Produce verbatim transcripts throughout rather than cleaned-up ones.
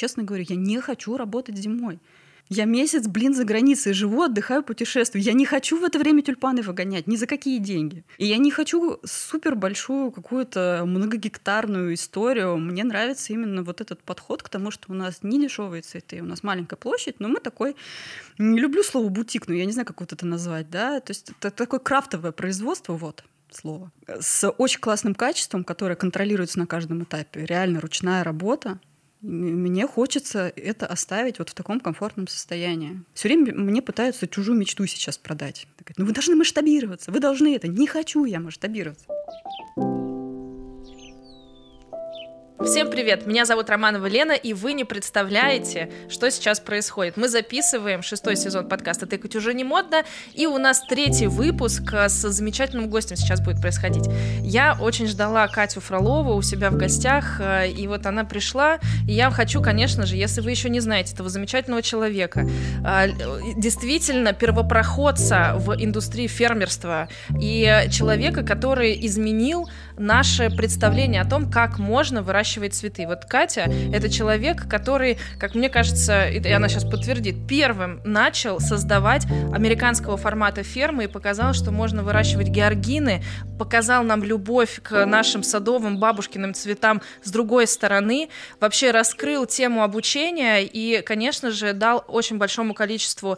честно говорю, я не хочу работать зимой. Я месяц, блин, за границей живу, отдыхаю, путешествую. Я не хочу в это время тюльпаны выгонять ни за какие деньги. И я не хочу супер большую какую-то многогектарную историю. Мне нравится именно вот этот подход к тому, что у нас не дешевые цветы, у нас маленькая площадь, но мы такой... Не люблю слово «бутик», но я не знаю, как вот это назвать, да? То есть это такое крафтовое производство, вот. Слово. С очень классным качеством, которое контролируется на каждом этапе. Реально ручная работа. Мне хочется это оставить вот в таком комфортном состоянии. Все время мне пытаются чужую мечту сейчас продать. Ну вы должны масштабироваться, вы должны это. Не хочу я масштабироваться. Всем привет! Меня зовут Романова Лена, и вы не представляете, что сейчас происходит. Мы записываем шестой сезон подкаста «Тыкать уже не модно», и у нас третий выпуск с замечательным гостем сейчас будет происходить. Я очень ждала Катю Фролову у себя в гостях, и вот она пришла, и я хочу, конечно же, если вы еще не знаете этого замечательного человека, действительно первопроходца в индустрии фермерства и человека, который изменил наше представление о том, как можно выращивать цветы. Вот Катя — это человек, который, как мне кажется, и она сейчас подтвердит, первым начал создавать американского формата фермы и показал, что можно выращивать георгины, показал нам любовь к нашим садовым бабушкиным цветам с другой стороны, вообще раскрыл тему обучения и, конечно же, дал очень большому количеству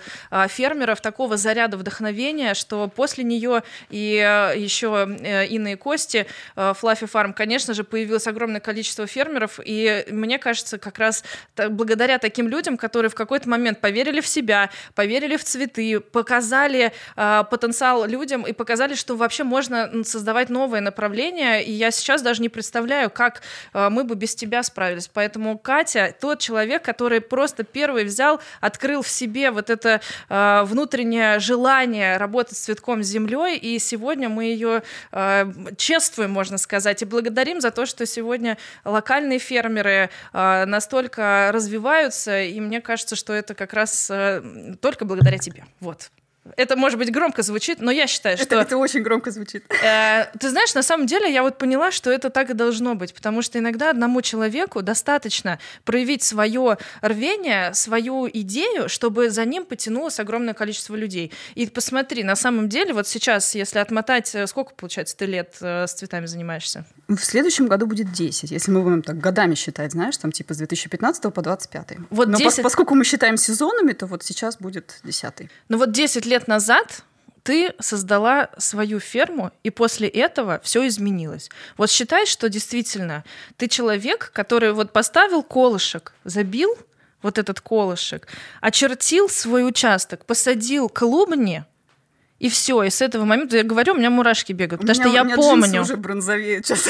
фермеров такого заряда вдохновения, что после нее и еще Инна и Кости, Fluffy Farm, конечно же, появилось огромное количество фермеров, и мне кажется, как раз благодаря таким людям, которые в какой-то момент поверили в себя, поверили в цветы, показали э, потенциал людям и показали, что вообще можно создавать новые направления, и я сейчас даже не представляю, как э, мы бы без тебя справились. Поэтому Катя тот человек, который просто первый взял, открыл в себе вот это э, внутреннее желание работать с цветком с землей, и сегодня мы ее э, чествуем, можно сказать, и благодарим за то, что сегодня локальные фермеры э, настолько развиваются, и мне кажется, что это как раз э, только благодаря тебе. Вот. Это, может быть, громко звучит, но я считаю, что... Это, это очень громко звучит. Э, ты знаешь, на самом деле я вот поняла, что это так и должно быть, потому что иногда одному человеку достаточно проявить свое рвение, свою идею, чтобы за ним потянулось огромное количество людей. И посмотри, на самом деле, вот сейчас, если отмотать, сколько, получается, ты лет э, с цветами занимаешься? В следующем году будет десять, если мы будем так годами считать, знаешь, там типа с две тысячи пятнадцатого по двадцать пятый. Вот но десять... пос- поскольку мы считаем сезонами, то вот сейчас будет десятый. Ну вот десять лет лет назад ты создала свою ферму, и после этого все изменилось. Вот считай, что действительно ты человек, который вот поставил колышек, забил вот этот колышек, очертил свой участок, посадил клубни, и все, и с этого момента, я говорю, у меня мурашки бегают, потому что я помню. У меня джинсы уже бронзовеют сейчас.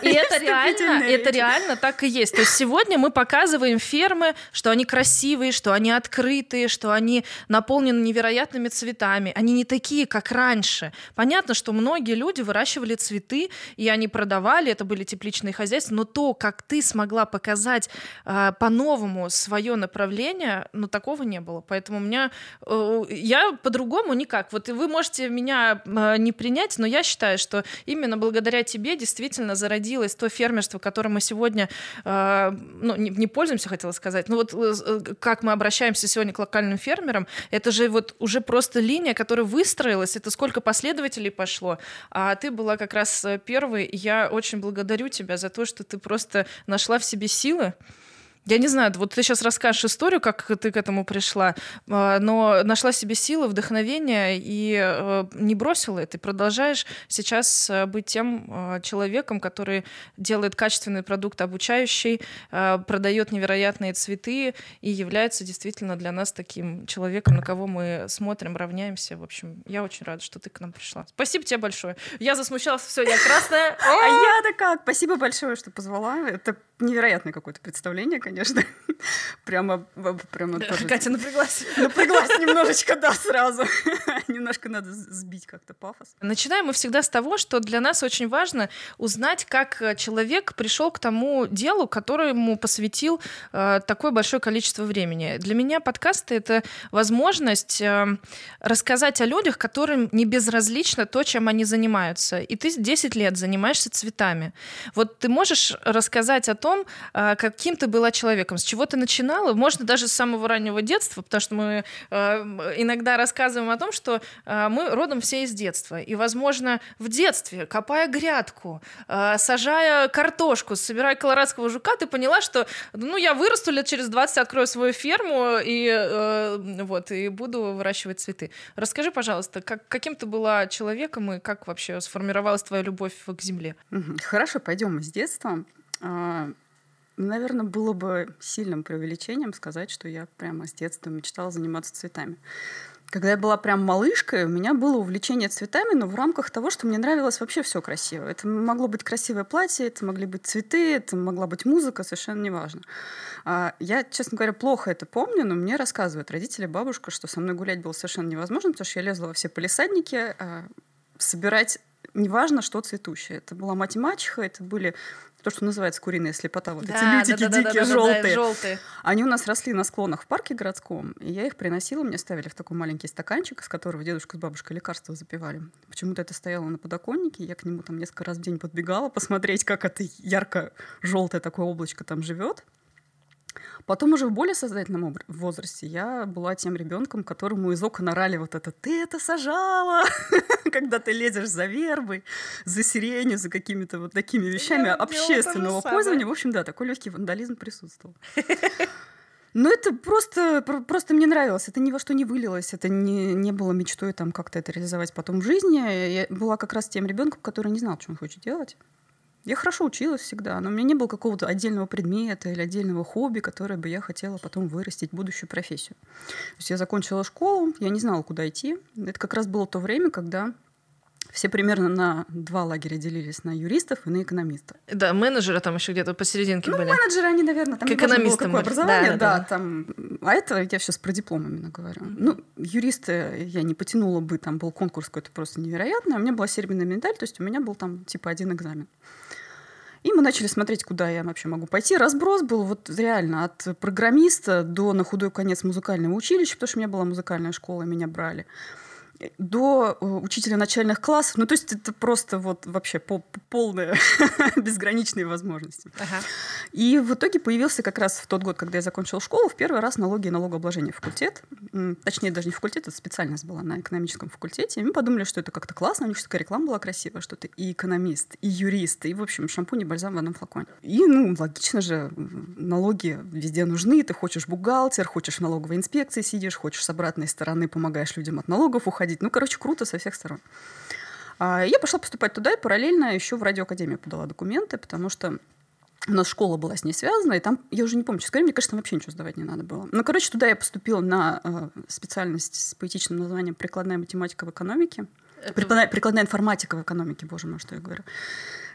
И это реально, это реально так и есть. То есть сегодня мы показываем фермы, что они красивые, что они открытые, что они наполнены невероятными цветами. Они не такие, как раньше. Понятно, что многие люди выращивали цветы, и они продавали, это были тепличные хозяйства, но то, как ты смогла показать э, по-новому свое направление, ну, такого не было. Поэтому у меня... Э, я по-другому никак. Вот и вы Вы можете меня э, не принять, но я считаю, что именно благодаря тебе действительно зародилось то фермерство, которым мы сегодня э, ну, не, не пользуемся, хотела сказать, но вот э, как мы обращаемся сегодня к локальным фермерам, это же вот уже просто линия, которая выстроилась, это сколько последователей пошло, а ты была как раз первой, и я очень благодарю тебя за то, что ты просто нашла в себе силы. Я не знаю, вот ты сейчас расскажешь историю, как ты к этому пришла, но нашла в себе силы, вдохновение и не бросила это. Ты продолжаешь сейчас быть тем человеком, который делает качественный продукт обучающий, продает невероятные цветы и является действительно для нас таким человеком, на кого мы смотрим, равняемся. В общем, я очень рада, что ты к нам пришла. Спасибо тебе большое. Я засмущалась, все, я красная. А я-то как? Спасибо большое, что позвала. Это невероятное какое-то представление, конечно. Конечно. Прямо, прямо да, тоже... Катя напряглась. Напряглась немножечко, да, сразу. Немножко надо сбить как-то пафос. Начинаем мы всегда с того, что для нас очень важно узнать, как человек пришел к тому делу, которому посвятил э, такое большое количество времени. Для меня подкасты — это возможность э, рассказать о людях, которым не безразлично то, чем они занимаются. И ты десять лет занимаешься цветами. Вот ты можешь рассказать о том, э, каким ты была человеком, человеком? С чего ты начинала? Можно даже с самого раннего детства, потому что мы э, иногда рассказываем о том, что э, мы родом все из детства. И, возможно, в детстве, копая грядку, э, сажая картошку, собирая колорадского жука, ты поняла, что ну, я вырасту лет через двадцать, открою свою ферму и, э, вот, и буду выращивать цветы. Расскажи, пожалуйста, как, каким ты была человеком и как вообще сформировалась твоя любовь к земле? Хорошо, пойдем с детства. Наверное, было бы сильным преувеличением сказать, что я прямо с детства мечтала заниматься цветами. Когда я была прям малышкой, у меня было увлечение цветами, но в рамках того, что мне нравилось вообще все красиво. Это могло быть красивое платье, это могли быть цветы, это могла быть музыка, совершенно неважно. Я, честно говоря, плохо это помню, но мне рассказывают родители, бабушка, что со мной гулять было совершенно невозможно, потому что я лезла во все палисадники, собирать неважно, что цветущее. Это была мать-мачеха, это были то, что называется куриная слепота. Вот да, эти лютики да, да, дикие, да, да, желтые. Да, да, желтые. Они у нас росли на склонах в парке городском, и я их приносила, мне ставили в такой маленький стаканчик, из которого дедушка с бабушкой лекарства запивали. Почему-то это стояло на подоконнике, я к нему там несколько раз в день подбегала, посмотреть, как это ярко-желтое такое облачко там живет. Потом уже в более сознательном возрасте я была тем ребенком, которому из окон орали вот это «ты это сажала!» Когда ты лезешь за вербой, за сиренью, за какими-то вот такими вещами общественного пользования. В общем, да, такой легкий вандализм присутствовал. Но это просто, просто мне нравилось. Это ни во что не вылилось. Это не, не было мечтой там, как-то это реализовать потом в жизни. Я была как раз тем ребенком, который не знал, что он хочет делать. Я хорошо училась всегда, но у меня не было какого-то отдельного предмета или отдельного хобби, которое бы я хотела потом вырастить будущую профессию. То есть я закончила школу, я не знала, куда идти. Это как раз было то время, когда все примерно на два лагеря делились, на юристов и на экономистов. Да, менеджеры там еще где-то посерединке ну, были. Ну, менеджеры, они, наверное, там не было какое образование. Да, да, да. Там... А это я сейчас про диплом именно говорю. Mm-hmm. Ну, юристы я не потянула бы, там был конкурс какой-то просто невероятный. У меня была серебряная медаль, то есть у меня был там типа один экзамен. И мы начали смотреть, куда я вообще могу пойти. Разброс был вот реально от программиста до на худой конец музыкального училища, потому что у меня была музыкальная школа, меня брали, до учителя начальных классов. Ну, то есть это просто вот вообще полные безграничные возможности. Ага. И в итоге появился как раз в тот год, когда я закончила школу, в первый раз налоги и налогообложение факультет. Точнее, даже не факультет, это специальность была на экономическом факультете. И мы подумали, что это как-то классно. У них такая реклама была красивая, что ты и экономист, и юрист, и, в общем, шампунь и бальзам в одном флаконе. И, ну, логично же, налоги везде нужны. Ты хочешь бухгалтер, хочешь в налоговой инспекции сидишь, хочешь с обратной стороны помогаешь людям от налогов уходить. Ну, короче, круто со всех сторон. Я пошла поступать туда и параллельно еще в Радиоакадемию подала документы, потому что у нас школа была с ней связана, и там, я уже не помню, скорее, мне кажется, там вообще ничего сдавать не надо было. Ну, короче, туда я поступила на специальность с поэтичным названием «Прикладная математика в экономике». Это... Прикладная, прикладная информатика в экономике, боже мой, что я говорю.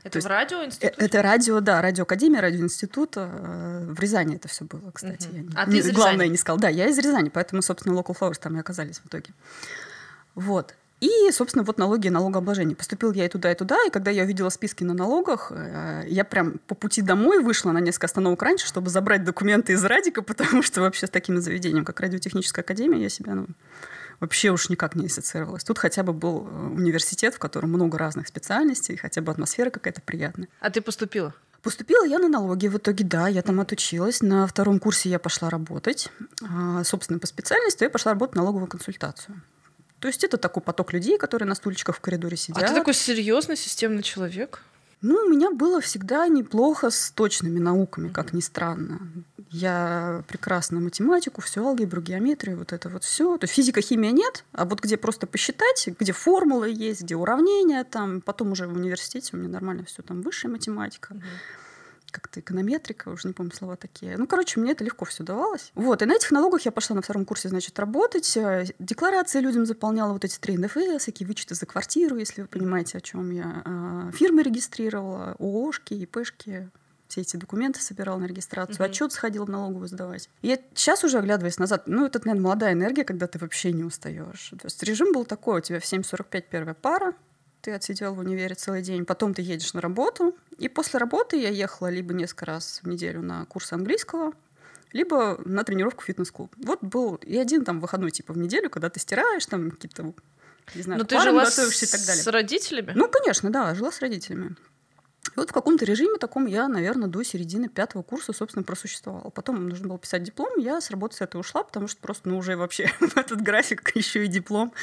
Это То в радиоинституте? Это радио, да, Радиоакадемия, Радиоинститут. В Рязани это все было, кстати. Угу. Я не, а ты не, из Рязани? Главное, я не сказала. Да, я из Рязани, поэтому, собственно, Local Flowers там и оказались в итоге. Вот. И, собственно, вот налоги и налогообложение. Поступил я и туда, и туда, и когда я увидела списки на налогах, я прям по пути домой вышла на несколько остановок раньше, чтобы забрать документы из Радика, потому что вообще с таким заведением, как Радиотехническая Академия, я себя ну, вообще уж никак не ассоциировалась. Тут хотя бы был университет, в котором много разных специальностей, хотя бы атмосфера какая-то приятная. А ты поступила? Поступила я на налоги, в итоге, да, я там отучилась. На втором курсе я пошла работать. Собственно, по специальности я пошла работать в налоговую консультацию. То есть это такой поток людей, которые на стульчиках в коридоре сидят. А ты такой серьезный, системный человек? Ну, у меня было всегда неплохо с точными науками, mm-hmm. как ни странно. Я прекрасно математику, всю алгебру, геометрию, вот это вот все. То есть физика, химия нет, а вот где просто посчитать, где формулы есть, где уравнения, там, потом уже в университете у меня нормально все там высшая математика. Mm-hmm. Как-то эконометрика, уже не помню слова такие. Ну, короче, мне это легко все давалось. Вот, и на этих налогах я пошла на втором курсе, значит, работать. Декларации людям заполняла, вот эти три эн эф эс, всякие вычеты за квартиру, если вы понимаете, о чем я. Фирмы регистрировала, ООшки, ИПшки. Все эти документы собирала на регистрацию, mm-hmm. отчет сходила в налоговую сдавать. Я сейчас уже оглядываясь назад, ну, это, наверное, молодая энергия, когда ты вообще не устаешь. То есть режим был такой, у тебя в семь сорок пять первая пара, ты отсидел в универе целый день, потом ты едешь на работу, и после работы я ехала либо несколько раз в неделю на курсы английского, либо на тренировку в фитнес-клуб. Вот был и один там выходной типа в неделю, когда ты стираешь, там какие-то, не знаю, парам готовишься и так далее. Но ты жила с родителями? Ну, конечно, да, жила с родителями. И вот в каком-то режиме таком я, наверное, до середины пятого курса, собственно, просуществовала. Потом нужно было писать диплом, я с работы с этой ушла, потому что просто, ну, уже вообще в этот график еще и диплом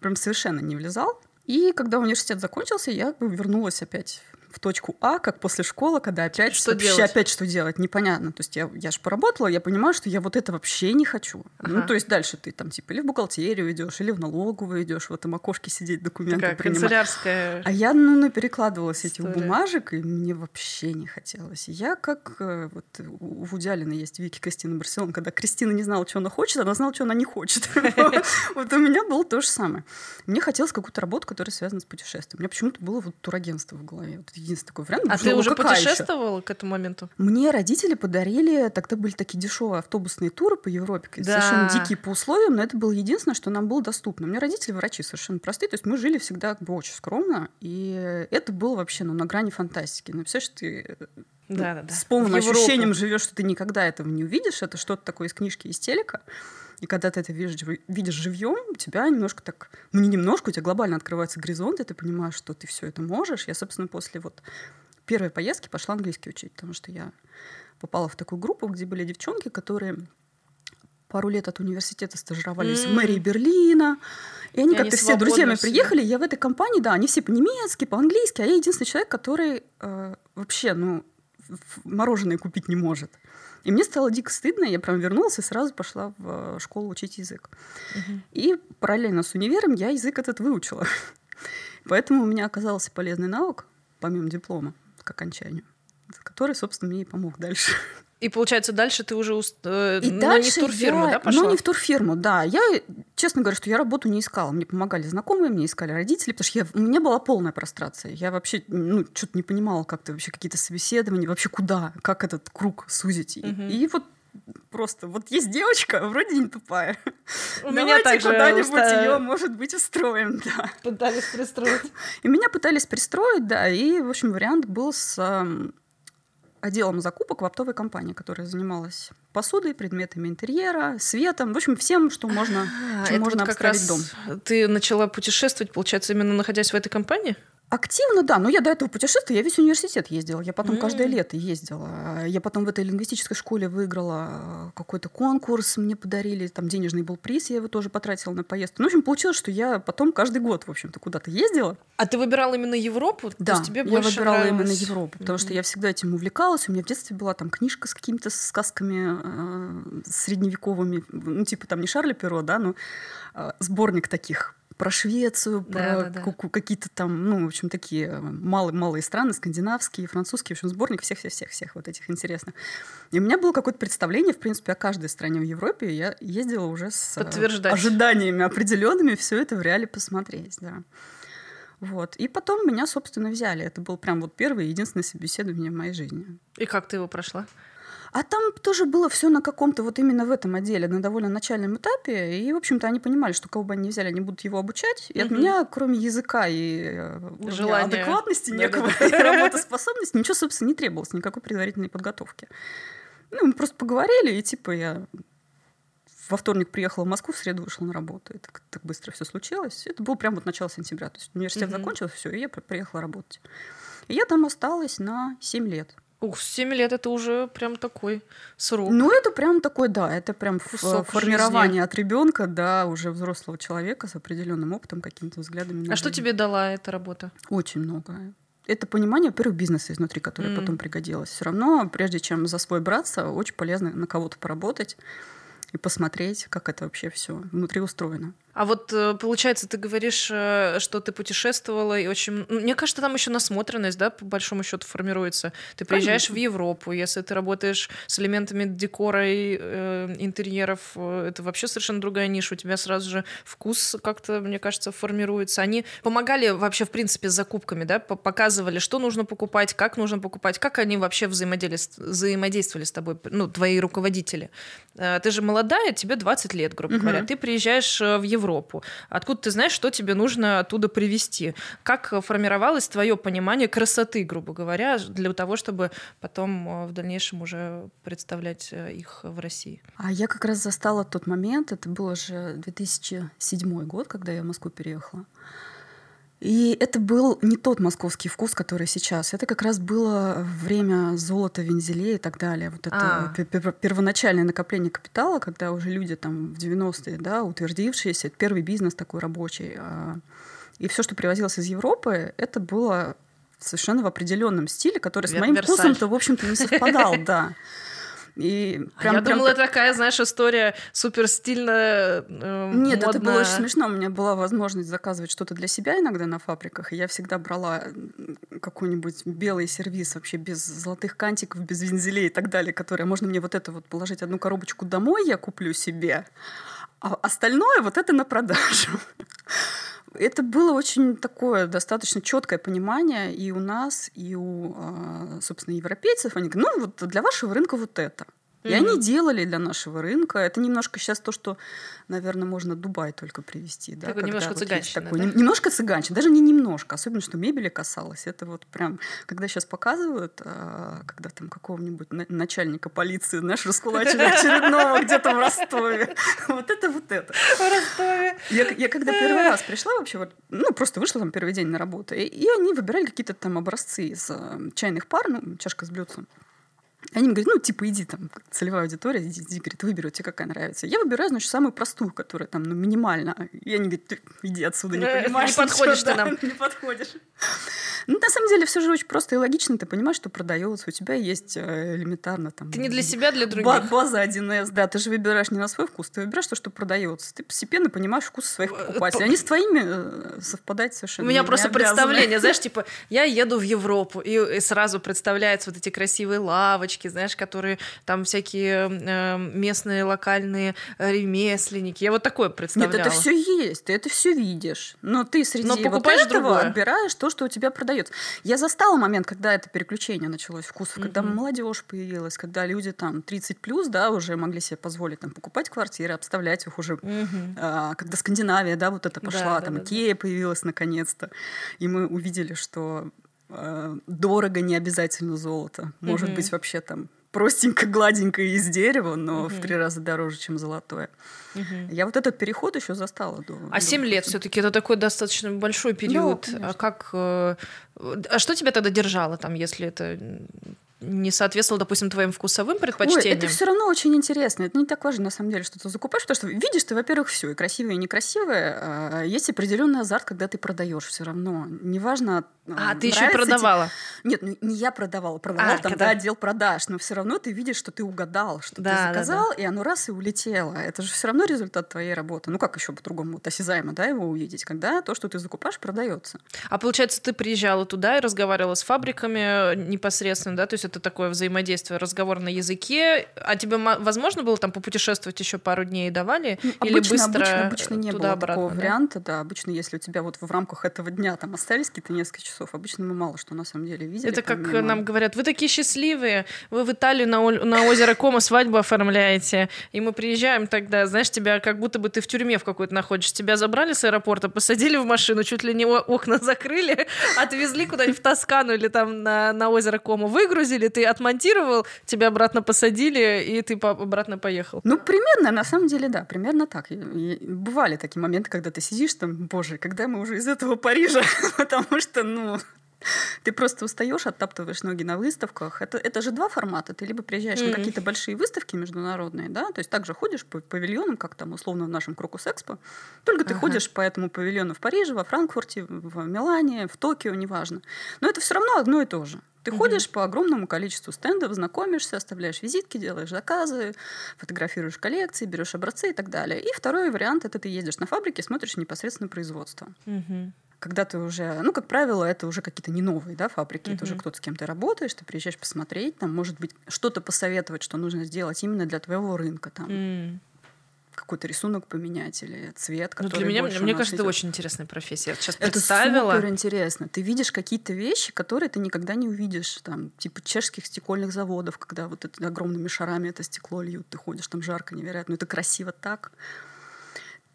прям совершенно не влезал. И когда университет закончился, я вернулась опять в точку А, как после школы, когда опять что, вообще, делать? опять что делать, непонятно. То есть я, я же поработала, я понимаю, что я вот это вообще не хочу. Ага. Ну, то есть дальше ты там типа или в бухгалтерию идешь, или в налоговую идешь, в этом окошке сидеть, документы Такая принимать. Канцелярская... А я, ну, наперекладывалась этих бумажек, и мне вообще не хотелось. И я как... Вот у Вуди Аллена есть Вики Кристина Барселон, когда Кристина не знала, что она хочет, она знала, что она не хочет. Вот у меня было то же самое. Мне хотелось какую-то работу, которая связана с путешествием. У меня почему-то было вот турагентство в голове. Единственный такой вариант. А ты уже путешествовала еще? К этому моменту? Мне родители подарили, тогда были такие дешевые автобусные туры по Европе, да. Совершенно дикие по условиям, но это было единственное, что нам было доступно. У меня родители врачи совершенно простые, то есть мы жили всегда как бы очень скромно, и это было вообще ну, на грани фантастики. Ну, представляешь, ты ну, да, да, да. с полным ощущением живешь, что ты никогда этого не увидишь, это что-то такое из книжки, из телека. И когда ты это видишь, видишь живьем, у тебя немножко так... Ну, не немножко, у тебя глобально открывается горизонт, и ты понимаешь, что ты все это можешь. Я, собственно, после вот первой поездки пошла английский учить, потому что я попала в такую группу, где были девчонки, которые... пару лет от университета стажировались mm. в мэрии Берлина. И они и как-то они все друзьями все. приехали. Я в этой компании, да, они все по-немецки, по-английски, а я единственный человек, который э, вообще, ну, мороженое купить не может. И мне стало дико стыдно, я прям вернулась и сразу пошла в школу учить язык. Mm-hmm. И параллельно с универом я язык этот выучила. Поэтому у меня оказался полезный навык, помимо диплома, к окончанию, который, собственно, мне и помог дальше. И, получается, дальше ты уже... Уст... И но дальше не в турфирму, я... да, пошла? Ну, не в турфирму, да. Я, честно говоря, что я работу не искала. Мне помогали знакомые, мне искали родители, потому что я... у меня была полная прострация. Я вообще, ну, что-то не понимала как-то вообще какие-то собеседования, вообще куда, как этот круг сузить. Угу. И, и вот просто вот есть девочка, вроде не тупая. У меня также куда-нибудь ее, может быть, устроим, да. Пытались пристроить. И меня пытались пристроить, да. И, в общем, вариант был с... отделом закупок в оптовой компании, которая занималась посудой, предметами интерьера, светом, в общем, всем, что можно, чем это можно вот обставить дом. Ты начала путешествовать, получается, именно находясь в этой компании? Активно, да, но я до этого путешествовала, я весь университет ездила, я потом mm. каждое лето ездила, я потом в этой лингвистической школе выиграла какой-то конкурс, мне подарили, там денежный был приз, я его тоже потратила на поездку. Ну, в общем, получилось, что я потом каждый год, в общем-то, куда-то ездила. А ты выбирала именно Европу? Да, то есть тебе больше я выбирала нравилось? Именно Европу, потому mm-hmm. что я всегда этим увлекалась, у меня в детстве была там книжка с какими-то сказками э, средневековыми, ну, типа там не Шарля Перро, да, но э, сборник таких. Про Швецию, да, про да, да. какие-то там, ну, в общем, такие малые-малые страны, скандинавские, французские, в общем, сборник всех-всех-всех-всех вот этих интересных. И у меня было какое-то представление, в принципе, о каждой стране в Европе, я ездила уже с ожиданиями определенными все это в реале посмотреть, да. Вот. И потом меня, собственно, взяли. Это был прям вот первое и единственное собеседование в моей жизни. И как ты его прошла? А там тоже было все на каком-то, вот именно в этом отделе, на довольно начальном этапе. И, в общем-то, они понимали, что кого бы они ни взяли, они будут его обучать. И mm-hmm. от меня, кроме языка и желания, адекватности, некого, и работоспособности, ничего, собственно, не требовалось, никакой предварительной подготовки. Ну, мы просто поговорили, и типа я во вторник приехала в Москву, в среду вышла на работу. И так, так быстро все случилось. Это было прямо вот начало сентября. То есть университет mm-hmm. закончился, все, и я приехала работать. И я там осталась на семь лет. Ух, семь лет это уже прям такой срок. Ну, это прям такой, да, это прям Кусок формирование жизни. От ребенка до уже взрослого человека с определенным опытом, какими-то взглядами. А что жизнь. Тебе дала эта работа? Очень много. Это понимание, во-первых, бизнеса изнутри, которое mm. потом пригодилось. Все равно, прежде чем за свой браться, очень полезно на кого-то поработать и посмотреть, как это вообще все внутри устроено. А вот, получается, ты говоришь, что ты путешествовала и очень... Мне кажется, там еще насмотренность, да, по большому счету формируется. Ты приезжаешь Конечно. В Европу, если ты работаешь с элементами декора и э, интерьеров, это вообще совершенно другая ниша. У тебя сразу же вкус как-то, мне кажется, формируется. Они помогали вообще, в принципе, с закупками, да, показывали, что нужно покупать, как нужно покупать, как они вообще взаимодействовали с тобой, ну, твои руководители. Ты же молодая, тебе двадцать лет, грубо угу. говоря. Ты приезжаешь в Европу, Европу. Откуда ты знаешь, что тебе нужно оттуда привезти? Как формировалось твое понимание красоты, грубо говоря, для того, чтобы потом в дальнейшем уже представлять их в России? А я как раз застала тот момент, это был уже две тысячи седьмой год, когда я в Москву переехала. И это был не тот московский вкус, который сейчас. Это как раз было время золота, вензелей и так далее. Вот это А-а-а. первоначальное накопление капитала, когда уже люди там в девяностые, да, утвердившиеся, это первый бизнес такой рабочий. И все, что привозилось из Европы, это было совершенно в определенном стиле, который с моим вкусом-то, в общем-то, не совпадал, да. И прям, а я прям... думала, это такая, знаешь, история суперстильная, э, Нет, модная. Это было очень смешно. У меня была возможность заказывать что-то для себя иногда на фабриках, и я всегда брала какой-нибудь белый сервиз вообще без золотых кантиков, без вензелей и так далее, которые можно мне вот это вот положить одну коробочку домой, я куплю себе, а остальное вот это на продажу. Это было очень такое достаточно четкое понимание и у нас, и у, собственно, европейцев. Они говорят, ну, вот для вашего рынка вот это. Mm-hmm. И они делали для нашего рынка. Это немножко сейчас то, что, наверное, можно Дубай только привести. Да, такой немножко вот цыганщина. Такой, да? Немножко цыганщина, даже не немножко. Особенно, что мебели касалось. Это вот прям, когда сейчас показывают, когда там какого-нибудь начальника полиции, знаешь, раскулачили очередного где-то в Ростове. Вот это вот это. В Ростове. Я когда первый раз пришла вообще, ну, просто вышла там первый день на работу, и они выбирали какие-то там образцы из чайных пар, ну, чашка с блюдцем. Они мне говорят, ну, типа, иди там, целевая аудитория, иди, иди, говорит, выберу, тебе какая нравится. Я выбираю, значит, самую простую, которая там, ну, минимально. И они говорят, ты иди отсюда, не понимаешь. Не подходишь ты нам. Не подходишь. Ну, на самом деле, все же очень просто и логично. Ты понимаешь, что продается, у тебя есть элементарно там... Ты не для себя, для других. База один эс, да. Ты же выбираешь не на свой вкус, ты выбираешь то, что продается. Ты постепенно понимаешь вкус своих покупателей. Они с твоими совпадать совершенно не обязаны. У меня просто представление, знаешь, типа, я еду в Европу, и сразу представляются вот эти красивые лавочки, знаешь, которые там всякие э, местные, локальные ремесленники. Я вот такое представляла. Нет, это все есть, ты это все видишь. Но ты среди но вот этого другое. Отбираешь то, что у тебя продается. Я застала момент, когда это переключение началось вкусов, mm-hmm. когда молодежь появилась, когда люди там тридцать плюс, да, уже могли себе позволить там покупать квартиры, обставлять их уже. Mm-hmm. А, когда Скандинавия, да, вот это пошла, да, там да, Икея да. появилась наконец-то. И мы увидели, что дорого не обязательно золото. Может mm-hmm. быть, вообще там простенько, гладенько из дерева, но mm-hmm. в три раза дороже, чем золотое. Mm-hmm. Я вот этот переход еще застала до... А семь лет все-таки это такой достаточно большой период. Ну, а как... А что тебя тогда держало, там, если это... не соответствовало, допустим, твоим вкусовым предпочтениям? Ой, это все равно очень интересно. Это не так важно, на самом деле, что ты закупаешь, потому что видишь ты, во-первых, все, и красивое, и некрасивое. Есть определенный азарт, когда ты продаешь все равно. Неважно, а, ты еще и продавала? Тебе... Нет, ну не я продавала. Продавала а, там, когда... да, отдел продаж. Но все равно ты видишь, что ты угадал, что да, ты заказал, да, да. и оно раз и улетело. Это же все равно результат твоей работы. Ну как еще по-другому? Вот осязаемо, да, его увидеть, когда то, что ты закупаешь, продается. А получается, ты приезжала туда и разговаривала с фабриками непосредственно, да? То есть это такое взаимодействие, разговор на языке. А тебе возможно было там попутешествовать еще пару дней и давали? Ну, или обычно, быстро обычно, обычно не туда, было обратно, такого да? варианта. Да, обычно, если у тебя вот в рамках этого дня там остались какие-то несколько часов, обычно мы мало что на самом деле видели. Это помимо... как нам говорят, вы такие счастливые, вы в Италию на, о... на озеро Комо свадьбу оформляете, и мы приезжаем тогда, знаешь, тебя как будто бы ты в тюрьме в какой-то находишься. Тебя забрали с аэропорта, посадили в машину, чуть ли не окна закрыли, отвезли куда-нибудь в Тоскану или там на, на озеро Комо, выгрузили, или ты отмонтировал, тебя обратно посадили, и ты обратно поехал. Ну, примерно, на самом деле, да, примерно так. И бывали такие моменты, когда ты сидишь там, боже, когда мы уже из этого Парижа, потому что, ну... Ты просто устаешь, оттаптываешь ноги на выставках. Это, это же два формата. Ты либо приезжаешь mm-hmm. на какие-то большие выставки международные, да, то есть также ходишь по павильонам, как там условно в нашем Крокус-экспо. Только ты uh-huh. ходишь по этому павильону в Париже, во Франкфурте, в Милане, в Токио, неважно. Но это все равно одно и то же. Ты mm-hmm. ходишь по огромному количеству стендов, знакомишься, оставляешь визитки, делаешь заказы, фотографируешь коллекции, берешь образцы и так далее. И второй вариант – это ты ездишь на фабрике, смотришь непосредственно производство. Mm-hmm. Когда ты уже, ну, как правило, это уже какие-то не новые, да, фабрики, mm-hmm. это уже кто-то, с кем ты работаешь, ты приезжаешь посмотреть, там, может быть, что-то посоветовать, что нужно сделать именно для твоего рынка, там, mm. какой-то рисунок поменять или цвет, который больше... Для меня, мне кажется, это очень интересная профессия. Я сейчас представила. Это суперинтересно. Ты видишь какие-то вещи, которые ты никогда не увидишь, там, типа чешских стекольных заводов, когда вот это, огромными шарами это стекло льют, ты ходишь, там жарко невероятно, это красиво так...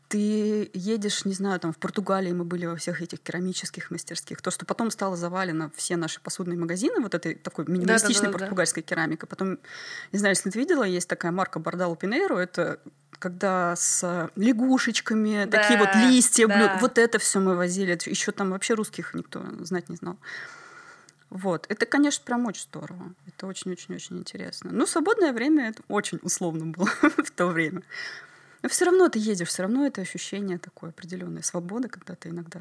Ты едешь, не знаю, там в Португалии мы были во всех этих керамических мастерских. То, что потом стало завалено все наши посудные магазины, вот этой такой минималистичной да, да, да, португальской да. керамикой. Потом, не знаю, если ты видела, есть такая марка Бордалу Пинейро, это... когда с лягушечками, да, такие вот листья, да. блю... вот это все мы возили. Еще там вообще русских никто знать не знал. Вот. Это, конечно, прям очень здорово. Это очень-очень-очень интересно. Ну, свободное время это очень условно было в то время. Но все равно ты едешь, все равно это ощущение такое определенной свободы, когда ты иногда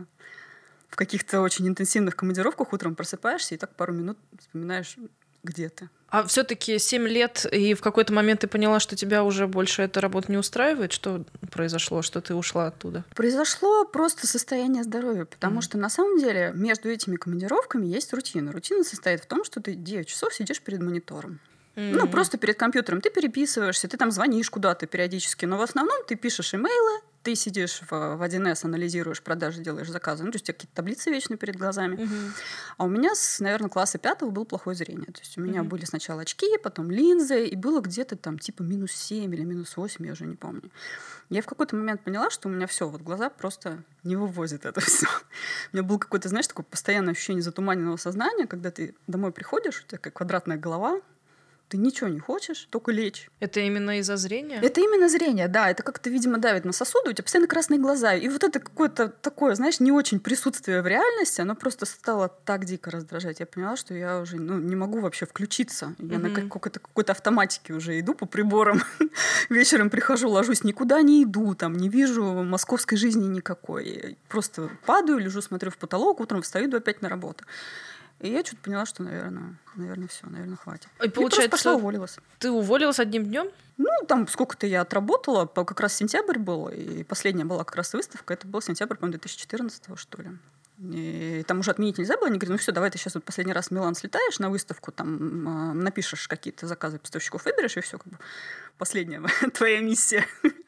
в каких-то очень интенсивных командировках утром просыпаешься и так пару минут вспоминаешь, где ты. А все-таки семь лет, и в какой-то момент ты поняла, что тебя уже больше эта работа не устраивает? Что произошло, что ты ушла оттуда? Произошло просто состояние здоровья, потому mm. что на самом деле между этими командировками есть рутина. Рутина состоит в том, что ты девять часов сидишь перед монитором. Mm. Ну, просто перед компьютером. Ты переписываешься, ты там звонишь куда-то периодически, но в основном ты пишешь имейлы, ты сидишь в, в один эс, анализируешь продажи, делаешь заказы. Ну, то есть у тебя какие-то таблицы вечно перед глазами. Uh-huh. А у меня, с, наверное, класса пятого было плохое зрение. То есть у меня uh-huh. были сначала очки, потом линзы, и было где-то там типа минус семь или минус восемь, я уже не помню. Я в какой-то момент поняла, что у меня все, вот глаза просто не вывозят это все. У меня было какое-то, знаешь, такое постоянное ощущение затуманенного сознания, когда ты домой приходишь, у тебя такая квадратная голова, ты ничего не хочешь, только лечь. Это именно из-за зрения? Это именно зрение, да. Это как-то, видимо, давит на сосуды, у тебя постоянно красные глаза. И вот это какое-то такое, знаешь, не очень присутствие в реальности, оно просто стало так дико раздражать. Я поняла, что я уже ну, не могу вообще включиться. Я mm-hmm. на какой-то, какой-то автоматике уже иду по приборам. Вечером прихожу, ложусь, никуда не иду, там, не вижу московской жизни никакой. Просто падаю, лежу, смотрю в потолок, утром встаю, иду опять на работу. И я что-то поняла, что, наверное, наверное, все, наверное, хватит. И, получается, и просто пошла уволилась. Ты уволилась одним днем? Ну, там сколько-то я отработала. Как раз сентябрь был, и последняя была как раз выставка. Это был сентябрь, по-моему, две тысячи четырнадцатого, что ли. И там уже отменить нельзя было. Они говорят, ну все, давай ты сейчас вот последний раз в Милан слетаешь на выставку, там напишешь какие-то заказы поставщиков, выберешь, и все, как бы последняя твоя миссия.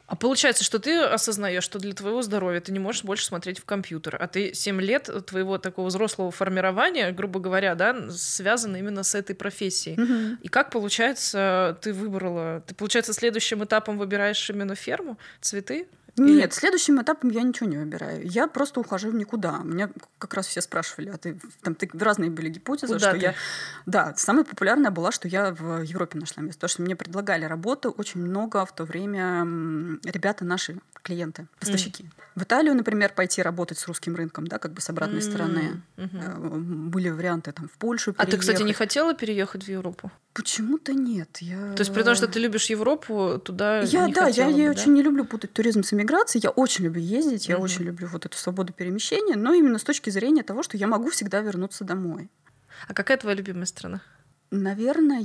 А получается, что ты осознаешь, что для твоего здоровья ты не можешь больше смотреть в компьютер. А ты семь лет твоего такого взрослого формирования, грубо говоря, да, связано именно с этой профессией. Угу. И как, получается, ты выбрала... Ты, получается, следующим этапом выбираешь именно ферму, цветы? Нет, следующим этапом я ничего не выбираю. Я просто ухожу в никуда. Меня как раз все спрашивали, а ты там ты, разные были гипотезы, куда что ты? Я. Да, самая популярная была, что я в Европе нашла место. Потому что мне предлагали работу очень много в то время ребята, наши клиенты, поставщики. Mm. В Италию, например, пойти работать с русским рынком, да, как бы с обратной mm. стороны. Mm-hmm. Были варианты там в Польшу переехать. А ты, кстати, не хотела переехать в Европу? Почему-то нет. Я... То есть, при том, что ты любишь Европу, туда я, не да, хотела я, бы, я да? очень не люблю путать туризм с эмиграцией. Я очень люблю ездить, mm-hmm. я очень люблю вот эту свободу перемещения, но именно с точки зрения того, что я могу всегда вернуться домой. А какая твоя любимая страна? Наверное,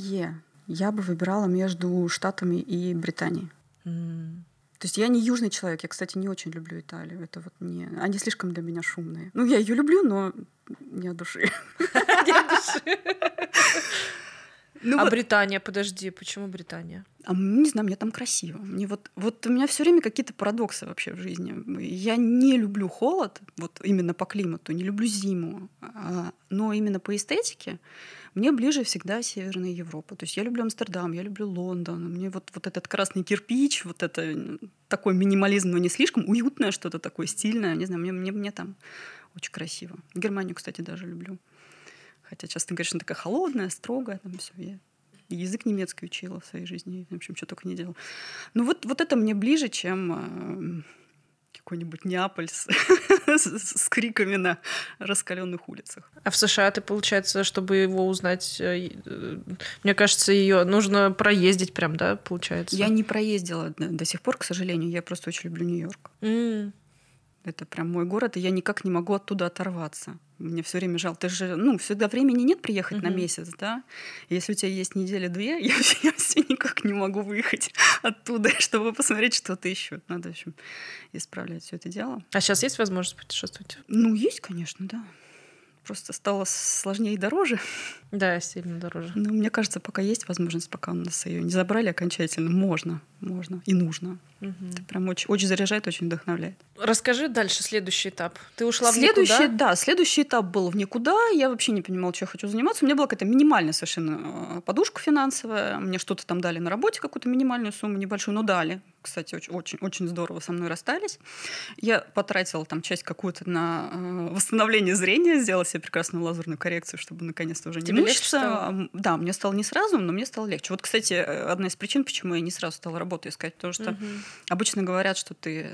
я бы выбирала между Штатами и Британией. Mm. То есть я не южный человек. Я, кстати, не очень люблю Италию. Это вот не... Они слишком для меня шумные. Ну, я ее люблю, но не от души. Не от души. Ну, а вот... Британия, подожди, почему Британия? А, не знаю, мне там красиво. Мне вот, вот у меня все время какие-то парадоксы вообще в жизни. Я не люблю холод, вот именно по климату, не люблю зиму, а, но именно по эстетике мне ближе всегда Северная Европа. То есть я люблю Амстердам, я люблю Лондон. Мне вот, вот этот красный кирпич, вот это такой минимализм, но не слишком уютное что-то такое стильное. Не знаю, мне, мне, мне там очень красиво. Германию, кстати, даже люблю. Хотя, честно говоря, она такая холодная, строгая. Там все. Я язык немецкий учила в своей жизни. В общем, что только не делала. Ну, вот, вот это мне ближе, чем э, какой-нибудь Неаполь с, с, с криками на раскаленных улицах. А в США ты, получается, чтобы его узнать, э, э, мне кажется, ее нужно проездить прям, да, получается? Я не проездила до, до сих пор, к сожалению. Я просто очень люблю Нью-Йорк. Mm. Это прям мой город, и я никак не могу оттуда оторваться. Мне все время жалко. Ты же, ну, всегда времени нет приехать uh-huh. на месяц, да? Если у тебя есть неделя-две, я, я все никак не могу выехать оттуда, чтобы посмотреть, что ты еще. Надо, в общем, исправлять все это дело. А сейчас есть возможность путешествовать? Ну, есть, конечно, да. Просто стало сложнее и дороже. Да, сильно дороже. Но мне кажется, пока есть возможность, пока у нас ее не забрали окончательно, можно, можно и нужно. Угу. Это прям очень, очень заряжает, очень вдохновляет. Расскажи дальше следующий этап. Ты ушла следующий, в никуда? Да, следующий этап был в никуда. Я вообще не понимала, чем я хочу заниматься. У меня была какая-то минимальная совершенно подушка финансовая. Мне что-то там дали на работе, какую-то минимальную сумму небольшую, но дали. кстати, очень-очень здорово со мной расстались. Я потратила там часть какую-то на восстановление зрения, сделала себе прекрасную лазерную коррекцию, чтобы наконец-то уже не мучиться. Да, мне стало не сразу, но мне стало легче. Вот, кстати, одна из причин, почему я не сразу стала работу искать, потому что угу. обычно говорят, что ты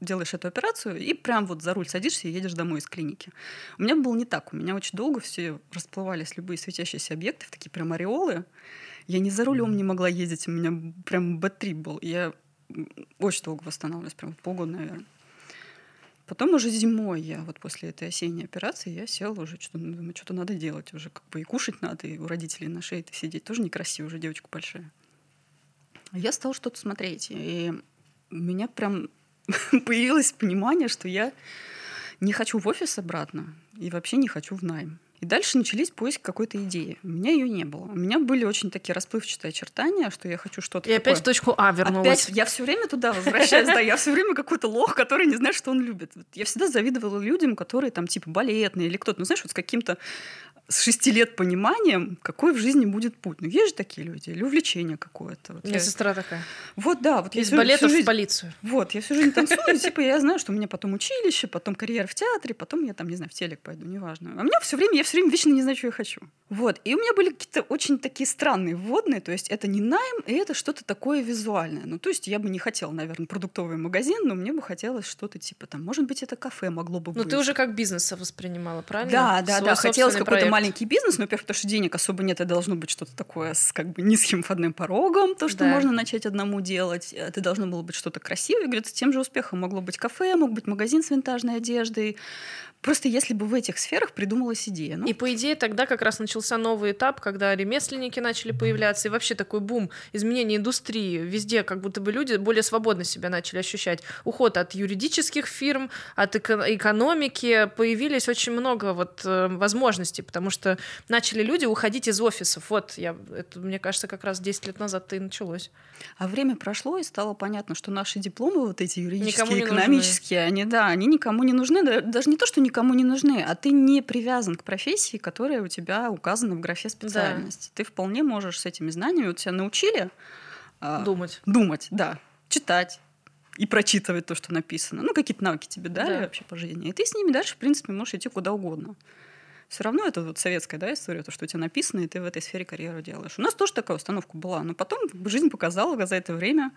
делаешь эту операцию и прям вот за руль садишься и едешь домой из клиники. У меня было не так. У меня очень долго все расплывались любые светящиеся объекты в такие прям ореолы. Я ни за рулем не могла ездить, у меня прям бэ три был. Я очень долго восстанавливалась, прям полгода, наверное. Потом уже зимой я, вот после этой осенней операции, я села уже, что-то, думаю, что-то надо делать уже, как бы и кушать надо, и у родителей на шее-то сидеть тоже некрасиво, уже девочка большая. Я стала что-то смотреть, и у меня прям появилось понимание, что я не хочу в офис обратно и вообще не хочу в найм. И дальше начались поиски какой-то идеи. У меня ее не было. У меня были очень такие расплывчатые очертания, что я хочу что-то. И такое. Опять в точку А вернулась. Опять я все время туда возвращаюсь, да, я все время какой-то лох, который не знает, что он любит. Я всегда завидовала людям, которые там типа балетные или кто-то, ну знаешь, вот с каким-то с шести лет пониманием, какой в жизни будет путь. Ну, есть же такие люди, или увлечение какое-то. Вот у меня я... сестра такая. Вот, да. Вот из балетов жизнь... в полицию. Вот, я всю жизнь танцую, типа я знаю, что у меня потом училище, потом карьера в театре, потом я там, не знаю, в телек пойду, неважно. А у меня все время, я все время вечно не знаю, что я хочу. Вот. И у меня были какие-то очень такие странные вводные, то есть это не найм, и это что-то такое визуальное. Ну, то есть я бы не хотела, наверное, продуктовый магазин, но мне бы хотелось что-то типа там, может быть, это кафе могло бы но быть. Ну, ты уже как бизнеса воспринимала, правильно? Да, да, свой да. Хотелось какой-то проект. Маленький бизнес, но, во-первых, потому что денег особо нет, это должно быть что-то такое с как бы низким входным порогом, то, что да. можно начать одному делать. Это должно было быть что-то красивое. Говорят, с тем же успехом могло быть кафе, мог быть магазин с винтажной одеждой. Просто если бы в этих сферах придумалась идея. Ну. И по идее тогда как раз начался новый этап, когда ремесленники начали появляться, и вообще такой бум изменений индустрии. Везде как будто бы люди более свободно себя начали ощущать. Уход от юридических фирм, от эко- экономики. Появились очень много вот, э, возможностей, потому Потому что начали люди уходить из офисов. Вот, я, это, мне кажется, как раз десять лет назад-то и началось. А время прошло, и стало понятно, что наши дипломы, вот эти юридические, экономические, нужны. они, да, они никому не нужны. Даже не то, что никому не нужны, а ты не привязан к профессии, которая у тебя указана в графе специальности. Да. Ты вполне можешь с этими знаниями, вот тебя научили думать. А, думать, да, читать. И прочитывать то, что написано. Ну, какие-то навыки тебе дали да. вообще по жизни. И ты с ними дальше, в принципе, можешь идти куда угодно. Все равно это вот советская да, история, то, что у тебя написано, и ты в этой сфере карьеру делаешь. У нас тоже такая установка была, но потом жизнь показала за это время,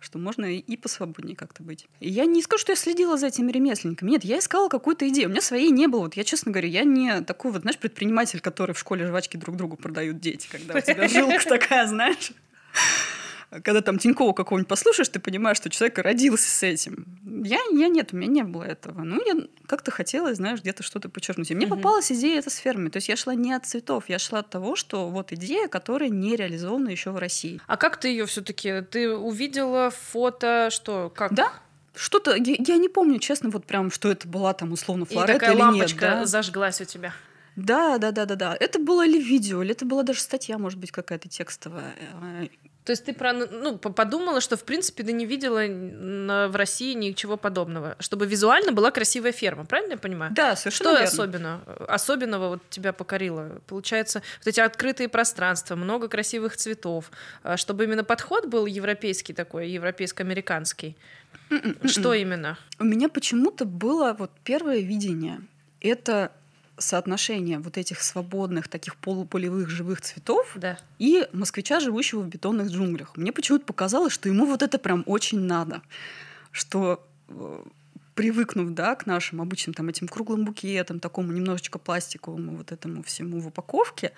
что можно и посвободнее как-то быть. И я не скажу, что я следила за этими ремесленниками. Нет, я искала какую-то идею. У меня своей не было. Вот я, честно говорю, я не такой вот, знаешь, предприниматель, который в школе жвачки друг другу продают дети, когда у тебя жилка такая, знаешь... Когда там Тинькова какого-нибудь послушаешь, ты понимаешь, что человек родился с этим. Я, я нет, у меня не было этого. Ну, я как-то хотела, знаешь, где-то что-то почерпнуть. И мне угу. попалась идея эта с фермой. То есть я шла не от цветов, я шла от того, что вот идея, которая не реализована еще в России. А как ты ее все-таки? Ты увидела фото, что? Как? Да. Что-то, я, я не помню, честно, вот прям, что это была там условно флорета или нет. И такая лампочка да? зажглась у тебя. Да, да, да, да, да. Это было или видео, или это была даже статья, может быть, какая-то текстовая. То есть ты про, ну, подумала, что, в принципе, ты не видела в России ничего подобного, чтобы визуально была красивая ферма, правильно я понимаю? Да, совершенно верно. Что особенно, особенного вот тебя покорило? Получается, вот эти открытые пространства, много красивых цветов, чтобы именно подход был европейский такой, европейско-американский. Mm-mm-mm. Что именно? У меня почему-то было вот первое видение. Это... соотношение вот этих свободных, таких полуполевых живых цветов да. и москвича, живущего в бетонных джунглях. Мне почему-то показалось, что ему вот это прям очень надо. Что, привыкнув да, к нашим обычным там, этим круглым букетам, такому немножечко пластиковому вот этому всему в упаковке,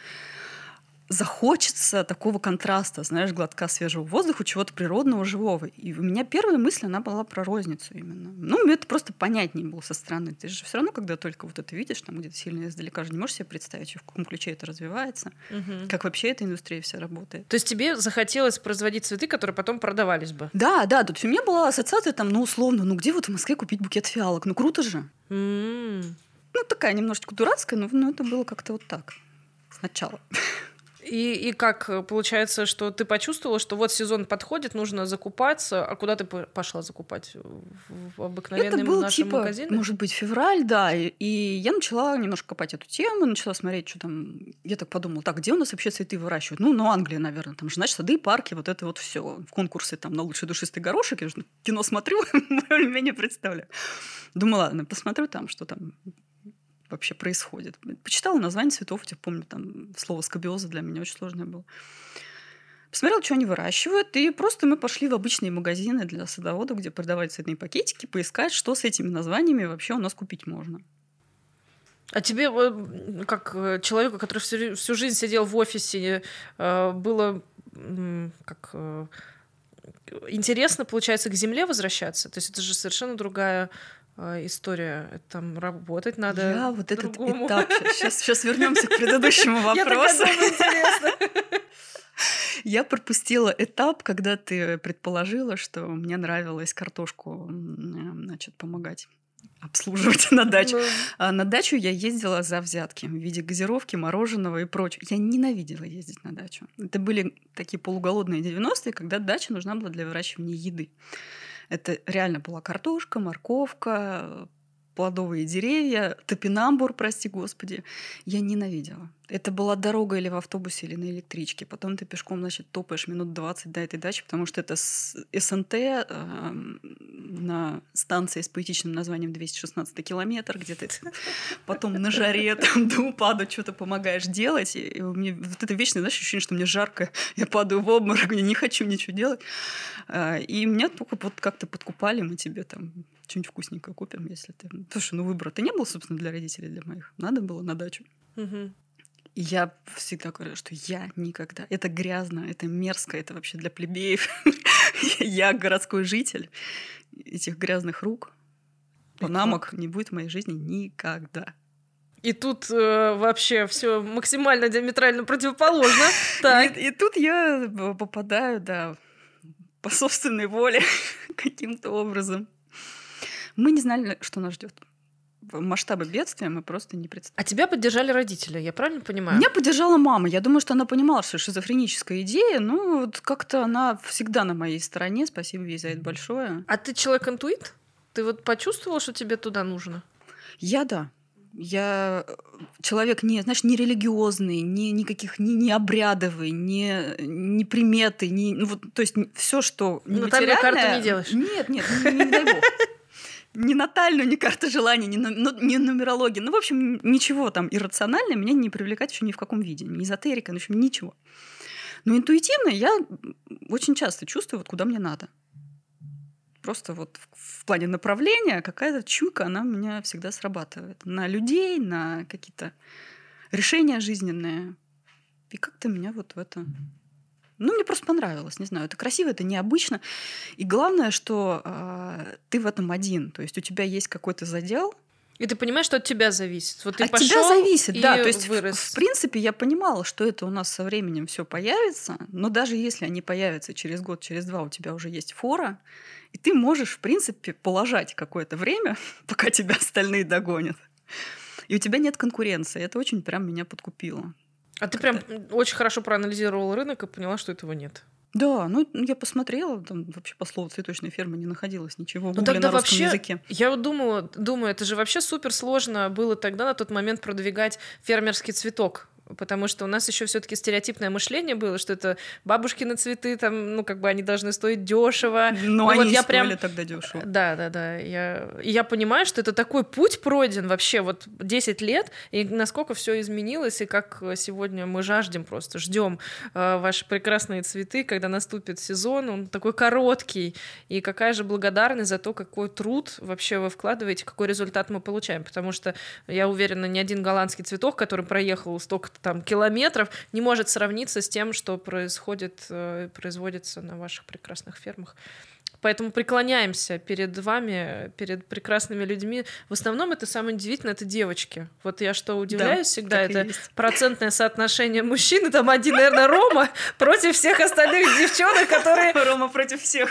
захочется такого контраста, знаешь, глотка свежего воздуха, чего-то природного, живого. И у меня первая мысль, она была про розницу именно. Ну, мне это просто понятнее было со стороны. Ты же все равно, когда только вот это видишь, там где-то сильно издалека же не можешь себе представить, в каком ключе это развивается, угу. как вообще эта индустрия вся работает. То есть тебе захотелось производить цветы, которые потом продавались бы? Да, да. Тут у меня была ассоциация там, ну, условно, ну, где вот в Москве купить букет фиалок? Ну, круто же. М-м. Ну, такая немножечко дурацкая, но, но это было как-то вот так сначала. И, и как получается, что ты почувствовала, что вот сезон подходит, нужно закупаться. А куда ты пошла закупать? В обыкновенный Это был, нашем типа, магазине? Может быть, февраль, да. И, и я начала немножко копать эту тему, начала смотреть, что там. Я так подумала, так, где у нас вообще цветы выращивают? Ну, ну, Англия, наверное. Там же, значит, сады, парки, вот это вот все. В конкурсе там на лучший душистый горошек. Я же кино смотрю, более-менее представляю. Думала, ладно, посмотрю там, что там вообще происходит. Почитала название цветов, я помню, там слово скобиоза для меня очень сложное было. Посмотрела, что они выращивают, и просто мы пошли в обычные магазины для садоводов, где продавали цветные пакетики, поискать, что с этими названиями вообще у нас купить можно. А тебе, как человеку, который всю, всю жизнь сидел в офисе, было как интересно, получается, к земле возвращаться? То есть это же совершенно другая история, там работать надо. Я вот этот другому. Этап. Сейчас, сейчас вернемся к предыдущему вопросу. Я пропустила этап, когда ты предположила, что мне нравилось картошку, значит, помогать обслуживать на даче. А на дачу я ездила за взятки в виде газировки, мороженого и прочего. Я ненавидела ездить на дачу. Это были такие полуголодные девяностые, когда дача нужна была для выращивания еды. Это реально была картошка, морковка, плодовые деревья, топинамбур, прости господи. Я ненавидела. Это была дорога или в автобусе, или на электричке. Потом ты пешком, значит, топаешь минут двадцать до этой дачи, потому что это СНТ э, на станции с поэтичным названием двести шестнадцатый километр, где ты потом на жаре там, до упада что-то помогаешь делать. И мне вот это вечное, знаешь, ощущение, что мне жарко, я падаю в обморок, я не хочу ничего делать. И меня только вот как-то подкупали, мы тебе там что-нибудь вкусненькое купим, если ты... Слушай, ну выбора-то не было, собственно, для родителей, для моих. Надо было на дачу. Угу. И я всегда говорю, что я никогда... Это грязно, это мерзко, это вообще для плебеев. Я городской житель. Этих грязных рук, панамок не будет в моей жизни никогда. И тут э, вообще все максимально диаметрально противоположно. Так. И, и тут я попадаю, да, по собственной воле каким-то образом. Мы не знали, что нас ждет. Масштабы бедствия мы просто не представляем. А тебя поддержали родители, я правильно понимаю? Меня поддержала мама. Я думаю, что она понимала, что шизофреническая идея, ну, вот как-то она всегда на моей стороне. Спасибо ей за это большое. А ты человек-интуит? Ты вот почувствовала, что тебе туда нужно? Я, да. Я человек, не, знаешь, не религиозный, не, никаких, не, не обрядовый, не, не приметы, не, ну, вот, то есть все, что материальное... Натальную карту не делаешь? Нет, нет, не, не дай бог. Ни натальную, ни карта желаний, ни, ну, ни нумерология. Ну, в общем, ничего там иррационального меня не привлекает еще ни в каком виде. Ни эзотерика, ну, в общем, ничего. Но интуитивно я очень часто чувствую, вот куда мне надо. Просто вот в, в плане направления какая-то чуйка, она у меня всегда срабатывает. На людей, на какие-то решения жизненные. И как-то меня вот в это... Ну, мне просто понравилось, не знаю. Это красиво, это необычно. И главное, что э, ты в этом один. То есть у тебя есть какой-то задел. И ты понимаешь, что от тебя зависит. Вот ты от пошел тебя зависит, и да. То есть, вырос. В, в принципе, я понимала, что это у нас со временем все появится. Но даже если они появятся через год, через два, у тебя уже есть фора. И ты можешь, в принципе, положать какое-то время, пока тебя остальные догонят. И у тебя нет конкуренции. Это очень прям меня подкупило. А ты прям очень хорошо проанализировала рынок и поняла, что этого нет. Да, ну я посмотрела, там вообще по слову цветочной фермы не находилось ничего в гугле на русском языке. Я вот думаю, думаю, это же вообще суперсложно было тогда на тот момент продвигать фермерский цветок. Потому что у нас еще все-таки стереотипное мышление было, что это бабушкины цветы, там, ну, как бы они должны стоить дешево. Но ну, они вот я стоили прям... тогда дешево. Да, да, да. Я... И я понимаю, что это такой путь пройден вообще вот десять лет, и насколько все изменилось, и как сегодня мы жаждем просто, ждем э, ваши прекрасные цветы, когда наступит сезон, он такой короткий. И какая же благодарность за то, какой труд вообще вы вкладываете, какой результат мы получаем. Потому что, я уверена, ни один голландский цветок, который проехал столько там километров, не может сравниться с тем, что происходит, производится на ваших прекрасных фермах. Поэтому преклоняемся перед вами, перед прекрасными людьми. В основном это самое удивительное, это девочки. Вот я что удивляюсь да, всегда, это есть. Процентное соотношение мужчин, там один, наверное, Рома против всех остальных девчонок, которые... Рома против всех.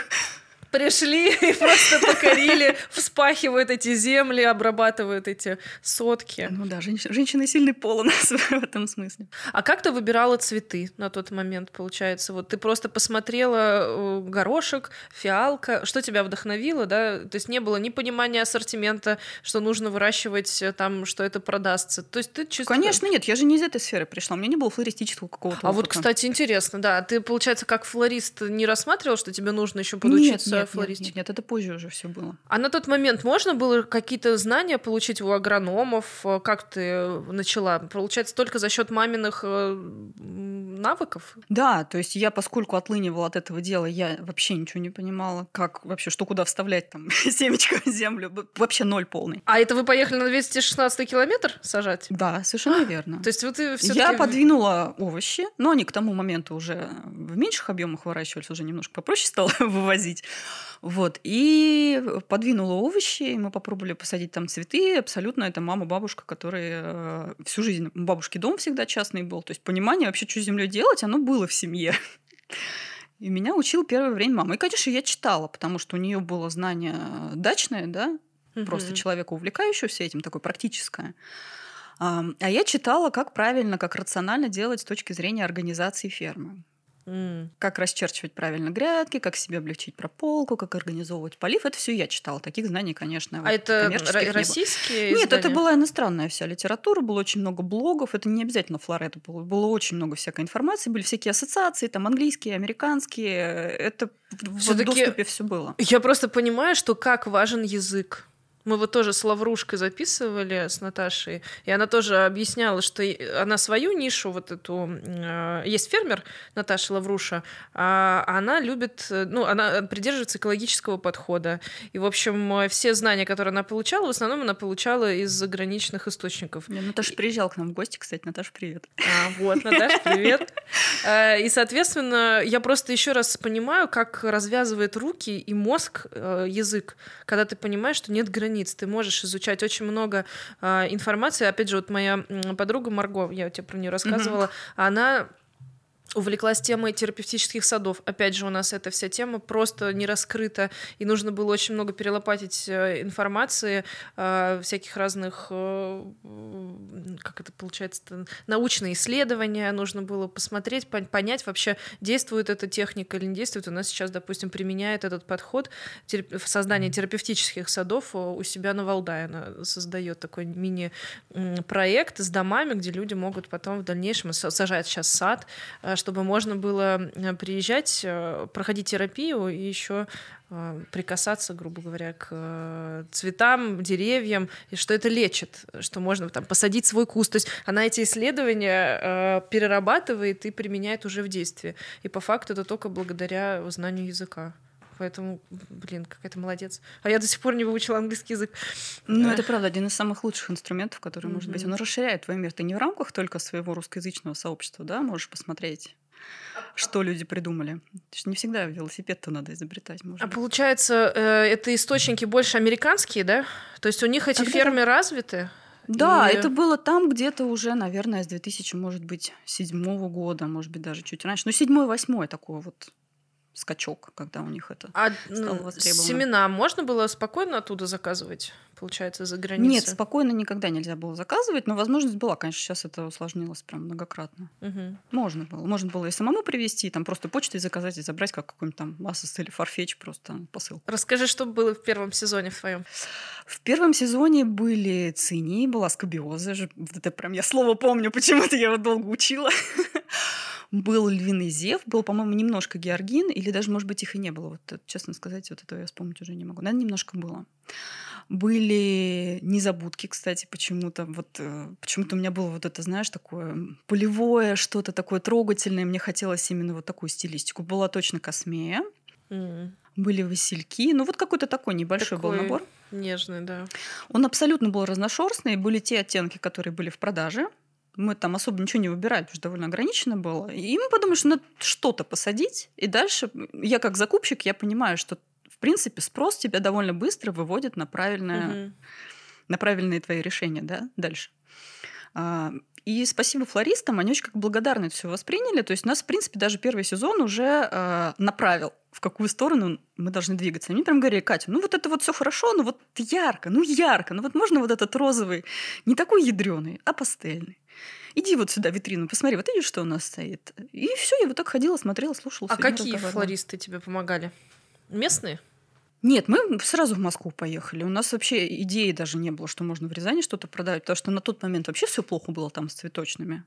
пришли и просто покорили, вспахивают эти земли, обрабатывают эти сотки. Ну да, женщина, женщина сильный пол у нас в этом смысле. А как ты выбирала цветы на тот момент, получается? Вот ты просто посмотрела горошек, фиалка. Что тебя вдохновило, да? То есть не было ни понимания ассортимента, что нужно выращивать там, что это продастся. То есть ты чувствуешь... Конечно, нет, я же не из этой сферы пришла. У меня не было флористического какого-то опыта. А вот, кстати, интересно, да. Ты, получается, как флорист не рассматривал, что тебе нужно еще подучиться? Нет, нет. Флористики. Нет, нет, это позже уже все было. А на тот момент можно было какие-то знания получить у агрономов? Как ты начала? Получается, только за счет маминых навыков? Да, то есть я, поскольку отлынивала от этого дела, я вообще ничего не понимала, как вообще, что куда вставлять там семечко в землю. Вообще ноль полный. А это вы поехали на двести шестнадцатый километр сажать? Да, совершенно верно. То есть вот ты все-таки... Я подвинула овощи, но они к тому моменту уже в меньших объемах выращивались, уже немножко попроще стало вывозить. Вот. И подвинула овощи, и мы попробовали посадить там цветы. Абсолютно это мама, бабушка, которые всю жизнь... Бабушки дом всегда частный был. То есть понимание вообще, что с землей делать, оно было в семье. И меня учил первое время мама. И, конечно, я читала, потому что у нее было знание дачное, да, угу. Просто человека, увлекающегося этим, такое практическое. А я читала, как правильно, как рационально делать с точки зрения организации фермы. Mm. Как расчерчивать правильно грядки, как себе облегчить прополку, как организовывать полив. Это все я читала. Таких знаний, конечно, вот, коммерческих не было. А это российские издания? Нет, это была иностранная вся литература, было очень много блогов. Это не обязательно Флоретта было. Было очень много всякой информации. Были всякие ассоциации, там английские, американские. Это в доступе все было. Я просто понимаю, что как важен язык. Мы вот тоже с Лаврушкой записывали, с Наташей, и она тоже объясняла, что она свою нишу, вот эту... Есть фермер Наташа Лавруша, а она любит... Ну, она придерживается экологического подхода. И, в общем, все знания, которые она получала, в основном она получала из заграничных источников. Наташа и... приезжала к нам в гости, кстати. Наташа, привет. А, вот, Наташа, привет. И, соответственно, я просто еще раз понимаю, как развязывает руки и мозг язык, когда ты понимаешь, что нет границ. Ты можешь изучать очень много э, информации. Опять же, вот моя подруга Марго, я тебе про нее рассказывала, mm-hmm. она увлеклась темой терапевтических садов. Опять же, у нас эта вся тема просто не раскрыта, и нужно было очень много перелопатить информации э, всяких разных, э, как это получается, научные исследования. Нужно было посмотреть, понять вообще, действует эта техника или не действует. У нас сейчас, допустим, применяет этот подход терап- в создании терапевтических садов у себя на Валдае. Она создает такой мини-проект с домами, где люди могут потом в дальнейшем сажать сейчас сад, чтобы можно было приезжать, проходить терапию и еще прикасаться, грубо говоря, к цветам, деревьям, и что это лечит, что можно там посадить свой куст. То есть она эти исследования перерабатывает и применяет уже в действии. И по факту это только благодаря знанию языка. Поэтому, блин, какая-то молодец. А я до сих пор не выучила английский язык. Ну, это правда один из самых лучших инструментов, который mm-hmm. может быть. Он расширяет твой мир. Ты не в рамках только своего русскоязычного сообщества, да, можешь посмотреть, что люди придумали. Не всегда велосипед-то надо изобретать. Может. А получается, э, это источники больше американские, да? То есть у них эти а фермы где-то... развиты? Да, и... это было там где-то уже, наверное, с две тысячи, может быть, седьмого года, может быть, даже чуть раньше. Ну, седьмой, восьмой такой вот скачок, когда у них это а стало востребовано. Семена можно было спокойно оттуда заказывать, получается, за границей? Нет, спокойно никогда нельзя было заказывать, но возможность была, конечно, сейчас это усложнилось прям многократно. Угу. Можно было. Можно было и самому привезти, и там просто почтой заказать и забрать, как какой-нибудь там Ассос или Farfetch, просто посылку. Расскажи, что было в первом сезоне в твоем? В первом сезоне были цинии, была скобиоза. Это прям я слово помню, почему-то я его долго учила. Был львиный зев, был, по-моему, немножко георгин, или даже, может быть, их и не было. Вот, честно сказать, вот этого я вспомнить уже не могу. Наверное, немножко было. Были незабудки, кстати, почему-то. Вот, почему-то у меня было вот это, знаешь, такое полевое, что-то такое трогательное. Мне хотелось именно вот такую стилистику. Была точно космея. Mm. Были васильки. Ну, вот какой-то такой небольшой такой был набор. Нежный, да. Он абсолютно был разношерстный. Были те оттенки, которые были в продаже. Мы там особо ничего не выбирали, потому что довольно ограничено было. И мы подумали, что надо что-то посадить. И дальше я как закупщик, я понимаю, что, в принципе, спрос тебя довольно быстро выводит на правильное, угу. на правильные твои решения, да, дальше. И спасибо флористам, они очень как благодарны все восприняли. То есть нас, в принципе, даже первый сезон уже э, направил, в какую сторону мы должны двигаться. Они прям говорили: Катя, ну вот это вот все хорошо, ну вот ярко, ну ярко, ну вот можно вот этот розовый, не такой ядрёный, а пастельный. Иди вот сюда в витрину, посмотри, вот видишь, что у нас стоит. И все, я вот так ходила, смотрела, слушала. А какие флористы тебе помогали? Местные? Нет, мы сразу в Москву поехали. У нас вообще идеи даже не было, что можно в Рязани что-то продавать, потому что на тот момент вообще все плохо было там с цветочными.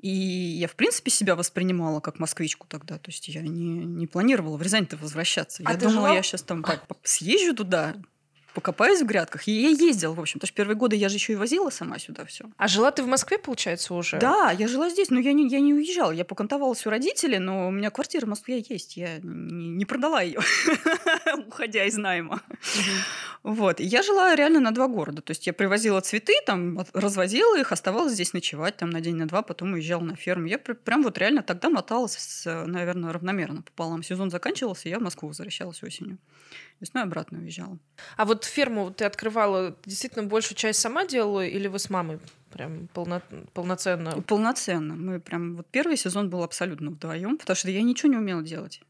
И я, в принципе, себя воспринимала как москвичку тогда. То есть я не, не планировала в Рязань-то возвращаться. А я думала, жила? Я сейчас там съезжу туда, покопаюсь в грядках. И я ездила, в общем. Потому что первые годы я же еще и возила сама сюда все. А жила ты в Москве, получается, уже? Да, я жила здесь, но я не, я не уезжала. Я покантовалась у родителей, но у меня квартира в Москве есть. Я не, не продала ее, уходя из найма. Вот. Я жила реально на два города. То есть я привозила цветы, там, развозила их, оставалась здесь ночевать там, на день, на два, потом уезжала на ферму. Я пр- прям вот реально тогда моталась, наверное, равномерно пополам. Сезон заканчивался, я в Москву возвращалась осенью. Весной обратно уезжала. А вот ферму ты открывала, действительно, большую часть сама делала или вы с мамой прям полно- полноценно? Полноценно. Мы прям... Вот первый сезон был абсолютно вдвоем, потому что я ничего не умела делать.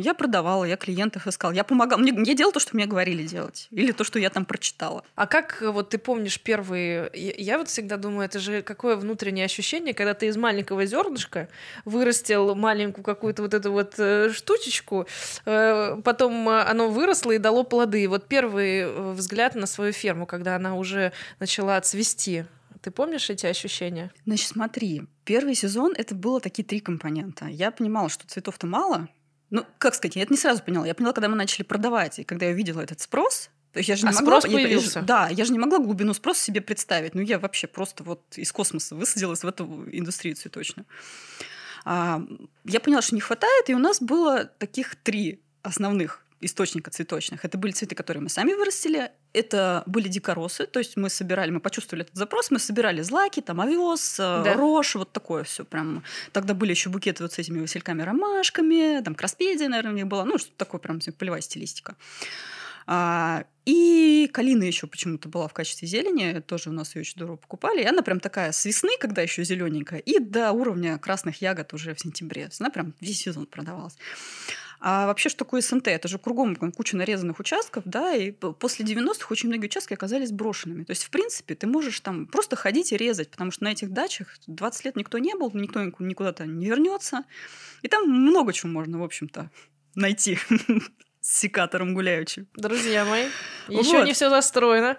Я продавала, я клиентов искала, я помогала. Мне, я делала то, что мне говорили делать, или то, что я там прочитала. А как вот ты помнишь первые... Я, я вот всегда думаю, это же какое внутреннее ощущение, когда ты из маленького зернышка вырастил маленькую какую-то вот эту вот э, штучечку, э, потом оно выросло и дало плоды. И вот первый взгляд на свою ферму, когда она уже начала цвести. Ты помнишь эти ощущения? Значит, смотри, первый сезон это было такие три компонента. Я понимала, что цветов-то мало. Ну, как сказать, я это не сразу поняла. Я поняла, когда мы начали продавать, и когда я увидела этот спрос, то есть я же не а могла, спрос появился? Я, да, я же не могла глубину спроса себе представить. Ну, я вообще просто вот из космоса высадилась в эту индустрию цветочную. А, я поняла, что не хватает, и у нас было таких три основных источника цветочных. Это были цветы, которые мы сами вырастили, это были дикоросы, то есть мы собирали, мы почувствовали этот запрос, мы собирали злаки, там овес, да. рожь, вот такое все прям. Тогда были еще букеты вот с этими васильками-ромашками, там краспедия, наверное, у них была, ну, что-то такое прям полевая стилистика. А, и калина еще почему-то была в качестве зелени, тоже у нас ее очень дорого покупали, и она прям такая с весны, когда еще зелененькая, и до уровня красных ягод уже в сентябре. Она прям весь сезон продавалась. А вообще, что такое СНТ? Это же кругом куча нарезанных участков, да, и после девяностых очень многие участки оказались брошенными. То есть, в принципе, ты можешь там просто ходить и резать, потому что на этих дачах двадцать лет никто не был, никто никуда-то не вернется, и там много чего можно, в общем-то, найти с секатором гуляющим. Друзья мои, еще не все застроено.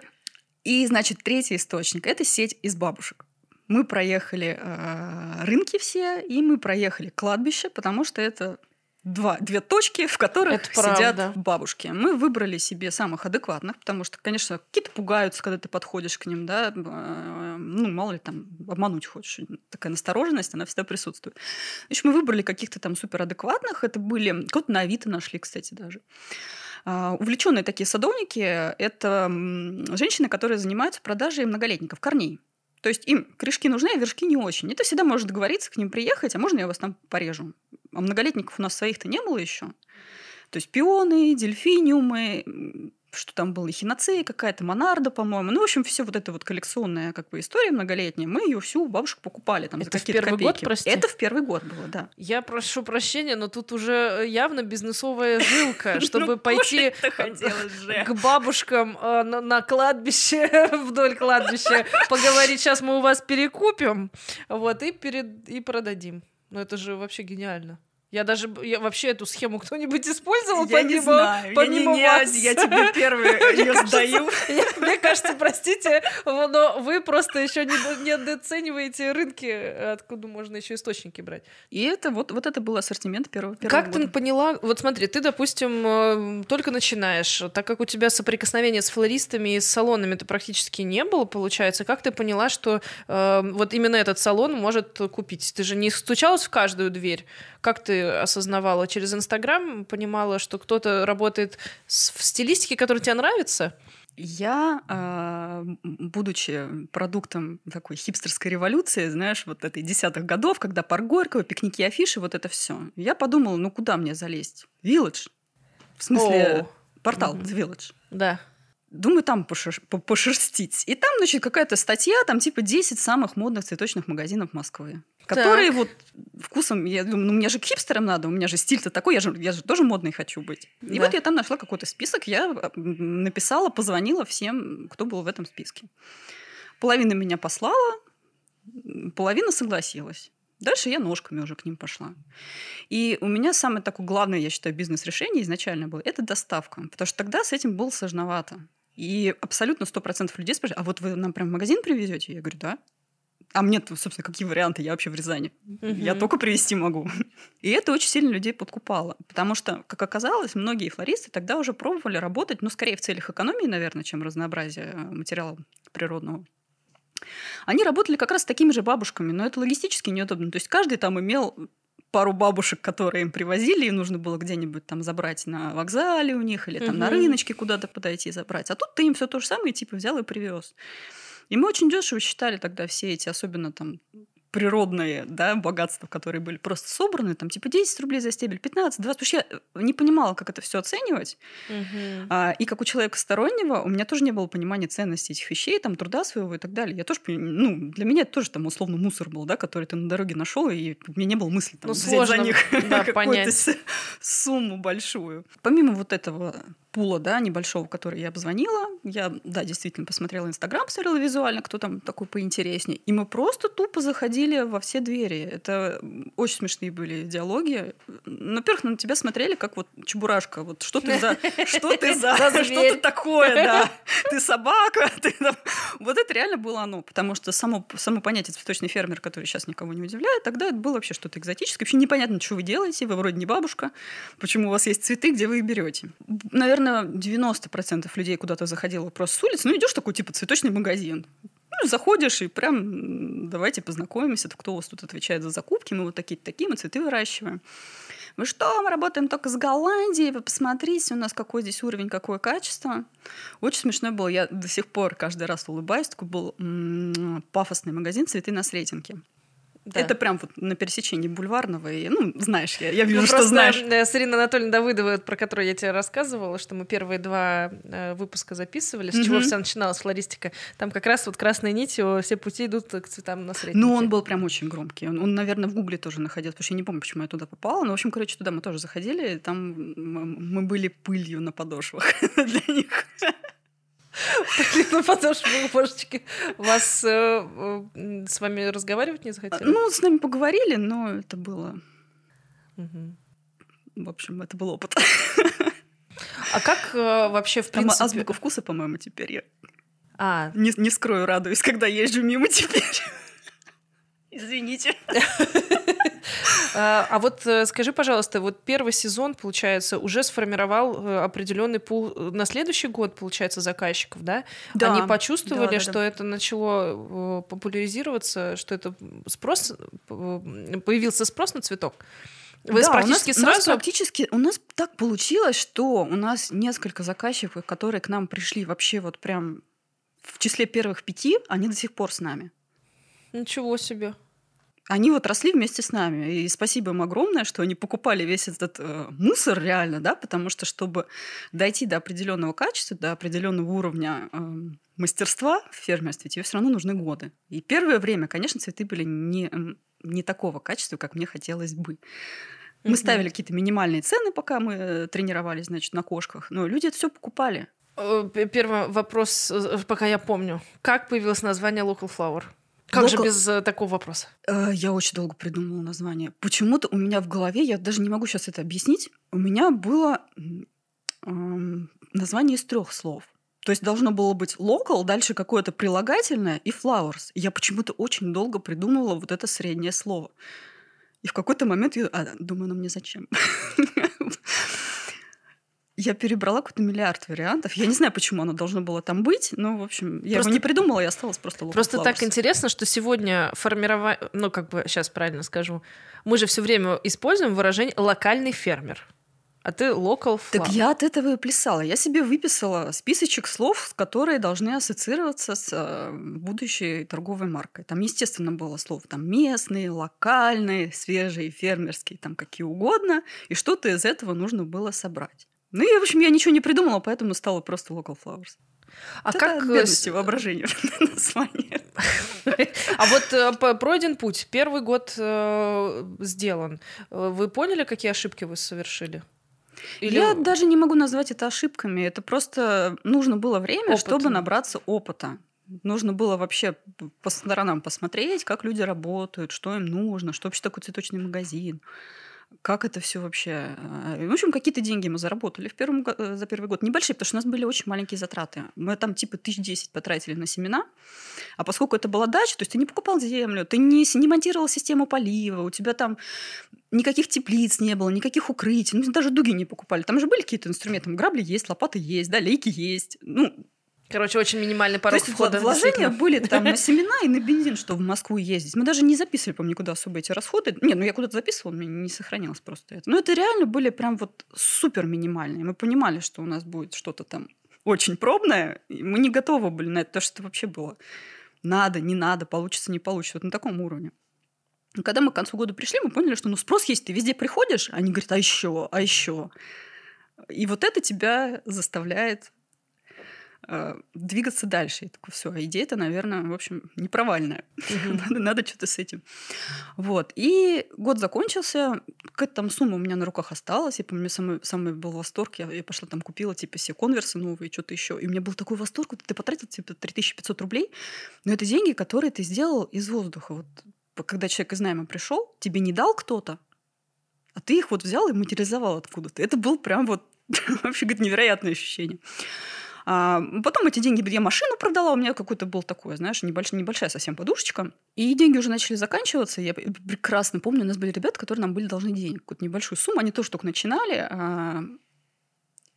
И, значит, третий источник – это сеть из бабушек. Мы проехали э, рынки все, и мы проехали кладбище, потому что это... Два, две точки, в которых сидят бабушки. Мы выбрали себе самых адекватных, потому что, конечно, какие-то пугаются, когда ты подходишь к ним, да, ну, мало ли, там, обмануть хочешь. Такая настороженность, она всегда присутствует. Значит, мы выбрали каких-то там суперадекватных, это были... Кого-то на Авито нашли, кстати, даже. Увлеченные такие садовники – это женщины, которые занимаются продажей многолетников, корней. То есть им корешки нужны, а вершки не очень. И ты всегда можешь договориться к ним приехать, а можно я вас там порежу? А многолетников у нас своих-то не было еще. То есть пионы, дельфиниумы, что там было, эхиноцея какая-то, монарда, по-моему. Ну, в общем, все вот эта вот коллекционная как бы история многолетняя, мы ее всю у бабушек покупали там за какие-то копейки. Это в первый год, прости? Это в первый год было, да. Я прошу прощения, но тут уже явно бизнесовая жилка, чтобы пойти к бабушкам на кладбище, вдоль кладбища, поговорить, сейчас мы у вас перекупим, вот, и продадим. Ну, это же вообще гениально. Я даже я вообще эту схему кто-нибудь использовал? Я помимо, не знаю. Помимо я, не, вас? Я, я тебе первую ее сдаю. Мне кажется, простите, но вы просто еще недооцениваете рынки, откуда можно еще источники брать. И это вот это был ассортимент первого года. Как ты поняла? Вот смотри, ты, допустим, только начинаешь, так как у тебя соприкосновения с флористами и с салонами это практически не было, получается, как ты поняла, что вот именно этот салон может купить? Ты же не стучалась в каждую дверь? Как ты осознавала? Через Инстаграм понимала, что кто-то работает с, в стилистике, которая тебе нравится? Я, э, будучи продуктом такой хипстерской революции, знаешь, вот этой десятых годов, когда парк Горького, пикники, афиши, вот это все, я подумала, ну куда мне залезть? Village. В смысле, О. портал The Village. Да. Думаю, там пошер... пошерстить. И там, значит, какая-то статья, там типа десять самых модных цветочных магазинов Москвы. Которые так. вот вкусом... Я думаю, ну, мне же к хипстерам надо, у меня же стиль-то такой, я же, я же тоже модный хочу быть. Да. И вот я там нашла какой-то список, я написала, позвонила всем, кто был в этом списке. Половина меня послала, половина согласилась. Дальше я ножками уже к ним пошла. И у меня самое такое главное, я считаю, бизнес-решение изначально было – это доставка. Потому что тогда с этим было сложновато. И абсолютно сто процентов людей спрашивают, а вот вы нам прям в магазин привезете? Я говорю, да. А мне-то, собственно, какие варианты? Я вообще в Рязани. Угу. Я только привезти могу. И это очень сильно людей подкупало. Потому что, как оказалось, многие флористы тогда уже пробовали работать, ну, скорее в целях экономии, наверное, чем разнообразия материала природного. Они работали как раз с такими же бабушками, но это логистически неудобно. То есть каждый там имел пару бабушек, которые им привозили, и нужно было где-нибудь там забрать на вокзале у них или там угу. на рыночке куда-то подойти забрать. А тут ты им все то же самое типа взял и привез. И мы очень дешево считали тогда все эти, особенно там природные, да, богатства, которые были просто собраны, там типа десять рублей за стебель, пятнадцать, двадцать, потому что я не понимала, как это все оценивать. Uh-huh. А, и как у человека стороннего, у меня тоже не было понимания ценности этих вещей, там, труда своего и так далее. Я тоже, ну, для меня это тоже там условно мусор был, да, который ты на дороге нашел, и у меня не было мысли там, ну, взять сложно, за них да, какую-то сумму большую. Помимо вот этого пула, да, небольшого, который я обзвонила, я, да, действительно посмотрела Инстаграм, посмотрела визуально, кто там такой поинтереснее, и мы просто тупо заходили во все двери. Это очень смешные были диалоги. Во-первых, на тебя смотрели, как вот чебурашка. Вот что ты за... Что ты за... Что ты такое, да? Ты собака? Вот это реально было оно. Потому что само понятие цветочный фермер, который сейчас никого не удивляет, тогда это было вообще что-то экзотическое. Вообще непонятно, что вы делаете. Вы вроде не бабушка. Почему у вас есть цветы, где вы их берете? Наверное, девяносто процентов людей куда-то заходило просто с улицы. Ну, идешь такой, типа, цветочный магазин. Ну, заходишь и прям давайте познакомимся, кто у вас тут отвечает за закупки, мы вот такие-то такие, мы цветы выращиваем. Вы что, мы работаем только с Голландией, вы посмотрите, у нас какой здесь уровень, какое качество. Очень смешно было, я до сих пор каждый раз улыбаюсь, такой был м-м, пафосный магазин «Цветы на Сретенке». Да. Это прям вот на пересечении Бульварного и, ну, знаешь, я, я вижу, ну, что просто, знаешь. Да, с Ириной Анатольевной Давыдовой, про которую я тебе рассказывала, что мы первые два э, выпуска записывали, с mm-hmm. чего вся начиналась флористика. Там как раз вот красной нитью все пути идут к цветам на Сретенке. Ну, он был прям очень громкий. Он, он, наверное, в Гугле тоже находился, потому что я не помню, почему я туда попала. Но, в общем, короче, туда мы тоже заходили, и там мы были пылью на подошвах для них. На подошву божечки. Вас э, э, с вами разговаривать не захотели? Ну, с нами поговорили, но это было... Угу. В общем, это был опыт. А как э, вообще, в принципе... Там азбука вкуса, по-моему, теперь я... А. Не, не скрою, радуюсь, когда езжу мимо теперь. Извините. А вот скажи, пожалуйста, вот первый сезон, получается, уже сформировал определенный пул на следующий год, получается, заказчиков, да? Да. Они почувствовали, да, да, что да. это начало популяризироваться, что это спрос, появился спрос на цветок. Вы да, практически у нас, сразу... у нас практически у нас так получилось, что у нас несколько заказчиков, которые к нам пришли вообще вот прям в числе первых пяти, они до сих пор с нами. Ничего себе. Они вот росли вместе с нами. И спасибо им огромное, что они покупали весь этот э, мусор реально, да, потому что, чтобы дойти до определенного качества, до определенного уровня э, мастерства в фермерстве, тебе все равно нужны годы. И первое время, конечно, цветы были не, не такого качества, как мне хотелось бы. Мы mm-hmm. ставили какие-то минимальные цены, пока мы тренировались, значит, на кошках, но люди это все покупали. Первый вопрос, пока я помню. Как появилось название Local Flower? Как Local... же без э, такого вопроса? Э, я очень долго придумывала название. Почему-то у меня в голове, я даже не могу сейчас это объяснить, у меня было э, название из трех слов. То есть должно было быть local, дальше какое-то прилагательное и flowers. Я почему-то очень долго придумывала вот это среднее слово. И в какой-то момент я а, думаю, ну мне зачем? Я перебрала какой-то миллиард вариантов. Я не знаю, почему оно должно было там быть, но, в общем, я просто, его не придумала, я осталась просто Local Просто Flowers. Так интересно, что сегодня формирование... Ну, как бы, сейчас правильно скажу. Мы же все время используем выражение «локальный фермер». А ты Local Flower. Так я от этого и плясала. Я себе выписала списочек слов, которые должны ассоциироваться с будущей торговой маркой. Там, естественно, было слово там, местные, локальные, свежие, фермерские, там какие угодно. И что-то из этого нужно было собрать. Ну и, в общем, я ничего не придумала, поэтому стала просто Local Flowers. А это как... бедности воображения название. А вот пройден путь. Первый год сделан. Вы поняли, какие ошибки вы совершили? Или... Я даже не могу назвать это ошибками. Это просто нужно было время, опыт, чтобы набраться опыта. Нужно было вообще по сторонам посмотреть, как люди работают, что им нужно, что вообще такое цветочный магазин, как это все вообще. В общем, какие-то деньги мы заработали в первом, за первый год. Небольшие, потому что у нас были очень маленькие затраты. Мы там типа тысяч десять потратили на семена. А поскольку это была дача, то есть ты не покупал землю, ты не, не монтировал систему полива, у тебя там никаких теплиц не было, никаких укрытий. Ну, даже дуги не покупали. Там же были какие-то инструменты. Там грабли есть, лопаты есть, да, лейки есть. Ну, короче, очень минимальный порог входа. То есть вложения были там на семена и на бензин, что в Москву ездить. Мы даже не записывали, по-моему, никуда особо эти расходы. Не, ну я куда-то записывала, у меня не сохранилось просто это. Но это реально были прям вот супер минимальные. Мы понимали, что у нас будет что-то там очень пробное. И мы не готовы были на это, то, что это вообще было. Надо, не надо, получится, не получится. Вот на таком уровне. И когда мы к концу года пришли, мы поняли, что ну спрос есть, ты везде приходишь. Они говорят, а еще, а еще. И вот это тебя заставляет двигаться дальше. И такой, все, а идея-то, наверное, в общем, непровальная. Mm-hmm. надо, надо что-то с этим. Вот. И год закончился. Какая-то там сумма у меня на руках осталась. Я помню, самый, самый был восторг. Я, я пошла там, купила типа все конверсы новые, что-то еще. И у меня был такой восторг. Вот ты потратил типа три тысячи пятьсот рублей. Но это деньги, которые ты сделал из воздуха. Вот, когда человек из найма пришел, тебе не дал кто-то, а ты их вот взял и материализовал откуда-то. Это был прям вот вообще невероятное ощущение. Потом эти деньги, я машину продала, у меня какой-то был такой, знаешь, небольшая, небольшая совсем подушечка. И деньги уже начали заканчиваться. Я прекрасно помню, у нас были ребята, которые нам были должны денег, какую-то небольшую сумму. Они тоже только начинали.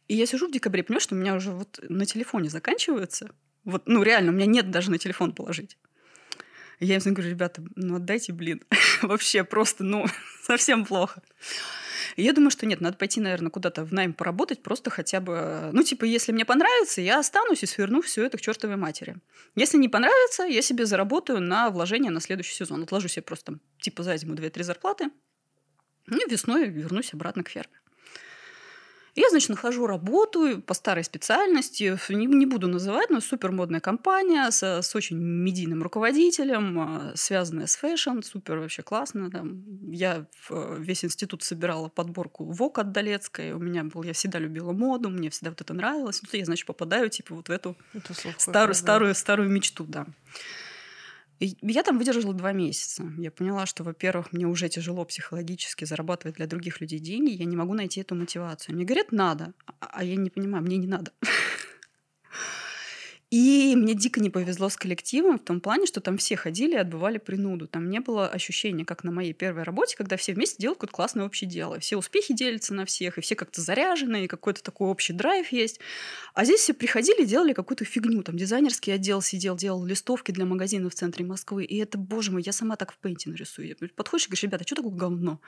И я сижу в декабре, понимаешь, что у меня уже вот на телефоне заканчивается. Вот, ну, реально, у меня нет даже на телефон положить. Я им говорю, ребята, ну, отдайте, блин. Вообще просто, ну, совсем плохо. И я думаю, что нет, надо пойти, наверное, куда-то в найм поработать, просто хотя бы... Ну, типа, если мне понравится, я останусь и сверну все это к чертовой матери. Если не понравится, я себе заработаю на вложение на следующий сезон. Отложу себе просто, типа, за зиму две-три зарплаты, и весной вернусь обратно к ферме. Я, значит, нахожу работу по старой специальности, не буду называть, но супермодная компания с, с очень медийным руководителем, связанная с фэшн, супер вообще классно. Там. Я весь институт собирала подборку Vogue от Долецкой, у меня был, я всегда любила моду, мне всегда вот это нравилось. Ну, я, значит, попадаю типа вот в эту старую, старую, старую мечту, да. Я там выдержала два месяца. Я поняла, что, во-первых, мне уже тяжело психологически зарабатывать для других людей деньги, я не могу найти эту мотивацию. Мне говорят, надо, а я не понимаю, мне не надо. И мне дико не повезло с коллективом в том плане, что там все ходили и отбывали принуду. Там не было ощущения, как на моей первой работе, когда все вместе делают какое-то классное общее дело. Все успехи делятся на всех, и все как-то заряжены, и какой-то такой общий драйв есть. А здесь все приходили и делали какую-то фигню. Там дизайнерский отдел сидел, делал листовки для магазинов в центре Москвы. И это, боже мой, я сама так в пейнте нарисую. Подходишь и говоришь, ребята, что такое говно?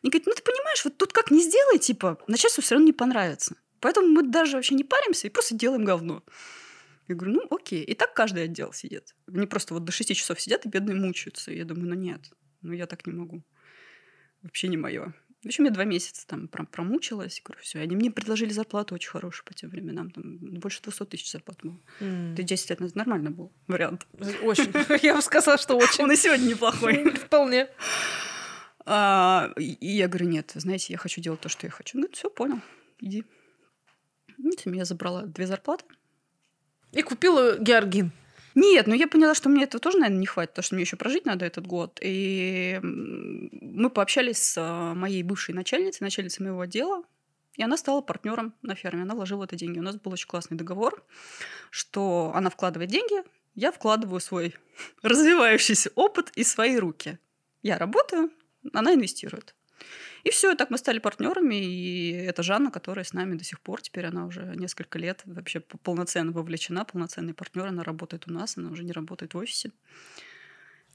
И говорит, ну ты понимаешь, вот тут как не сделай, типа, начальству все равно не понравится. Поэтому мы даже вообще не паримся и просто делаем говно. Я говорю, ну окей. И так каждый отдел сидит. Они просто вот до шести часов сидят и бедные мучаются. И я думаю, ну нет, ну я так не могу. Вообще не мое. В общем, я два месяца там прям промучилась. Говорю, все. Они мне предложили зарплату очень хорошую по тем временам. Там больше двести тысяч зарплат было. Mm. Это десять лет назад нормально был вариант. Очень. Я бы сказала, что очень. Он и сегодня неплохой. Вполне. И я говорю, нет, знаете, я хочу делать то, что я хочу. Ну все, понял, иди. Я забрала две зарплаты. И купила георгин. Нет, ну я поняла, что мне этого тоже, наверное, не хватит, потому что мне еще прожить надо этот год. И мы пообщались с моей бывшей начальницей, начальницей моего отдела, и она стала партнером на ферме. Она вложила это деньги. У нас был очень классный договор, что она вкладывает деньги, я вкладываю свой развивающийся опыт и свои руки. Я работаю, она инвестирует. И все, и так мы стали партнерами, и это Жанна, которая с нами до сих пор, теперь она уже несколько лет вообще полноценно вовлечена, полноценный партнер, она работает у нас, она уже не работает в офисе.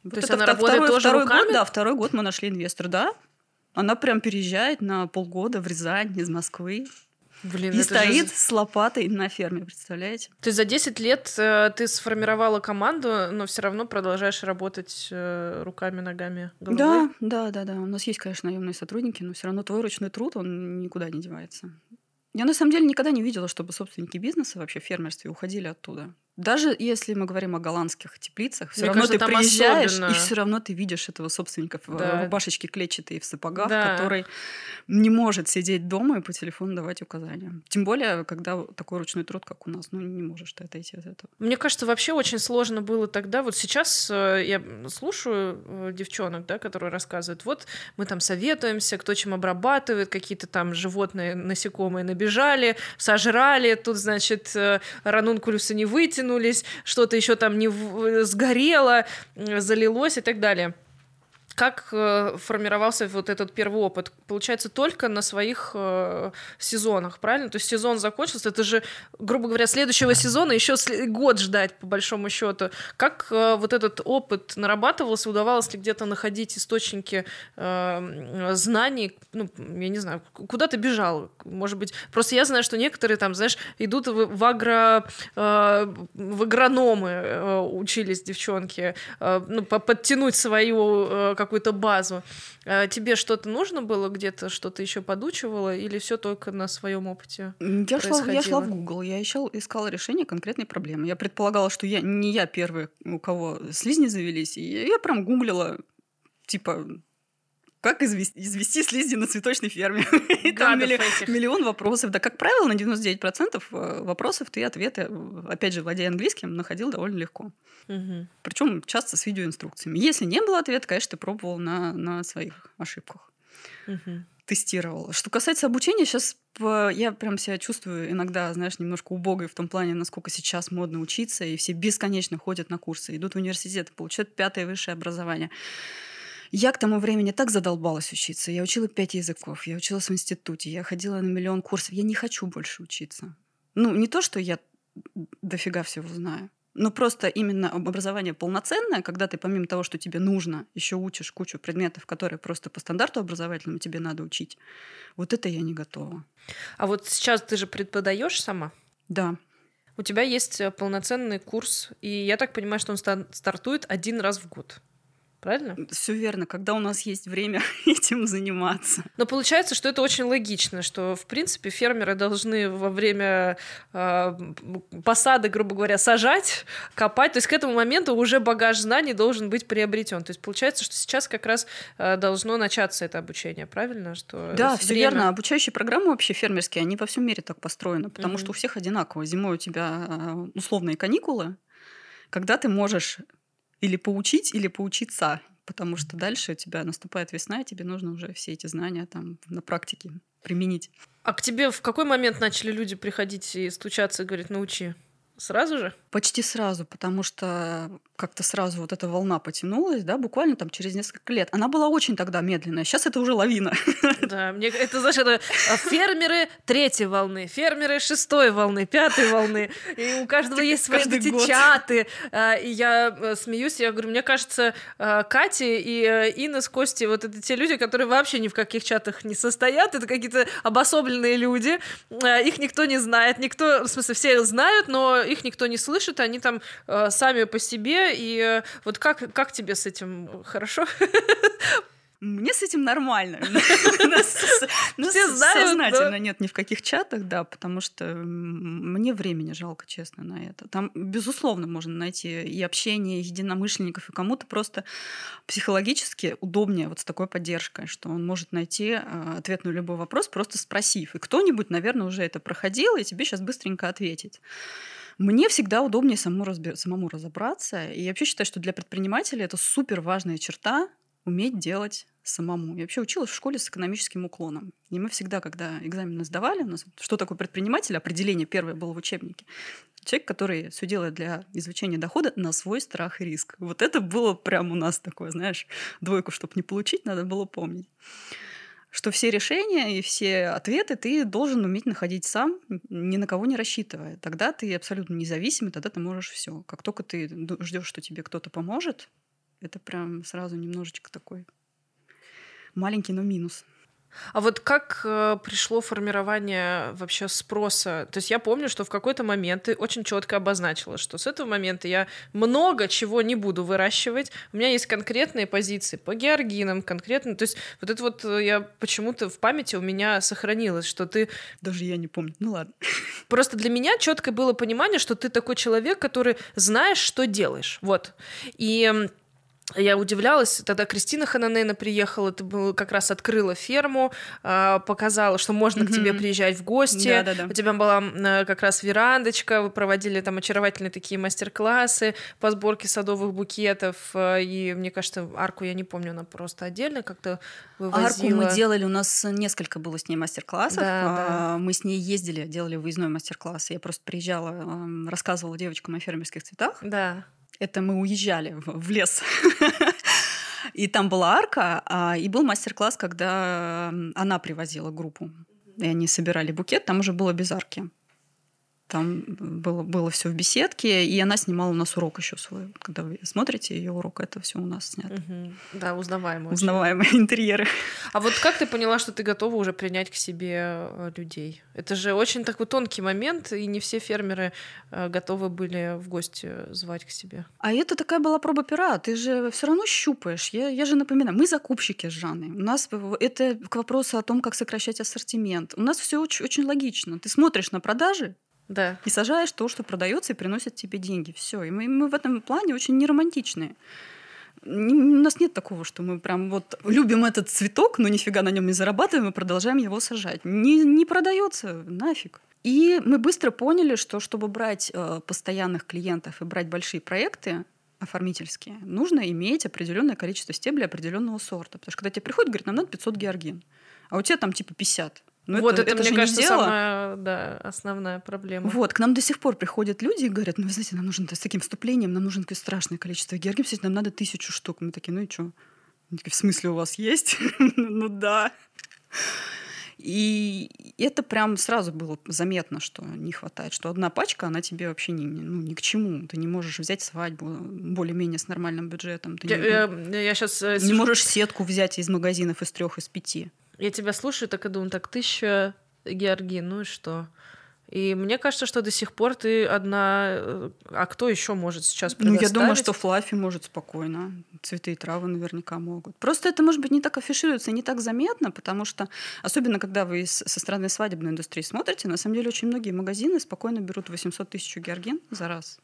Вот. То есть она работает второй, тоже второй руками? Год, да, второй год мы нашли инвестора, да. Она прям переезжает на полгода в Рязань из Москвы. Блин, и стоит же... с лопатой на ферме, представляете? То есть за десять лет э, ты сформировала команду, но все равно продолжаешь работать э, руками, ногами, головой? Да, да, да, да. У нас есть, конечно, наемные сотрудники, но все равно твой ручной труд, он никуда не девается. Я на самом деле никогда не видела, чтобы собственники бизнеса вообще в фермерстве уходили оттуда. Даже если мы говорим о голландских теплицах, все равно, кажется, ты приезжаешь, особенно. И все равно ты видишь этого собственника, да, в рубашечке клетчатой и в сапогах, да, который не может сидеть дома и по телефону давать указания. Тем более, когда такой ручной труд, как у нас, ну не можешь ты отойти от этого. Мне кажется, вообще очень сложно было тогда. Вот сейчас я слушаю девчонок, да, которые рассказывают, вот мы там советуемся, кто чем обрабатывает, какие-то там животные, насекомые набежали, сожрали, тут, значит, ранункулюсы не вытянули, что-то еще там не в... сгорело, залилось и так далее. Как э, формировался вот этот первый опыт? Получается, только на своих э, сезонах, правильно? То есть сезон закончился, это же, грубо говоря, следующего сезона еще год ждать, по большому счету. Как э, вот этот опыт нарабатывался? Удавалось ли где-то находить источники э, знаний? Ну, я не знаю, куда ты бежал? Может быть, просто я знаю, что некоторые там, знаешь, идут в, в, агро, э, в агрономы э, учились девчонки, э, ну, подтянуть свою э, какую-то базу. Тебе что-то нужно было где-то, что-то еще подучивала, или все только на своем опыте я происходило? Шла, я шла в Google, я еще искала решение конкретной проблемы. Я предполагала, что я не я первый, у кого слизни завелись, и я прям гуглила, типа, как извести, извести слизни на цветочной ферме. И там миллион вопросов. Да, как правило, на девяносто девять процентов вопросов ты ответы, опять же, владея английским, находил довольно легко. Угу. Причем часто с видеоинструкциями. Если не было ответа, конечно, ты пробовал на, на своих ошибках. Угу. Тестировала. Что касается обучения, сейчас я прям себя чувствую иногда, знаешь, немножко убогой в том плане, насколько сейчас модно учиться, и все бесконечно ходят на курсы, идут в университет, получают пятое высшее образование. Я к тому времени так задолбалась учиться. Я учила пять языков, я училась в институте, я ходила на миллион курсов. Я не хочу больше учиться. Ну, не то, что я дофига всего знаю, но просто именно образование полноценное, когда ты помимо того, что тебе нужно, еще учишь кучу предметов, которые просто по стандарту образовательному тебе надо учить. Вот это я не готова. А вот сейчас ты же преподаешь сама? Да. У тебя есть полноценный курс, и я так понимаю, что он стартует один раз в год. Правильно? Все верно. Когда у нас есть время этим заниматься. Но получается, что это очень логично, что, в принципе, фермеры должны во время э, посады, грубо говоря, сажать, копать. То есть к этому моменту уже багаж знаний должен быть приобретен. То есть получается, что сейчас как раз э, должно начаться это обучение, правильно? Что да, все время... верно. Обучающие программы вообще фермерские, они во всем мире так построены, потому mm-hmm. что у всех одинаково. Зимой у тебя условные каникулы, когда ты можешь... Или поучить, или поучиться, потому что дальше у тебя наступает весна, и тебе нужно уже все эти знания там на практике применить. А к тебе в какой момент начали люди приходить и стучаться и говорить «научи»? Сразу же? Почти сразу, потому что как-то сразу вот эта волна потянулась, да, буквально там через несколько лет. Она была очень тогда медленная, сейчас это уже лавина. Да, мне это, знаешь, это фермеры третьей волны, фермеры шестой волны, пятой волны, и у каждого есть свои чаты. И я смеюсь, я говорю, мне кажется, Катя и Инна с Костей, вот это те люди, которые вообще ни в каких чатах не состоят, это какие-то обособленные люди, их никто не знает, никто, в смысле, все знают, но их никто не слышит, они там э, сами по себе, и э, вот как, как тебе с этим? Хорошо? Мне с этим нормально. Все знают. Сознательно нет ни в каких чатах, да, потому что мне времени жалко, честно, на это. Там, безусловно, можно найти и общение, и единомышленников, и кому-то просто психологически удобнее вот с такой поддержкой, что он может найти ответ на любой вопрос, просто спросив. И кто-нибудь, наверное, уже это проходил, и тебе сейчас быстренько ответить. Мне всегда удобнее самому, разбер... самому разобраться. И я вообще считаю, что для предпринимателя это супер важная черта – уметь делать самому. Я вообще училась в школе с экономическим уклоном. И мы всегда, когда экзамены сдавали, у нас что такое предприниматель, определение первое было в учебнике. Человек, который все делает для извлечения дохода на свой страх и риск. Вот это было прям у нас такое, знаешь, двойку, чтобы не получить, надо было помнить. Что все решения и все ответы ты должен уметь находить сам, ни на кого не рассчитывая. Тогда ты абсолютно независимый, тогда ты можешь все. Как только ты ждешь, что тебе кто-то поможет, это прям сразу немножечко такой маленький, но минус. А вот как э, пришло формирование вообще спроса? То есть я помню, что в какой-то момент ты очень четко обозначила, что с этого момента я много чего не буду выращивать. У меня есть конкретные позиции по георгинам, конкретно. То есть вот это вот я почему-то в памяти у меня сохранилось, что ты... Даже я не помню. Ну ладно. Просто для меня четко было понимание, что ты такой человек, который знаешь, что делаешь. Вот. И... Я удивлялась, тогда Кристина Хананена приехала, ты как раз открыла ферму, показала, что можно mm-hmm. к тебе приезжать в гости, да-да-да. У тебя была как раз верандочка, вы проводили там очаровательные такие мастер-классы по сборке садовых букетов, и, мне кажется, арку, я не помню, она просто отдельно как-то вывозила. Арку мы делали, у нас несколько было с ней мастер-классов, да, да. Мы с ней ездили, делали выездной мастер-класс, я просто приезжала, рассказывала девочкам о фермерских цветах. Да. Это мы уезжали в лес. И там была арка, и был мастер-класс, когда она привозила группу. И они собирали букет, там уже было без арки. Там было, было все в беседке, и она снимала у нас урок еще свой. Когда вы смотрите ее урок, это все у нас снято. Угу. Да, узнаваемые. Узнаваемые интерьеры. А вот как ты поняла, что ты готова уже принять к себе людей? Это же очень такой тонкий момент, и не все фермеры готовы были в гости звать к себе. А это такая была проба пера. Ты же все равно щупаешь. Я, я же напоминаю, мы закупщики с Жанной. У нас это к вопросу о том, как сокращать ассортимент. У нас все очень, очень логично. Ты смотришь на продажи, да. И сажаешь то, что продается и приносит тебе деньги. Все. И мы, мы в этом плане очень неромантичные. У нас нет такого, что мы прям вот любим этот цветок, но нифига на нем не зарабатываем и продолжаем его сажать. Не, не продается, нафиг. И мы быстро поняли, что чтобы брать э, постоянных клиентов и брать большие проекты оформительские, нужно иметь определенное количество стеблей определенного сорта. Потому что когда тебе приходят, говорят, нам надо пятьсот георгин, а у тебя там типа пятьдесят. Но вот это, это, это мне кажется, самая да, основная проблема. Вот, к нам до сих пор приходят люди и говорят, ну, вы знаете, нам нужно с таким вступлением, нам нужно страшное количество георгин, нам надо тысячу штук. Мы такие, ну и что? В смысле у вас есть? Ну да. И это прям сразу было заметно, что не хватает, что одна пачка, она тебе вообще не, ну, ни к чему. Ты не можешь взять свадьбу более-менее с нормальным бюджетом. Ты я, не, я, я сейчас не слушаю. Можешь сетку взять из магазинов из трех, из пяти. Я тебя слушаю, так и думаю, так, тысяча георгин, ну и что? И мне кажется, что до сих пор ты одна... А кто еще может сейчас предоставить? Ну, я думаю, что Fluffy может спокойно. Цветы и травы наверняка могут. Просто это, может быть, не так афишируется, не так заметно, потому что, особенно когда вы со стороны свадебной индустрии смотрите, на самом деле очень многие магазины спокойно берут восемьсот тысяч георгин за раз.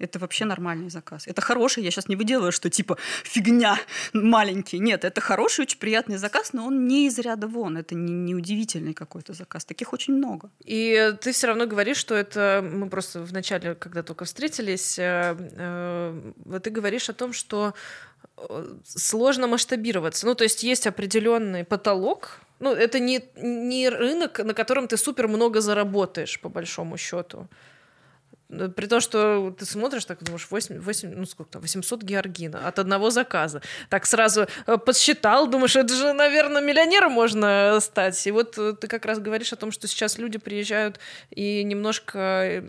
Это вообще нормальный заказ. Это хороший, я сейчас не выделываю, что типа фигня, маленький. Нет, это хороший, очень приятный заказ, но он не из ряда вон. Это не, не удивительный какой-то заказ. Таких очень много. И ты все равно говоришь, что это... Мы просто вначале, когда только встретились, ты говоришь о том, что сложно масштабироваться. Ну, то есть есть определенный потолок. Ну, это не, не рынок, на котором ты супер много заработаешь, по большому счету. При том, что ты смотришь, так думаешь, восемь, восемь, ну сколько там, восемьсот георгин от одного заказа. Так сразу подсчитал, думаешь, это же, наверное, миллионером можно стать. И вот ты как раз говоришь о том, что сейчас люди приезжают и немножко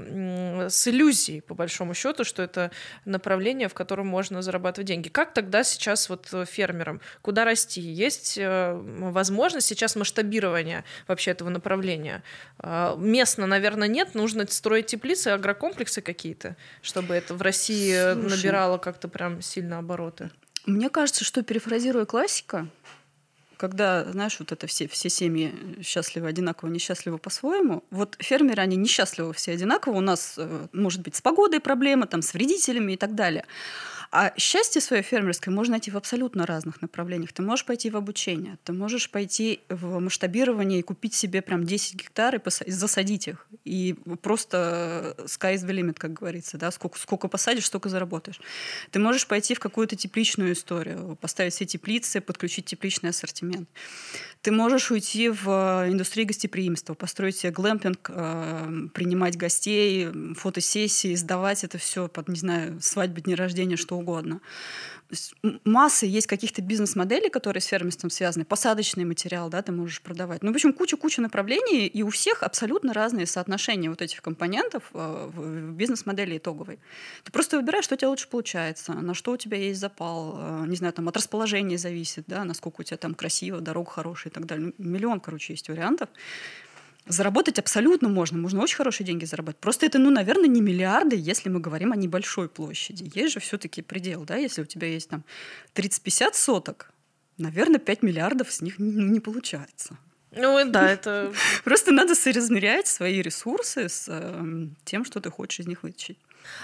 с иллюзией, по большому счету, что это направление, в котором можно зарабатывать деньги. Как тогда сейчас вот фермерам? Куда расти? Есть возможность сейчас масштабирования вообще этого направления? Местно, наверное, нет, нужно строить теплицы, агрокомплексы какие-то, чтобы это в России Слушай, набирало как-то прям сильно обороты? Мне кажется, что, перефразируя классика, когда, знаешь, вот это все, все семьи счастливы одинаково, несчастливы по-своему, вот фермеры, они несчастливы все одинаково, у нас, может быть, с погодой проблемы, там, с вредителями и так далее. А счастье свое фермерское можно найти в абсолютно разных направлениях. Ты можешь пойти в обучение, ты можешь пойти в масштабирование и купить себе прям десять гектар и, пос... и засадить их. И просто sky is the limit, как говорится. Да? Сколько, сколько посадишь, столько заработаешь. Ты можешь пойти в какую-то тепличную историю, поставить все теплицы, подключить тепличный ассортимент. Ты можешь уйти в индустрию гостеприимства, построить себе глэмпинг, принимать гостей, фотосессии, сдавать это все под, не знаю, свадьбы, дни рождения, что что угодно. Масса есть каких-то бизнес-моделей, которые с фермерством связаны. Посадочный материал, да, ты можешь продавать. Ну, в общем, куча-куча направлений, и у всех абсолютно разные соотношения вот этих компонентов в бизнес-модели итоговой. Ты просто выбираешь, что у тебя лучше получается, на что у тебя есть запал, не знаю, там от расположения зависит, да, насколько у тебя там красиво, дорога хорошая и так далее. Миллион, короче, есть вариантов. Заработать абсолютно можно, можно очень хорошие деньги заработать. Просто это, ну, наверное, не миллиарды, если мы говорим о небольшой площади. Есть же все-таки предел, да, если у тебя есть там тридцать-пятьдесят соток, наверное, пять миллиардов с них ну, не получается. Ну, да, это... Просто надо соразмерять свои ресурсы с тем, что ты хочешь из них вытащить.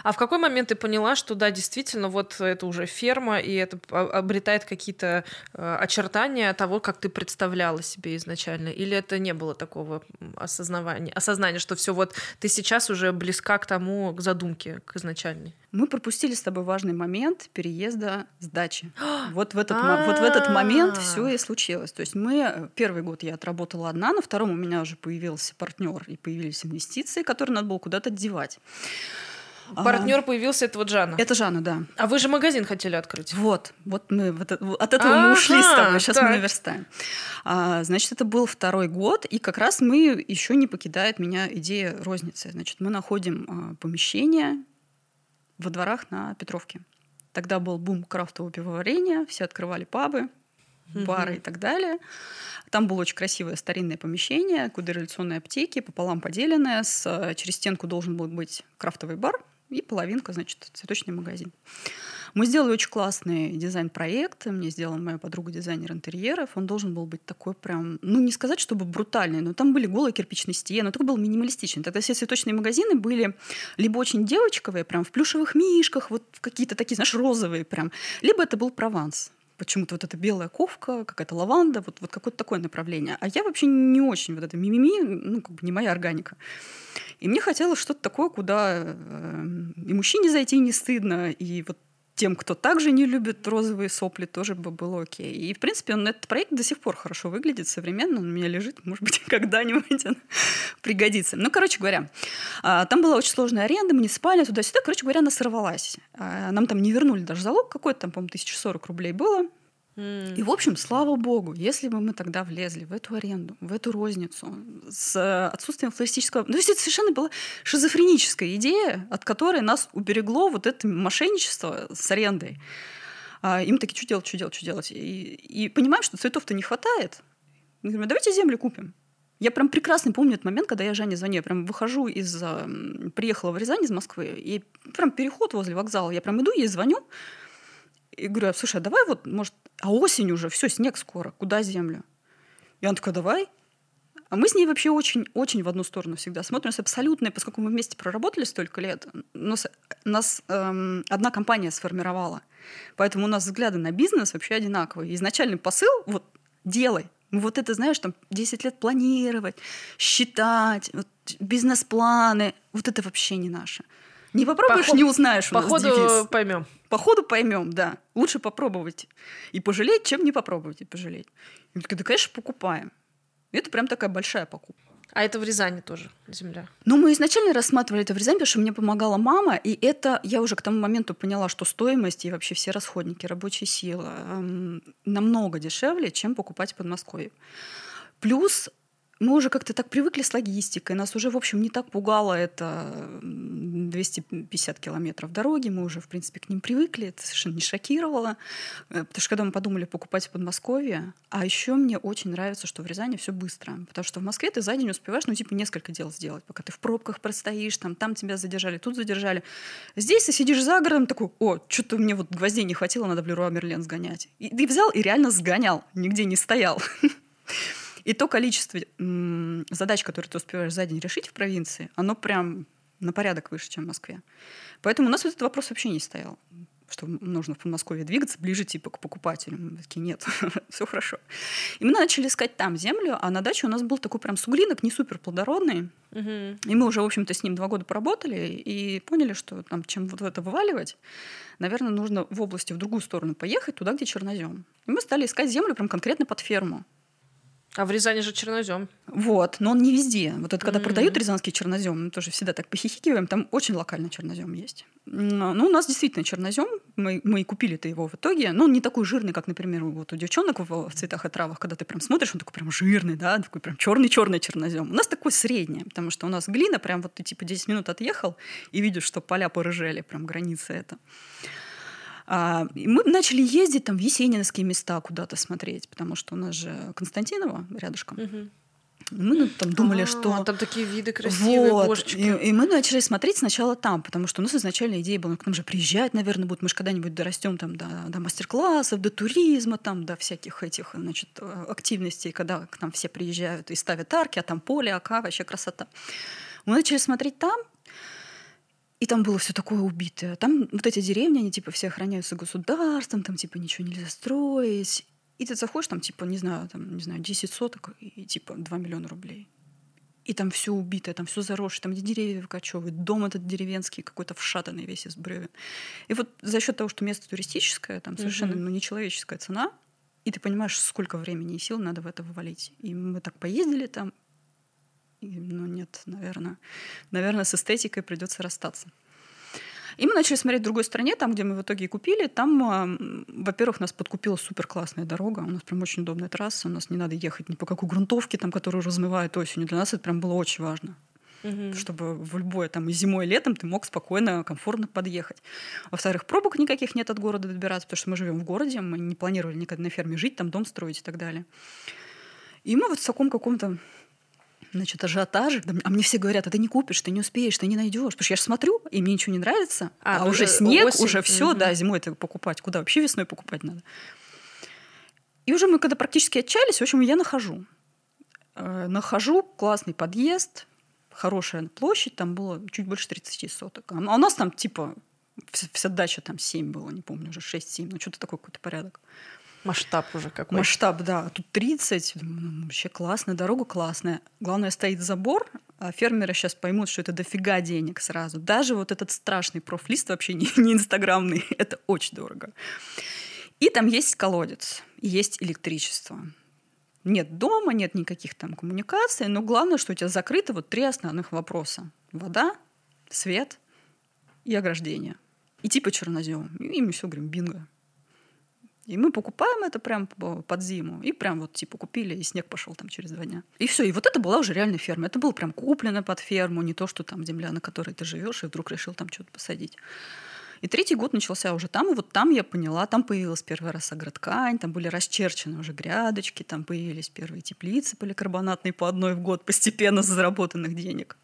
А в какой момент ты поняла, что да, действительно, вот это уже ферма, и это обретает какие-то очертания того, как ты представляла себе изначально? Или это не было такого осознавания, осознания, что все вот ты сейчас уже близка к тому, к задумке, к изначальной? Мы пропустили с тобой важный момент переезда с дачи. Вот в этот, вот в этот момент все и случилось. То есть мы первый год я отработала одна, на втором у меня уже появился партнер и появились инвестиции, которые надо было куда-то девать. Партнер а, появился, это вот Жанна. Это Жанна, да. А вы же магазин хотели открыть. Вот, вот мы вот, от этого А-ха, мы ушли с тобой, сейчас так. мы наверстаем. А, значит, это был второй год, и как раз мы еще не покидает меня идея розницы. Значит, мы находим а, помещение во дворах на Петровке. Тогда был бум крафтового пивоварения, все открывали пабы, бары mm-hmm. и так далее. Там было очень красивое старинное помещение, куда революционные аптеки, пополам поделенное, с, через стенку должен был быть крафтовый бар, и половинка, значит, цветочный магазин. Мы сделали очень классный дизайн-проект. Мне сделала моя подруга дизайнер интерьеров. Он должен был быть такой прям... Ну, не сказать, чтобы брутальный, но там были голые кирпичные стены. Он такой был минималистичный. Тогда все цветочные магазины были либо очень девочковые, прям в плюшевых мишках, вот какие-то такие, знаешь, розовые прям, либо это был прованс. Почему-то вот эта белая ковка, какая-то лаванда, вот, вот какое-то такое направление. А я вообще не очень вот это мимими, ну, как бы не моя органика. И мне хотелось что-то такое, куда э, и мужчине зайти не стыдно, и вот тем, кто также не любит розовые сопли, тоже бы было окей. И, в принципе, он, этот проект до сих пор хорошо выглядит, современно, он у меня лежит, может быть, когда-нибудь он пригодится. Ну, короче говоря, там была очень сложная аренда, муниципальная, туда-сюда, короче говоря, она сорвалась. Нам там не вернули даже залог какой-то, там, по-моему, тысяча сорок рублей было. И, в общем, слава богу, если бы мы тогда влезли в эту аренду, в эту розницу с отсутствием флористического... Ну, то есть это совершенно была шизофреническая идея, от которой нас уберегло вот это мошенничество с арендой. Им такие, что делать, что делать, что делать? И, и понимаем, что цветов-то не хватает. Мы говорим, давайте землю купим. Я прям прекрасно помню этот момент, когда я Жанне звоню. Я прям выхожу из... Приехала в Рязань из Москвы, и прям переход возле вокзала. Я прям иду, ей звоню. И говорю, слушай, а давай вот, может, а осень уже, все, снег скоро, куда землю? И она такая, давай. А мы с ней вообще очень-очень в одну сторону всегда смотрим. У нас абсолютно, поскольку мы вместе проработали столько лет, нас, нас эм, одна компания сформировала. Поэтому у нас взгляды на бизнес вообще одинаковые. Изначальный посыл – вот делай. Мы вот это, знаешь, там десять лет планировать, считать, вот, бизнес-планы. Вот это вообще не наше. Не попробуешь, по не узнаешь. По ходу поймем. По ходу поймем, да. Лучше попробовать и пожалеть, чем не попробовать и пожалеть. И мы такие, да, конечно, покупаем. И это прям такая большая покупка. А это в Рязани тоже земля? Ну, мы изначально рассматривали это в Рязани, потому что мне помогала мама, и это я уже к тому моменту поняла, что стоимость и вообще все расходники, рабочая сила эм, намного дешевле, чем покупать в Подмосковье. Плюс... Мы уже как-то так привыкли с логистикой, нас уже, в общем, не так пугало это двести пятьдесят километров дороги, мы уже, в принципе, к ним привыкли, это совершенно не шокировало, потому что когда мы подумали покупать в Подмосковье, а еще мне очень нравится, что в Рязани все быстро, потому что в Москве ты за день успеваешь, ну, типа, несколько дел сделать, пока ты в пробках простоишь, там, там тебя задержали, тут задержали. Здесь ты сидишь за городом, такой, о, что-то мне вот гвоздей не хватило, надо в Леруа Мерлен сгонять. И ты взял и реально сгонял, нигде не стоял. И то количество м- задач, которые ты успеваешь за день решить в провинции, оно прям на порядок выше, чем в Москве. Поэтому у нас вот этот вопрос вообще не стоял, что нужно в Подмосковье двигаться ближе типа к покупателю. Мы такие, нет, все хорошо. И мы начали искать там землю, а на даче у нас был такой прям суглинок, не суперплодородный. Угу. И мы уже, в общем-то, с ним два года поработали и поняли, что там, чем вот это вываливать, наверное, нужно в области в другую сторону поехать, туда, где чернозем. И мы стали искать землю прям конкретно под ферму. А в Рязани же чернозем. Вот, но он не везде. Вот это когда mm-hmm. продают рязанский чернозем, мы тоже всегда так похихикиваем, там очень локально чернозем есть. Ну, у нас действительно чернозем, мы, мы и купили-то его в итоге. Но он не такой жирный, как, например, вот у девчонок в, в цветах и травах, когда ты прям смотришь, он такой прям жирный, да, такой прям черный-черный чернозем. У нас такой средний, потому что у нас глина, прям вот ты типа десять минут отъехал и видишь, что поля порыжели, прям граница эта. Мы начали ездить там в есениновские места куда-то смотреть, потому что у нас же Константиново рядышком. Угу. Мы ну, там думали, а, что... Там такие виды красивые, вот. Кошечки. И, и мы начали смотреть сначала там, потому что у нас изначально идея была, ну, к нам же приезжать, наверное, будут, мы же когда-нибудь дорастем там, до, до мастер-классов, до туризма, там, до всяких этих значит, активностей, когда к нам все приезжают и ставят арки, а там поле, ока, вообще красота. Мы начали смотреть там, и там было все такое убитое. Там вот эти деревни, они типа все охраняются государством, там типа ничего нельзя строить. И ты заходишь, там типа, не знаю, там, не знаю, десять соток и типа два миллиона рублей. И там все убитое, там все заросшее, там где деревья выкачивают, дом этот деревенский какой-то вшатанный весь из бревен. И вот за счет того, что место туристическое, там совершенно mm-hmm. ну, нечеловеческая цена, и ты понимаешь, сколько времени и сил надо в это ввалить. И мы так поездили там, ну нет, наверное, наверное, с эстетикой придется расстаться. И мы начали смотреть в другой стране, там, где мы в итоге и купили. Там, во-первых, нас подкупила суперклассная дорога. У нас прям очень удобная трасса. У нас не надо ехать ни по какой грунтовке, там, которую размывают осенью. Для нас это прям было очень важно. Угу. Чтобы в любое, там, и зимой, и летом ты мог спокойно, комфортно подъехать. Во-вторых, пробок никаких нет от города добираться, потому что мы живем в городе, мы не планировали никогда на ферме жить, там дом строить и так далее. И мы вот в таком каком-то... Значит, ажиотажи. А мне все говорят, а ты не купишь, ты не успеешь, ты не найдешь. Потому что я же смотрю, и мне ничего не нравится. А, а уже снег, осень. Уже все, mm-hmm. да, зимой это покупать. Куда вообще весной покупать надо? И уже мы когда практически отчаялись, в общем, я нахожу. Э, нахожу классный подъезд, хорошая площадь, там было чуть больше тридцать соток. А у нас там типа вся дача там семь было, не помню, уже шесть-семь, ну что-то такой какой-то порядок. Масштаб уже какой-то. Масштаб, да. Тут тридцать. Ну, вообще классная, дорога классная. Главное, стоит забор, а фермеры сейчас поймут, что это дофига денег сразу. Даже вот этот страшный профлист вообще не, не инстаграмный. Это очень дорого. И там есть колодец, и есть электричество. Нет дома, нет никаких там коммуникаций, но главное, что у тебя закрыты вот три основных вопроса. Вода, свет и ограждение. И типа чернозем. И мы все говорим, бинго. И мы покупаем это прям под зиму. И прям вот типа купили, и снег пошел там через два дня. И все. И вот это была уже реальная ферма. Это было прям куплено под ферму, не то, что там земля, на которой ты живешь, и вдруг решил там что-то посадить. И третий год начался уже там. И вот там я поняла, там появилась первый раз агроткань, там были расчерчены уже грядочки, там появились первые теплицы поликарбонатные по одной в год постепенно с заработанных денег.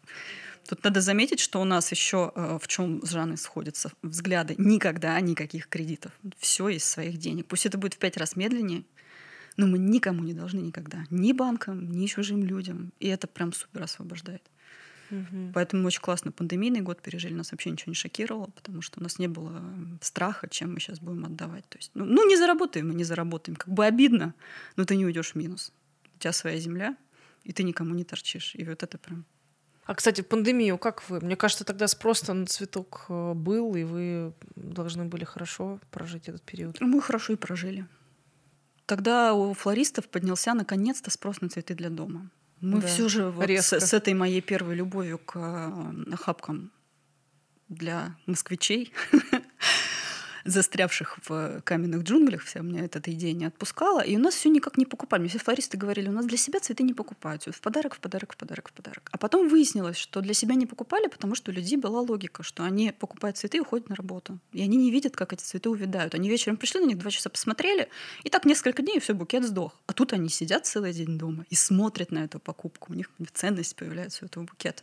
Тут надо заметить, что у нас еще в чем с Жанной сходятся взгляды. Никогда никаких кредитов. Все из своих денег. Пусть это будет в пять раз медленнее, но мы никому не должны никогда. Ни банкам, ни чужим людям. И это прям супер освобождает. Угу. Поэтому очень классно. Пандемийный год пережили. Нас вообще ничего не шокировало, потому что у нас не было страха, чем мы сейчас будем отдавать. То есть, ну, ну не заработаем мы, не заработаем. Как бы обидно, но ты не уйдешь в минус. У тебя своя земля, и ты никому не торчишь. И вот это прям... А, кстати, пандемию как вы? Мне кажется, тогда спрос на цветок был, и вы должны были хорошо прожить этот период. Мы хорошо и прожили. Тогда у флористов поднялся наконец-то спрос на цветы для дома. Мы да, все же вот с, с этой моей первой любовью к охапкам для москвичей, застрявших в каменных джунглях, вся у меня эта идея не отпускала. И у нас все никак не покупали. Мне все флористы говорили, у нас для себя цветы не покупают. В подарок, в подарок, в подарок, в подарок. А потом выяснилось, что для себя не покупали, потому что у людей была логика, что они покупают цветы и уходят на работу. И они не видят, как эти цветы увядают. Они вечером пришли, на них два часа посмотрели, и так несколько дней, и все, букет сдох. А тут они сидят целый день дома и смотрят на эту покупку. У них ценность появляется у этого букета.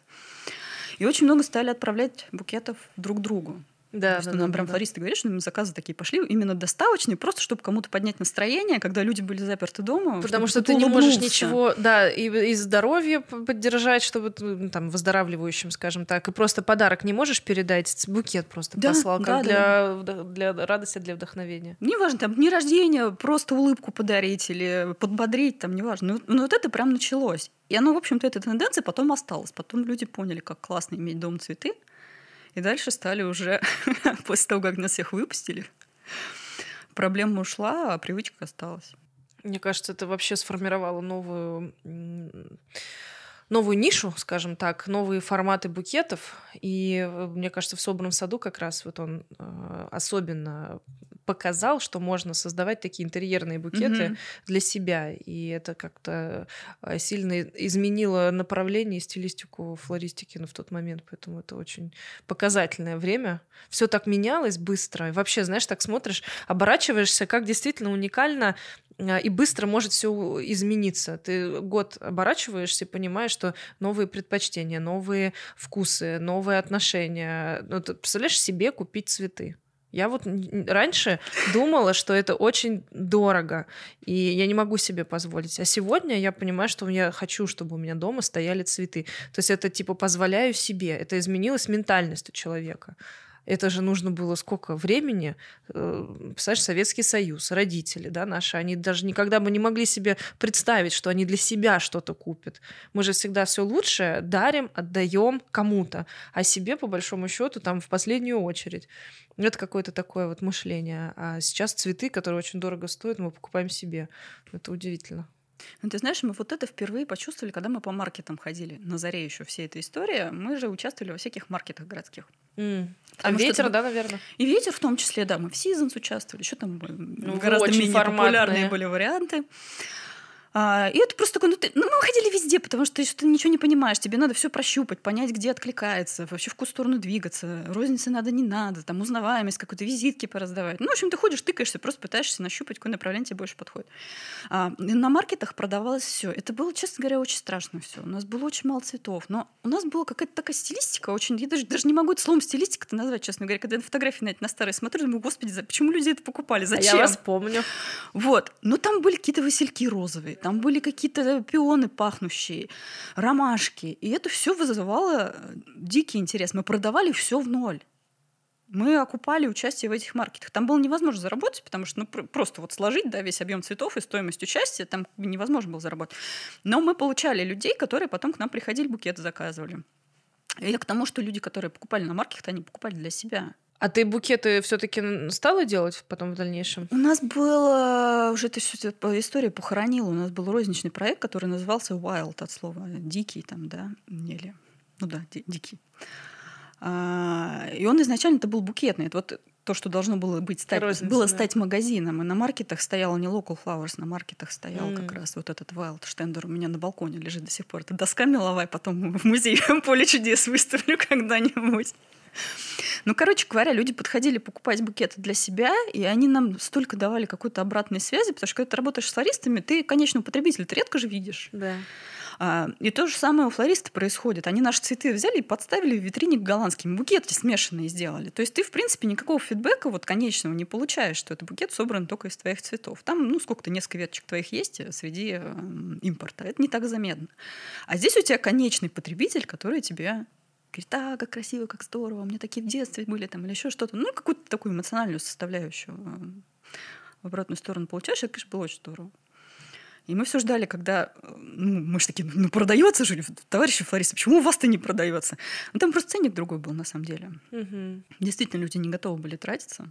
И очень много стали отправлять букетов друг другу. Да, что да, нам да, прям да. Флористы говорят, что заказы такие пошли именно доставочные, просто чтобы кому-то поднять настроение, когда люди были заперты дома. Потому что ты не можешь ничего, да, и, и здоровье поддержать, чтобы там выздоравливающим, скажем так, и просто подарок не можешь передать, букет просто да, послал, да, как да, для, да. для радости, для вдохновения. Неважно, там дни рождения, просто улыбку подарить или подбодрить, там неважно. Но, но вот это прям началось. И оно, в общем-то, эта тенденция потом осталась. Потом люди поняли, как классно иметь дома цветы. И дальше стали уже, после того, как нас всех выпустили, проблема ушла, а привычка осталась. Мне кажется, это вообще сформировало новую, новую нишу, скажем так, новые форматы букетов. И, мне кажется, в «Собранном саду» как раз вот он особенно показал, что можно создавать такие интерьерные букеты mm-hmm. для себя. И это как-то сильно изменило направление и стилистику флористики ну, в тот момент. Поэтому это очень показательное время. Все так менялось быстро. И вообще, знаешь, так смотришь, оборачиваешься, как действительно уникально и быстро может все измениться. Ты год оборачиваешься и понимаешь, что новые предпочтения, новые вкусы, новые отношения. Ну, ты представляешь, себе купить цветы. Я вот раньше думала, что это очень дорого, и я не могу себе позволить. А сегодня я понимаю, что я хочу, чтобы у меня дома стояли цветы. То есть это типа позволяю себе. Это изменилась ментальность у человека. Это же нужно было сколько времени, представляешь, Советский Союз, родители, да, наши, они даже никогда бы не могли себе представить, что они для себя что-то купят. Мы же всегда все лучшее дарим, отдаем кому-то, а себе, по большому счету, там в последнюю очередь. Это какое-то такое вот мышление. А сейчас цветы, которые очень дорого стоят, мы покупаем себе. Это удивительно. Ну, ты знаешь, мы вот это впервые почувствовали, когда мы по маркетам ходили. На заре еще всей этой истории мы же участвовали во всяких маркетах городских. Mm. А ветер, это... да, наверное? И ветер в том числе, да. Мы в Seasons участвовали. Еще там были ну, гораздо менее форматные. Популярные были варианты. А, и это просто такое... Ну, ты... ну, мы ходили везде, потому что ты, ты ничего не понимаешь. Тебе надо все прощупать, понять, где откликается, вообще в какую сторону двигаться. Розницы надо, не надо. Там узнаваемость, какой-то визитки пораздавать. Ну, в общем, ты ходишь, тыкаешься, просто пытаешься нащупать, какое направление тебе больше подходит. А, на маркетах продавалось все. Это было, честно говоря, очень страшно все. У нас было очень мало цветов. Но у нас была какая-то такая стилистика очень... Я даже, даже не могу это словом стилистика-то назвать, честно говоря. Когда я на фотографии на, на старые смотрю, думаю, господи, почему люди это покупали? Зачем? А я вас помню. Вот. Но там были какие-то васильки розовые. Там были какие-то пионы пахнущие, ромашки. И это все вызывало дикий интерес. Мы продавали все в ноль. Мы окупали участие в этих маркетах. Там было невозможно заработать, потому что ну, просто вот сложить да, весь объем цветов и стоимость участия там невозможно было заработать. Но мы получали людей, которые потом к нам приходили, букеты заказывали. И это к тому, что люди, которые покупали на маркетах, они покупали для себя. А ты букеты все-таки стала делать потом в дальнейшем? У нас была уже эта история похоронила. У нас был розничный проект, который назывался Wild от слова дикий там, да, или ну да, ди- дикий. А, и он изначально это был букетный. Это вот то, что должно было быть стать, розница, было да. стать магазином. И на маркетах стоял не Local Flowers, на маркетах стоял mm. как раз вот этот Wild штендер. У меня на балконе лежит до сих пор. Это доска меловая, потом в музее «Поле чудес» выставлю когда-нибудь. Ну, короче говоря, люди подходили покупать букеты для себя, и они нам столько давали какой-то обратной связи, потому что когда ты работаешь с флористами, ты конечного потребителя ты редко же видишь. Да. А, и то же самое у флористов происходит. Они наши цветы взяли и подставили в витрине к голландским. Букеты смешанные сделали. То есть ты, в принципе, никакого фидбэка вот, конечного не получаешь, что этот букет собран только из твоих цветов. Там, ну, сколько-то несколько веточек твоих есть среди э, импорта. Это не так заметно. А здесь у тебя конечный потребитель, который тебе... Говорит, а, как красиво, как здорово, у меня такие в детстве были, там, или еще что-то. Ну, какую-то такую эмоциональную составляющую в обратную сторону получаешь, это, конечно, было очень здорово. И мы все ждали, когда... Ну, мы же такие, ну, продается же, товарищи флористы, почему у вас-то не продается? Ну, там просто ценник другой был, на самом деле. Угу. Действительно, люди не готовы были тратиться.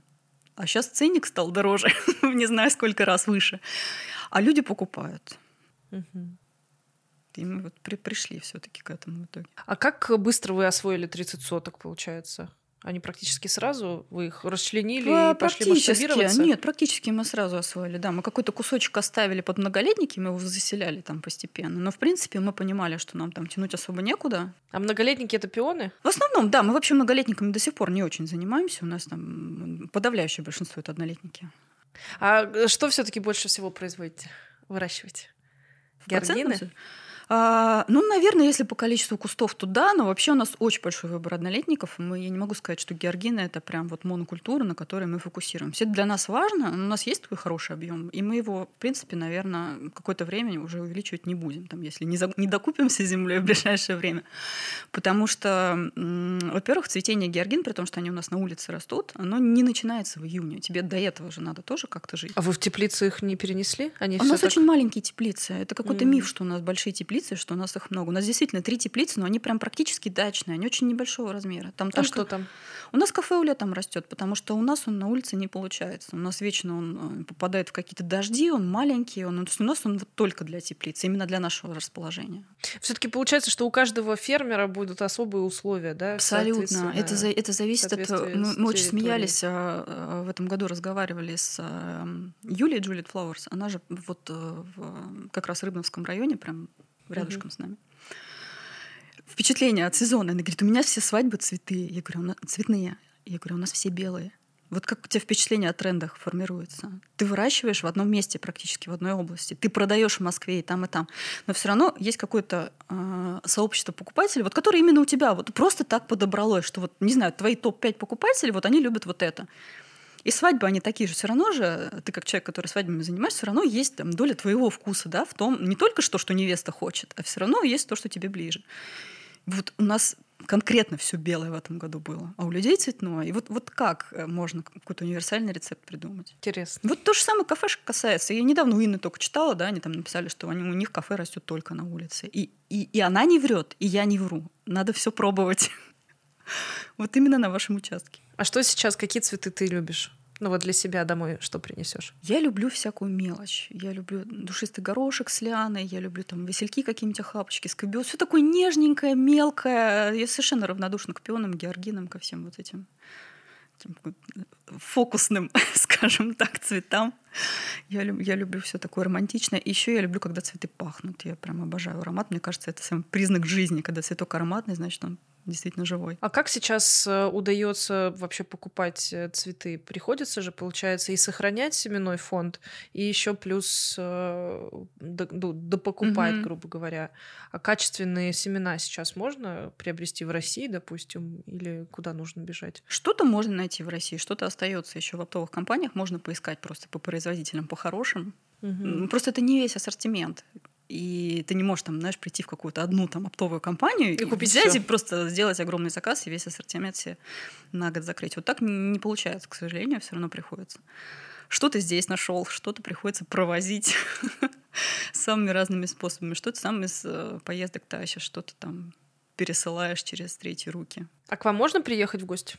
А сейчас ценник стал дороже, не знаю, сколько раз выше. А люди покупают. Угу. И мы вот при- пришли все-таки к этому в итоге. А как быстро вы освоили тридцать соток, получается? Они практически сразу, вы их расчленили а, и пошли масштабироваться? Нет, практически мы сразу освоили, да. Мы какой-то кусочек оставили под многолетники, мы его заселяли там постепенно. Но, в принципе, мы понимали, что нам там тянуть особо некуда. А многолетники – это пионы? В основном, да. Мы вообще многолетниками до сих пор не очень занимаемся. У нас там подавляющее большинство – это однолетники. А что все-таки больше всего производите, выращиваете? Георгины? А, ну, наверное, если по количеству кустов, то да, но вообще у нас очень большой выбор однолетников. Мы, я не могу сказать, что георгины – это прям вот монокультура, на которой мы фокусируемся. Это для нас важно, но у нас есть такой хороший объем, и мы его, в принципе, наверное, какое-то время уже увеличивать не будем, там, если не, за... не докупимся землей в ближайшее время. Потому что, м- во-первых, цветение георгин, при том, что они у нас на улице растут, оно не начинается в июне. Тебе до этого же надо тоже как-то жить. А вы в теплицы их не перенесли? Они у нас так... очень маленькие теплицы. Это какой-то mm-hmm. миф, что у нас большие теплицы. теплицы, что у нас их много. У нас действительно три теплицы, но они прям практически дачные, они очень небольшого размера. Там а только... что там? У нас кафе у там растет, потому что у нас он на улице не получается. У нас вечно он попадает в какие-то дожди, он маленький, он... то есть у нас он вот только для теплицы, именно для нашего расположения. Все-таки получается, что у каждого фермера будут особые условия, да? Абсолютно. Это, это зависит от... Мы, мы очень смеялись, в этом году разговаривали с Юлией Juliet Flowers, она же вот в, как раз в Рыбновском районе, прям рядышком mm-hmm. с нами. Впечатление от сезона. Она говорит, у меня все свадьбы цветы. Я говорю, у нас цветные. Я говорю, у нас все белые. Вот как у тебя впечатление о трендах формируется? Ты выращиваешь в одном месте практически, в одной области. Ты продаешь в Москве и там, и там. Но все равно есть какое-то э, сообщество покупателей, вот, которое именно у тебя вот просто так подобралось, что, вот, не знаю, твои топ пять покупателей, вот они любят вот это. И свадьбы, они такие же. Все равно же, ты как человек, который свадьбами занимаешься, все равно есть там доля твоего вкуса, да, в том, не только что, что невеста хочет, а все равно есть то, что тебе ближе. Вот у нас конкретно все белое в этом году было, а у людей цветное. И вот, вот как можно какой-то универсальный рецепт придумать? Интересно. Вот то же самое кафешка касается. Я недавно у Инны только читала, да, они там написали, что они, у них кафе растет только на улице. И, и, и она не врет, и я не вру. Надо все пробовать. Вот именно на вашем участке. А что сейчас, какие цветы ты любишь? Ну вот для себя домой что принесешь? Я люблю всякую мелочь. Я люблю душистый горошек с лианой, я люблю там васильки какие-нибудь, охапочки, скобиоз. Все такое нежненькое, мелкое. Я совершенно равнодушна к пионам, георгинам, ко всем вот этим фокусным, скажем так, цветам. Я, люб, я люблю все такое романтичное. Еще я люблю, когда цветы пахнут. Я прям обожаю аромат. Мне кажется, это самый признак жизни. Когда цветок ароматный, значит, он действительно живой. А как сейчас удается вообще покупать цветы? Приходится же, получается, и сохранять семенной фонд, и еще плюс допокупать, mm-hmm. грубо говоря. А качественные семена сейчас можно приобрести в России, допустим, или куда нужно бежать? Что-то можно найти в России, что-то остается еще в оптовых компаниях, можно поискать просто по производителям, по хорошим. Mm-hmm. Просто это не весь ассортимент. И ты не можешь там, знаешь, прийти в какую-то одну там оптовую компанию и, и купить взять всё. И просто сделать огромный заказ и весь ассортимент себе на год закрыть. Вот так не получается, к сожалению, все равно приходится. Что-то здесь нашел, что-то приходится провозить самыми разными способами, что-то сам из поездок тащишь, что-то там пересылаешь через третьи руки. А к вам можно приехать в гости?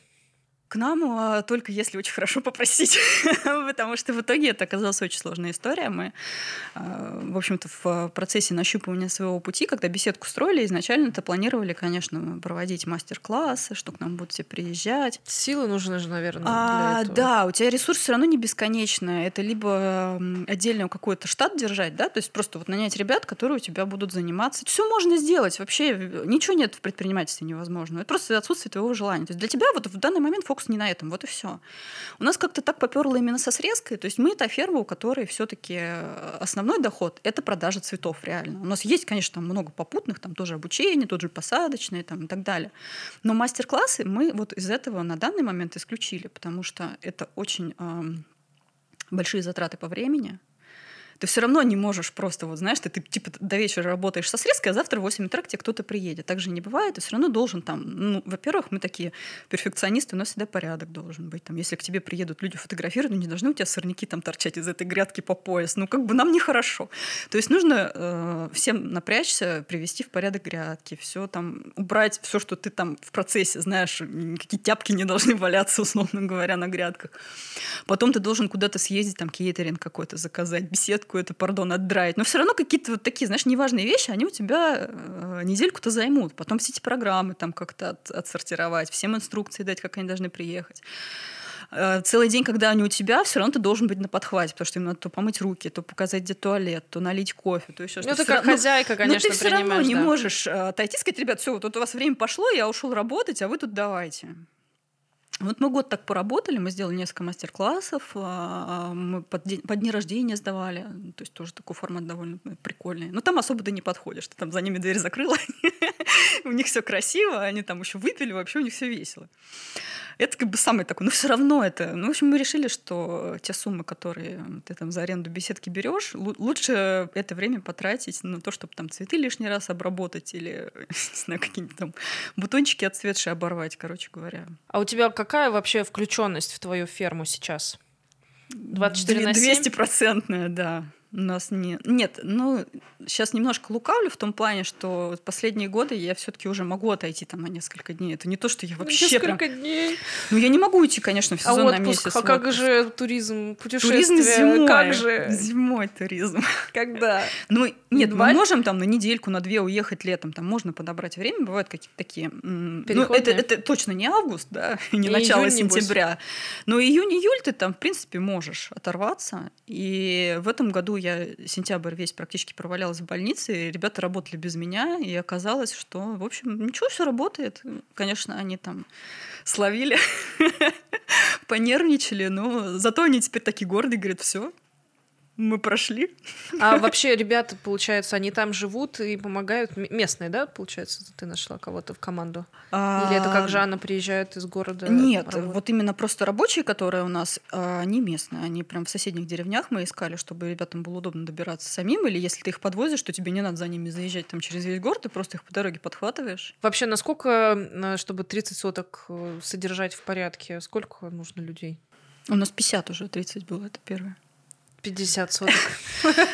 К нам а, только если очень хорошо попросить, потому что в итоге это оказалась очень сложная история. Мы, а, в общем-то, в процессе нащупывания своего пути, когда беседку строили, изначально-то планировали, конечно, проводить мастер-классы, что к нам будут все приезжать. Силы нужны же, наверное, а, для этого. Да, у тебя ресурс все равно не бесконечный. Это либо отдельно какой-то штат держать, да, то есть просто вот нанять ребят, которые у тебя будут заниматься. Все можно сделать, вообще ничего нет в предпринимательстве невозможного. Это просто отсутствие твоего желания. То есть для тебя вот в данный момент фокус не на этом, вот и все. У нас как-то так поперло именно со срезкой, то есть мы та ферма, у которой все-таки основной доход — это продажа цветов реально. У нас есть, конечно, там много попутных, там тоже обучение, тот же посадочные там, и так далее. Но мастер-классы мы вот из этого на данный момент исключили, потому что это очень э, большие затраты по времени. Ты все равно не можешь просто, вот знаешь, ты, ты типа до вечера работаешь со срезкой, а завтра в восемь утра к тебе кто-то приедет. Так же не бывает. Ты все равно должен там, ну, во-первых, мы такие перфекционисты, у нас всегда порядок должен быть. Там, если к тебе приедут люди фотографировать, ну не должны у тебя сорняки там торчать из этой грядки по пояс. Ну, как бы нам нехорошо. То есть нужно э, всем напрячься, привести в порядок грядки, все там, убрать все, что ты там в процессе, знаешь, никакие тяпки не должны валяться, условно говоря, на грядках. Потом ты должен куда-то съездить, там, кейтеринг какой-то заказать, беседку какую-то, пардон, отдраить. Но все равно какие-то вот такие, знаешь, неважные вещи, они у тебя э, недельку-то займут. Потом все эти программы там как-то от, отсортировать, всем инструкции дать, как они должны приехать. Э, целый день, когда они у тебя, все равно ты должен быть на подхвате, потому что им надо то помыть руки, то показать, где туалет, то налить кофе, то еще что-то. Ну, ты как хозяйка, конечно, принимаешь. Но ты все равно не можешь отойти и сказать, ребят, все, вот у вас время пошло, я ушел работать, а вы тут давайте. Вот мы год так поработали, мы сделали несколько мастер-классов, мы под, день, под дни рождения сдавали, то есть тоже такой формат довольно прикольный. Но там особо ты не подходишь, ты там за ними дверь закрыла, у них все красиво, они там еще выпили, вообще у них все весело. Это как бы самый такой, но все равно это. Ну, в общем, мы решили, что те суммы, которые ты там за аренду беседки берешь, лучше это время потратить на то, чтобы там цветы лишний раз обработать или, не знаю, какие-нибудь там бутончики отцветшие оборвать, короче говоря. А у тебя как? Какая вообще включенность в твою ферму сейчас? двадцать четыре на семь? двести процентная, да. У нас не... Нет, ну, сейчас немножко лукавлю в том плане, что последние годы я все-таки уже могу отойти там на несколько дней. Это не то, что я вообще... Несколько прям... дней? Ну, я не могу идти, конечно, в сезон а на месяц. А как же туризм, путешествия? Туризм зимой. Как же? Зимой туризм. Когда? Ну, нет, мы можем там на недельку, на две уехать летом. Там можно подобрать время. Бывают какие-то такие... Ну, это, это точно не август, да? Не начало сентября. Но июнь-июль ты там, в принципе, можешь оторваться. И в этом году я сентябрь весь практически провалялась в больнице, и ребята работали без меня, и оказалось, что, в общем, ничего, все работает. Конечно, они там словили, понервничали, но зато они теперь такие гордые, говорят, все, мы прошли. А вообще ребята, получается, они там живут и помогают? Местные, да, получается? Ты нашла кого-то в команду? А... Или это как Жанна приезжает из города? Нет, вот именно просто рабочие, которые у нас, они местные. Они прям в соседних деревнях мы искали, чтобы ребятам было удобно добираться самим. Или если ты их подвозишь, то тебе не надо за ними заезжать там через весь город, ты просто их по дороге подхватываешь. Вообще, насколько, чтобы тридцать соток содержать в порядке, сколько нужно людей? У нас пятьдесят уже, тридцать было, это первое. пятьдесят соток.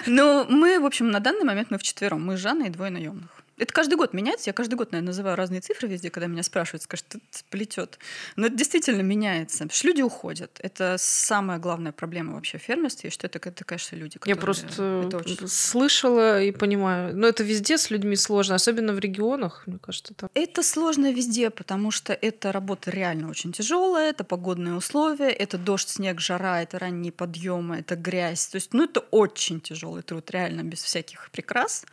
Ну, мы, в общем, на данный момент мы вчетвером. Мы с Жанной и двое наемных. Это каждый год меняется. Я каждый год, наверное, называю разные цифры везде, когда меня спрашивают, скажут, что плетет. Но это действительно меняется. Потому что люди уходят. Это самая главная проблема вообще в фермерстве. Я считаю, это, это конечно, люди, которые... Я просто это очень... слышала и понимаю. Но это везде с людьми сложно, особенно в регионах, мне кажется. Там... Это сложно везде, потому что эта работа реально очень тяжелая. Это погодные условия, это дождь, снег, жара, это ранние подъемы, это грязь. То есть, ну, это очень тяжелый труд, реально, без всяких прикрас.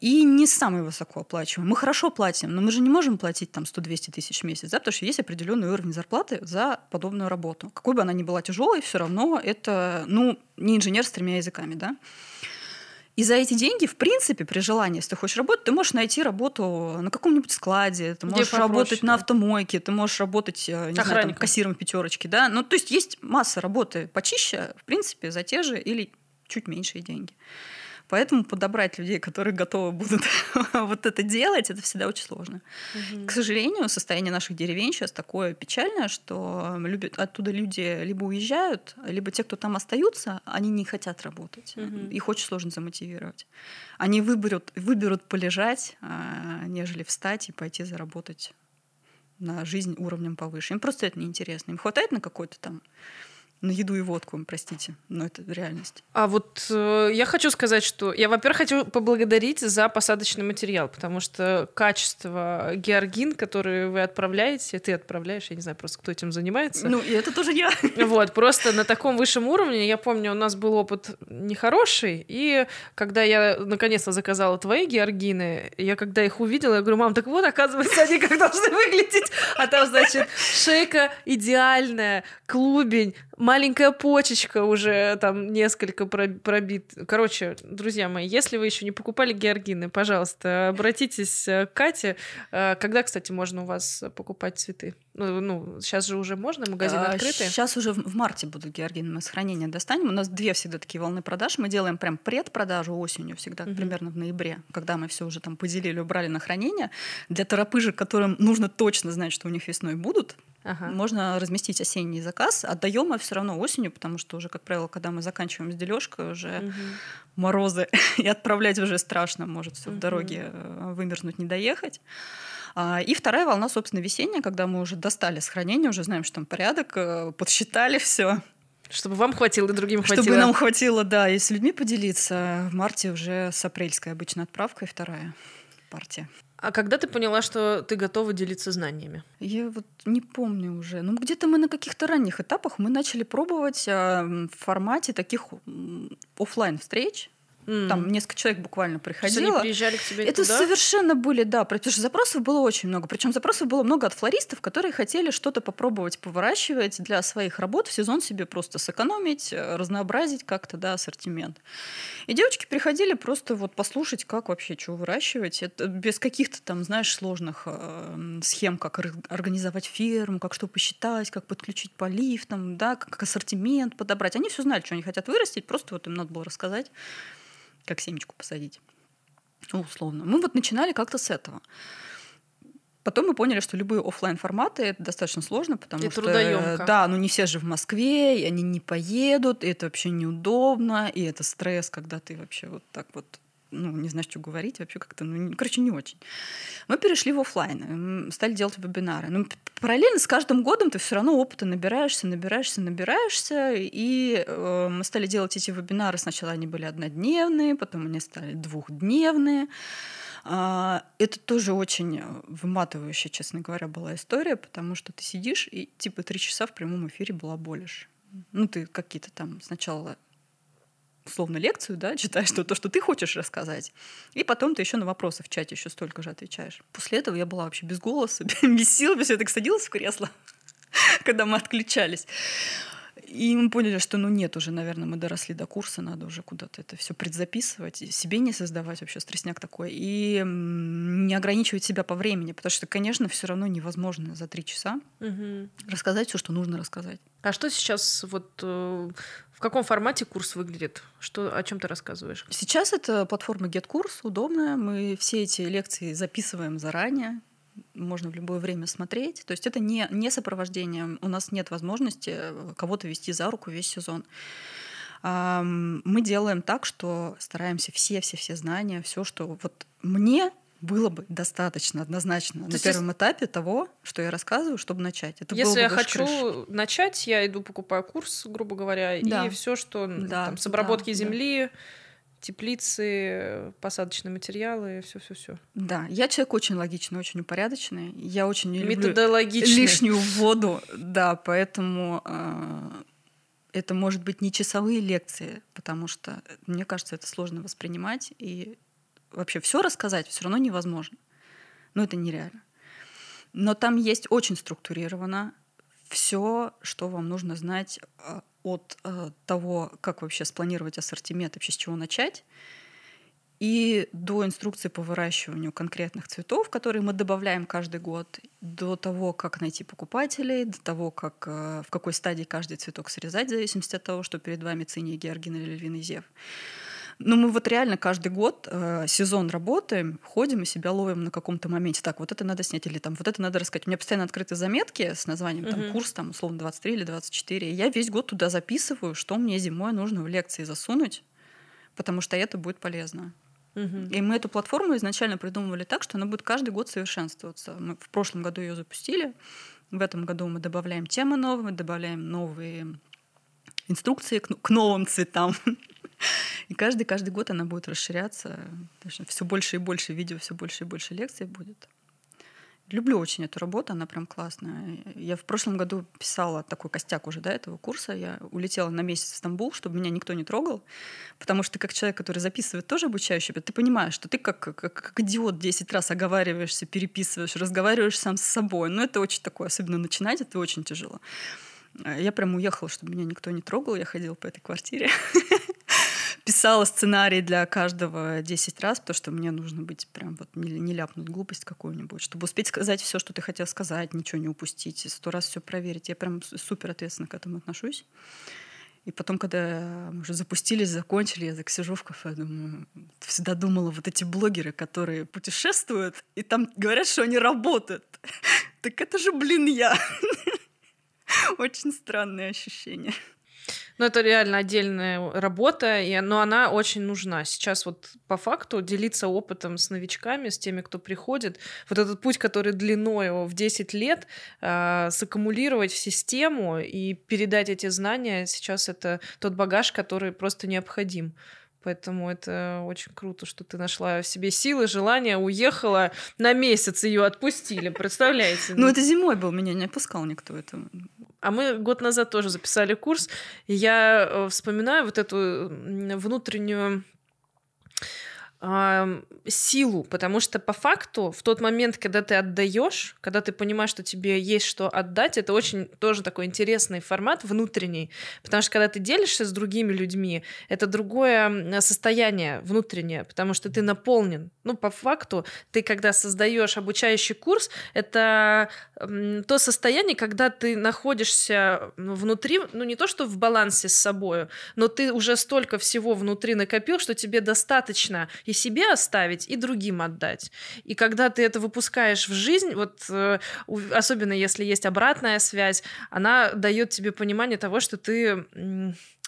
И не самый высокооплачиваемый. Мы хорошо платим, но мы же не можем платить там сто-двести тысяч в месяц, да, потому что есть определенный уровень зарплаты за подобную работу. Какой бы она ни была тяжелой, все равно это, ну, не инженер с тремя языками, да. И за эти деньги, в принципе, при желании, если ты хочешь работать, ты можешь найти работу на каком-нибудь складе, ты можешь попроще, работать да. на автомойке, ты можешь работать, не знаю, там, кассиром пятерочки, да. Ну, то есть есть масса работы почище, в принципе, за те же или чуть меньшие деньги. Поэтому подобрать людей, которые готовы будут вот это делать, это всегда очень сложно. Угу. К сожалению, состояние наших деревень сейчас такое печальное, что оттуда люди либо уезжают, либо те, кто там остаются, они не хотят работать. Угу. Их очень сложно замотивировать. Они выберут, выберут полежать, нежели встать и пойти заработать на жизнь уровнем повыше. Им просто это неинтересно. Им хватает на какой-то там... На еду и водку, простите, но это реальность. А вот э, я хочу сказать, что я, во-первых, хочу поблагодарить за посадочный материал, потому что качество георгин, которые вы отправляете, ты отправляешь, я не знаю просто, кто этим занимается. Ну, и это тоже я. Вот, просто на таком высшем уровне, я помню, у нас был опыт нехороший, и когда я наконец-то заказала твои георгины, я когда их увидела, я говорю, мам, так вот, оказывается, они как должны выглядеть. А там, значит, шейка идеальная, клубень, маленькая почечка уже там несколько пробит. Короче, друзья мои, если вы еще не покупали георгины, пожалуйста, обратитесь к Кате. Когда, кстати, можно у вас покупать цветы? Ну, ну сейчас же уже можно, магазины а, открыты. Сейчас уже в, в марте будут георгины, мы с хранения достанем. У нас две всегда такие волны продаж. Мы делаем прям предпродажу осенью всегда, mm-hmm. примерно в ноябре, когда мы все уже там поделили, убрали на хранение. Для торопыжек, которым нужно точно знать, что у них весной будут, ага. можно разместить осенний заказ. Отдаем мы все равно осенью, потому что уже, как правило, когда мы заканчиваем с дележкой, уже угу. морозы, и отправлять уже страшно, может все угу. в дороге вымерзнуть, не доехать. И вторая волна, собственно, весенняя, когда мы уже достали с хранения, уже знаем, что там порядок, подсчитали все. Чтобы вам хватило и другим хватило. Чтобы нам хватило, да, и с людьми поделиться. В марте уже с апрельской обычно отправкой вторая партия. А когда ты поняла, что ты готова делиться знаниями? Я вот не помню уже. Ну, где-то мы на каких-то ранних этапах мы начали пробовать в формате таких офлайн встреч. Mm. Там несколько человек буквально приходило. Они приезжали к тебе это туда? Совершенно были, да, потому что запросов было очень много. Причем запросов было много от флористов, которые хотели что-то попробовать повыращивать для своих работ, в сезон себе просто сэкономить, разнообразить как-то, да, ассортимент. И девочки приходили просто вот послушать, как вообще, что выращивать. Это без каких-то там, знаешь, сложных э, схем, как организовать ферму, как что посчитать, как подключить полив, там, да, как ассортимент подобрать. Они все знали, что они хотят вырастить, просто вот им надо было рассказать, как семечку посадить. Ну, условно. Мы вот начинали как-то с этого. Потом мы поняли, что любые офлайн форматы это достаточно сложно, потому и что трудоемко. Да, ну не все же в Москве, и они не поедут, и это вообще неудобно, и это стресс, когда ты вообще вот так вот ну, не знаешь, что говорить, вообще как-то, ну, короче, не очень. Мы перешли в офлайн, стали делать вебинары. Но параллельно с каждым годом ты все равно опыта набираешься, набираешься, набираешься, и э, мы стали делать эти вебинары. Сначала они были однодневные, потом они стали двухдневные. Э, это тоже очень выматывающая, честно говоря, была история, потому что ты сидишь и типа три часа в прямом эфире балаболишь. Ну, ты какие-то там сначала... условно лекцию, да, читаешь то, то, что ты хочешь рассказать. И потом ты еще на вопросы в чате еще столько же отвечаешь. После этого я была вообще без голоса, без сил, все так садилась в кресло, когда мы отключались. И мы поняли, что ну нет, уже, наверное, мы доросли до курса, надо уже куда-то это все предзаписывать, себе не создавать вообще стрессняк такой, и не ограничивать себя по времени, потому что, конечно, все равно невозможно за три часа угу. рассказать все, что нужно рассказать. А что сейчас, вот в каком формате курс выглядит? Что, о чем ты рассказываешь? Сейчас это платформа GetCourse, удобная, мы все эти лекции записываем заранее, можно в любое время смотреть. То есть это не, не сопровождение. У нас нет возможности кого-то вести за руку весь сезон. Мы делаем так, что стараемся все-все-все знания, все, что вот мне было бы достаточно однозначно на первом этапе того, что я рассказываю, чтобы начать. Это если было бы я хочу крыш. начать, я иду покупаю курс, грубо говоря, да. и все, что да. там, с обработки да, земли... Да. теплицы, посадочные материалы, все-все-все. Да, я человек очень логичный, очень упорядоченный. Я очень не люблю лишнюю воду. Да, поэтому э, это, может быть, не часовые лекции, потому что, мне кажется, это сложно воспринимать. И вообще все рассказать все равно невозможно. Но это нереально. Но там есть очень структурировано все, что вам нужно знать от э, того, как вообще спланировать ассортимент, вообще с чего начать, и до инструкции по выращиванию конкретных цветов, которые мы добавляем каждый год, до того, как найти покупателей, до того, как, э, в какой стадии каждый цветок срезать, в зависимости от того, что перед вами циния, георгин или львиный зев. Но мы вот реально каждый год э, сезон работаем, ходим и себя ловим на каком-то моменте. Так, вот это надо снять или там вот это надо рассказать. У меня постоянно открыты заметки с названием там, угу. курс, там, условно, двадцать три или двадцать четыре. И я весь год туда записываю, что мне зимой нужно в лекции засунуть, потому что это будет полезно. Угу. И мы эту платформу изначально придумывали так, что она будет каждый год совершенствоваться. Мы в прошлом году ее запустили. В этом году мы добавляем темы новые, добавляем новые инструкции к, к новым цветам. И каждый, каждый год она будет расширяться. Все больше и больше видео, все больше и больше лекций будет. Люблю очень эту работу, она прям классная. Я в прошлом году писала такой костяк уже, да, этого курса. Я улетела на месяц в Стамбул, чтобы меня никто не трогал. Потому что ты как человек, который записывает тоже обучающего, ты понимаешь, что ты как, как, как идиот десять раз оговариваешься, переписываешь, разговариваешь сам с собой. Но это очень такое, особенно начинать, это очень тяжело. Я прям уехала, чтобы меня никто не трогал. Я ходила по этой квартире. Писала сценарий для каждого десять раз, потому что мне нужно быть прям вот не, не ляпнуть глупость какую-нибудь, чтобы успеть сказать все, что ты хотел сказать, ничего не упустить, сто раз все проверить. Я прям супер ответственно к этому отношусь. И потом, когда мы уже запустились, закончили, я так сижу в кафе, думаю, всегда думала, вот эти блогеры, которые путешествуют, и там говорят, что они работают. Так это же, блин, я. Очень странные ощущения. Ну, это реально отдельная работа, и, но она очень нужна. Сейчас вот по факту делиться опытом с новичками, с теми, кто приходит, вот этот путь, который длиной в десять лет, э, саккумулировать в систему и передать эти знания, сейчас это тот багаж, который просто необходим. Поэтому это очень круто, что ты нашла в себе силы, желание, уехала на месяц, ее отпустили, представляете? Ну, это зимой был, меня не отпускал никто этого. А мы год назад тоже записали курс, и я вспоминаю вот эту внутреннюю э, силу, потому что по факту в тот момент, когда ты отдаешь, когда ты понимаешь, что тебе есть что отдать, это очень тоже такой интересный формат внутренний, потому что когда ты делишься с другими людьми, это другое состояние внутреннее, потому что ты наполнен. ну, по факту, ты когда создаешь обучающий курс, это то состояние, когда ты находишься внутри, ну, не то что в балансе с собой, но ты уже столько всего внутри накопил, что тебе достаточно и себе оставить, и другим отдать. И когда ты это выпускаешь в жизнь, вот особенно если есть обратная связь, она дает тебе понимание того, что ты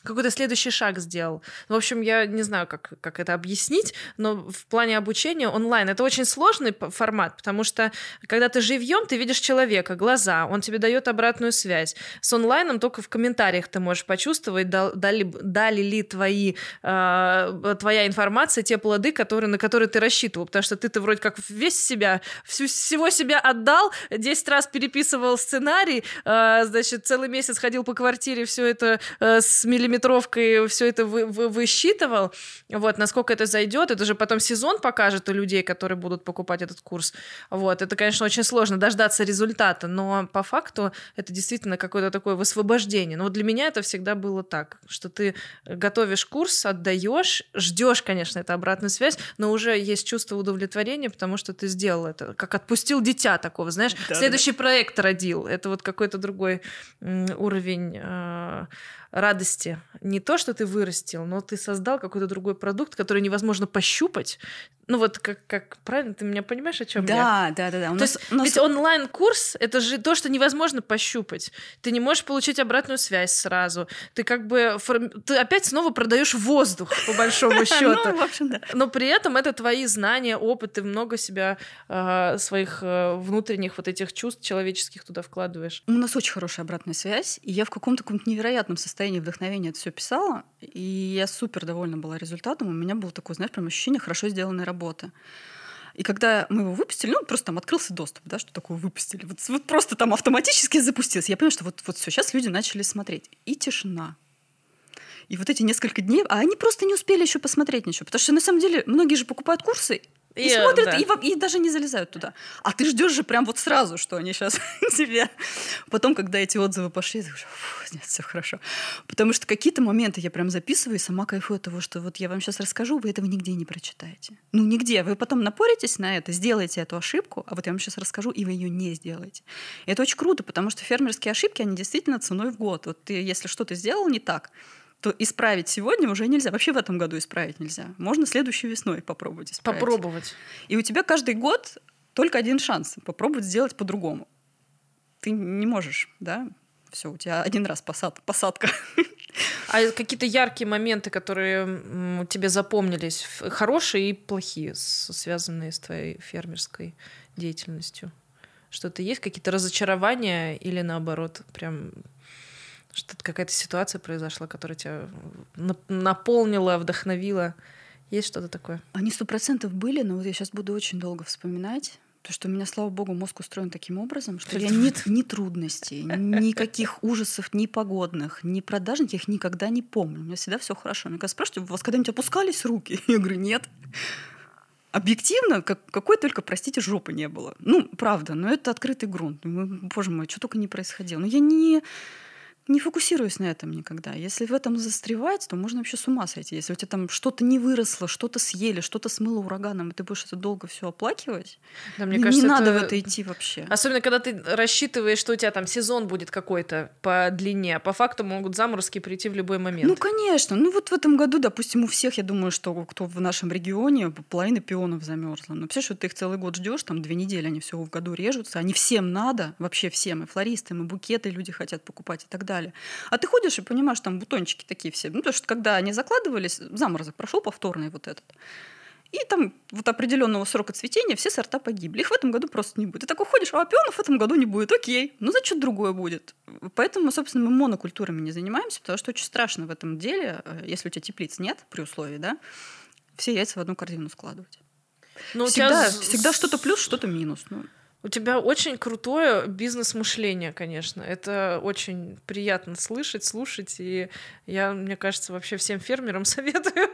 какой-то следующий шаг сделал. В общем, я не знаю, как, как это объяснить, но в плане обучения онлайн это очень сложный формат, потому что когда ты живьем, ты видишь человека, глаза, он тебе дает обратную связь. С онлайном только в комментариях ты можешь почувствовать, дали, дали ли твои, э, твоя информация те плоды, которые, на которые ты рассчитывал, потому что ты-то вроде как весь себя, всю, всего себя отдал, десять раз переписывал сценарий, э, значит, целый месяц ходил по квартире, все это э, с миллиметровкой метровкой все это вы, вы, высчитывал, вот, насколько это зайдет, это же потом сезон покажет у людей, которые будут покупать этот курс, вот, это, конечно, очень сложно дождаться результата, но по факту это действительно какое-то такое высвобождение, но вот для меня это всегда было так, что ты готовишь курс, отдаешь, ждешь, конечно, эту обратную связь, но уже есть чувство удовлетворения, потому что ты сделал это, как отпустил дитя такого, знаешь, да, следующий да. проект родил, это вот какой-то другой уровень э- радости. Не то, что ты вырастил, но ты создал какой-то другой продукт, который невозможно пощупать. Ну вот как, как правильно, ты меня понимаешь, о чем да, я? Да, да, да. У нас, то есть, у нас... ведь онлайн-курс — это же то, что невозможно пощупать. Ты не можешь получить обратную связь сразу. Ты как бы... Форми... Ты опять снова продаешь воздух, по большому счету. Ну, в общем, да. Но при этом это твои знания, опыт, ты много себя, своих внутренних вот этих чувств человеческих туда вкладываешь. У нас очень хорошая обратная связь, и я в каком-то невероятном состоянии вдохновения это все писала, и я супер довольна была результатом. У меня было такое, знаешь, прям ощущение хорошо сделанной работы. И когда мы его выпустили, ну, просто там открылся доступ, да, что такое выпустили. Вот, вот просто там автоматически запустился. Я понимаю, что вот, вот все, сейчас люди начали смотреть. И тишина. И вот эти несколько дней, а они просто не успели еще посмотреть ничего. Потому что, на самом деле, многие же покупают курсы, И, и смотрят, да. и, и даже не залезают туда. А ты ждешь же прям вот сразу, что они сейчас тебе... Потом, когда эти отзывы пошли, я говорю, нет, все хорошо. Потому что какие-то моменты я прям записываю и сама кайфую от того, что вот я вам сейчас расскажу, вы этого нигде не прочитаете. Ну, нигде. Вы потом напоритесь на это, сделаете эту ошибку, а вот я вам сейчас расскажу, и вы ее не сделаете. И это очень круто, потому что фермерские ошибки, они действительно ценой в год. Вот ты, если что-то сделал не так, то исправить сегодня уже нельзя. Вообще в этом году исправить нельзя. Можно следующей весной попробовать исправить. Попробовать. И у тебя каждый год только один шанс попробовать сделать по-другому. Ты не можешь, да? Все, у тебя один раз посад, посадка. А какие-то яркие моменты, которые тебе запомнились, хорошие и плохие, связанные с твоей фермерской деятельностью? Что-то есть? Какие-то разочарования или наоборот прям... Что-то какая-то ситуация произошла, которая тебя наполнила, вдохновила. Есть что-то такое? Они сто процентов были, но вот я сейчас буду очень долго вспоминать. Потому что у меня, слава богу, мозг устроен таким образом, что я ни, ни трудностей, никаких ужасов, ни погодных, ни продажных, я их никогда не помню. У меня всегда все хорошо. Мне спрашивают, у вас когда-нибудь опускались руки? Я говорю, нет. Объективно, как, какой только, простите, жопы не было. Ну, правда, но это открытый грунт. Боже мой, что только не происходило. Но я не... Не фокусируюсь на этом никогда. Если в этом застревать, то можно вообще с ума сойти. Если у тебя там что-то не выросло, что-то съели, что-то смыло ураганом, и ты будешь это долго все оплакивать, да, мне не, кажется, не надо это... в это идти вообще. Особенно, когда ты рассчитываешь, что у тебя там сезон будет какой-то по длине, по факту могут заморозки прийти в любой момент. Ну, конечно. Ну, вот в этом году, допустим, у всех, я думаю, что кто в нашем регионе, половина пионов замерзла. Но все, что ты их целый год ждешь, там две недели они все в году режутся, они всем надо, вообще всем, и флористам, и букеты люди хотят покупать и так далее. А ты ходишь и понимаешь, там бутончики такие все. Ну, то есть, когда они закладывались, заморозок прошел повторный вот этот. И там вот определенного срока цветения все сорта погибли. Их в этом году просто не будет. Ты такой ходишь, а пионов в этом году не будет. Окей, ну значит, другое будет. Поэтому, собственно, мы монокультурами не занимаемся, потому что очень страшно в этом деле, если у тебя теплиц нет, при условии, да, все яйца в одну корзину складывать. Но всегда, с... всегда что-то плюс, что-то минус. Ну. У тебя очень крутое бизнес-мышление, конечно. Это очень приятно слышать, слушать. И я, мне кажется, вообще всем фермерам советую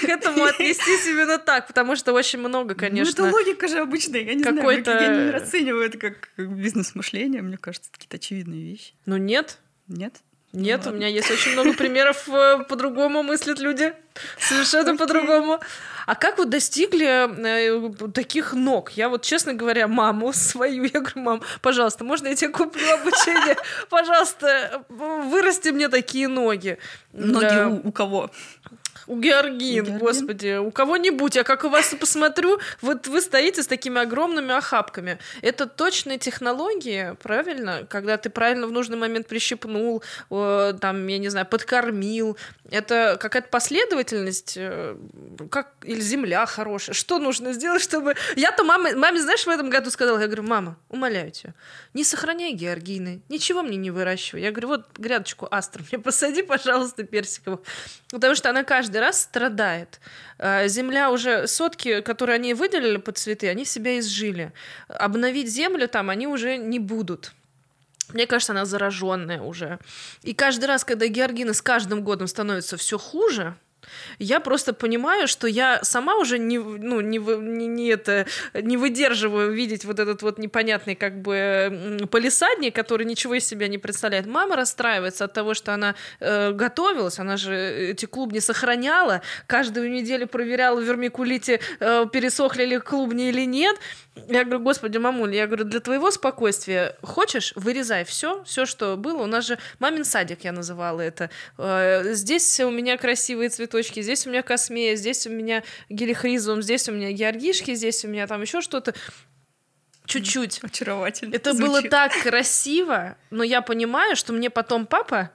к этому отнестись именно так, потому что очень много, конечно... Ну, это логика же обычная. Я не знаю, я не расцениваю это как бизнес-мышление. Мне кажется, какие-то очевидные вещи. Ну, нет. Нет. Нет, ну, у меня есть очень много примеров, по-другому мыслят люди. Совершенно okay. по-другому. А как вот достигли таких ног? Я вот, честно говоря, маму свою, я говорю, мам, пожалуйста, можно я тебе куплю обучение? Пожалуйста, вырасти мне такие ноги. Ноги у кого? У Георгин, Георгин, господи, у кого-нибудь, а как у вас посмотрю, вот вы стоите с такими огромными охапками. Это точные технологии, правильно? Когда ты правильно в нужный момент прищипнул, там, я не знаю, подкормил. Это какая-то последовательность, как или земля хорошая. Что нужно сделать, чтобы... Я-то маме, маме, знаешь, в этом году сказала, я говорю, мама, умоляю тебя, не сохраняй георгины, ничего мне не выращивай. Я говорю, вот грядочку астр мне посади, пожалуйста, персиковых. Потому что она каждый раз страдает. Земля уже, сотки, которые они выделили под цветы, они себя изжили. Обновить землю там они уже не будут. Мне кажется, она зараженная уже. И каждый раз, когда георгины с каждым годом становятся все хуже, я просто понимаю, что я сама уже не, ну, не, не, не, это, не выдерживаю видеть вот этот вот непонятный как бы палисадник, который ничего из себя не представляет. Мама расстраивается от того, что она э, готовилась, она же эти клубни сохраняла, каждую неделю проверяла в вермикулите, э, пересохли ли клубни или нет. Я говорю, господи, мамуль, я говорю, для твоего спокойствия хочешь, вырезай все, все, что было. У нас же мамин садик, я называла это. Э, здесь у меня красивые цветы, точки. Здесь у меня космея, здесь у меня гелихризум, здесь у меня георгишки, здесь у меня там еще что-то. Чуть-чуть. Очаровательно. Это звучит. Было так красиво, но я понимаю, что мне потом папа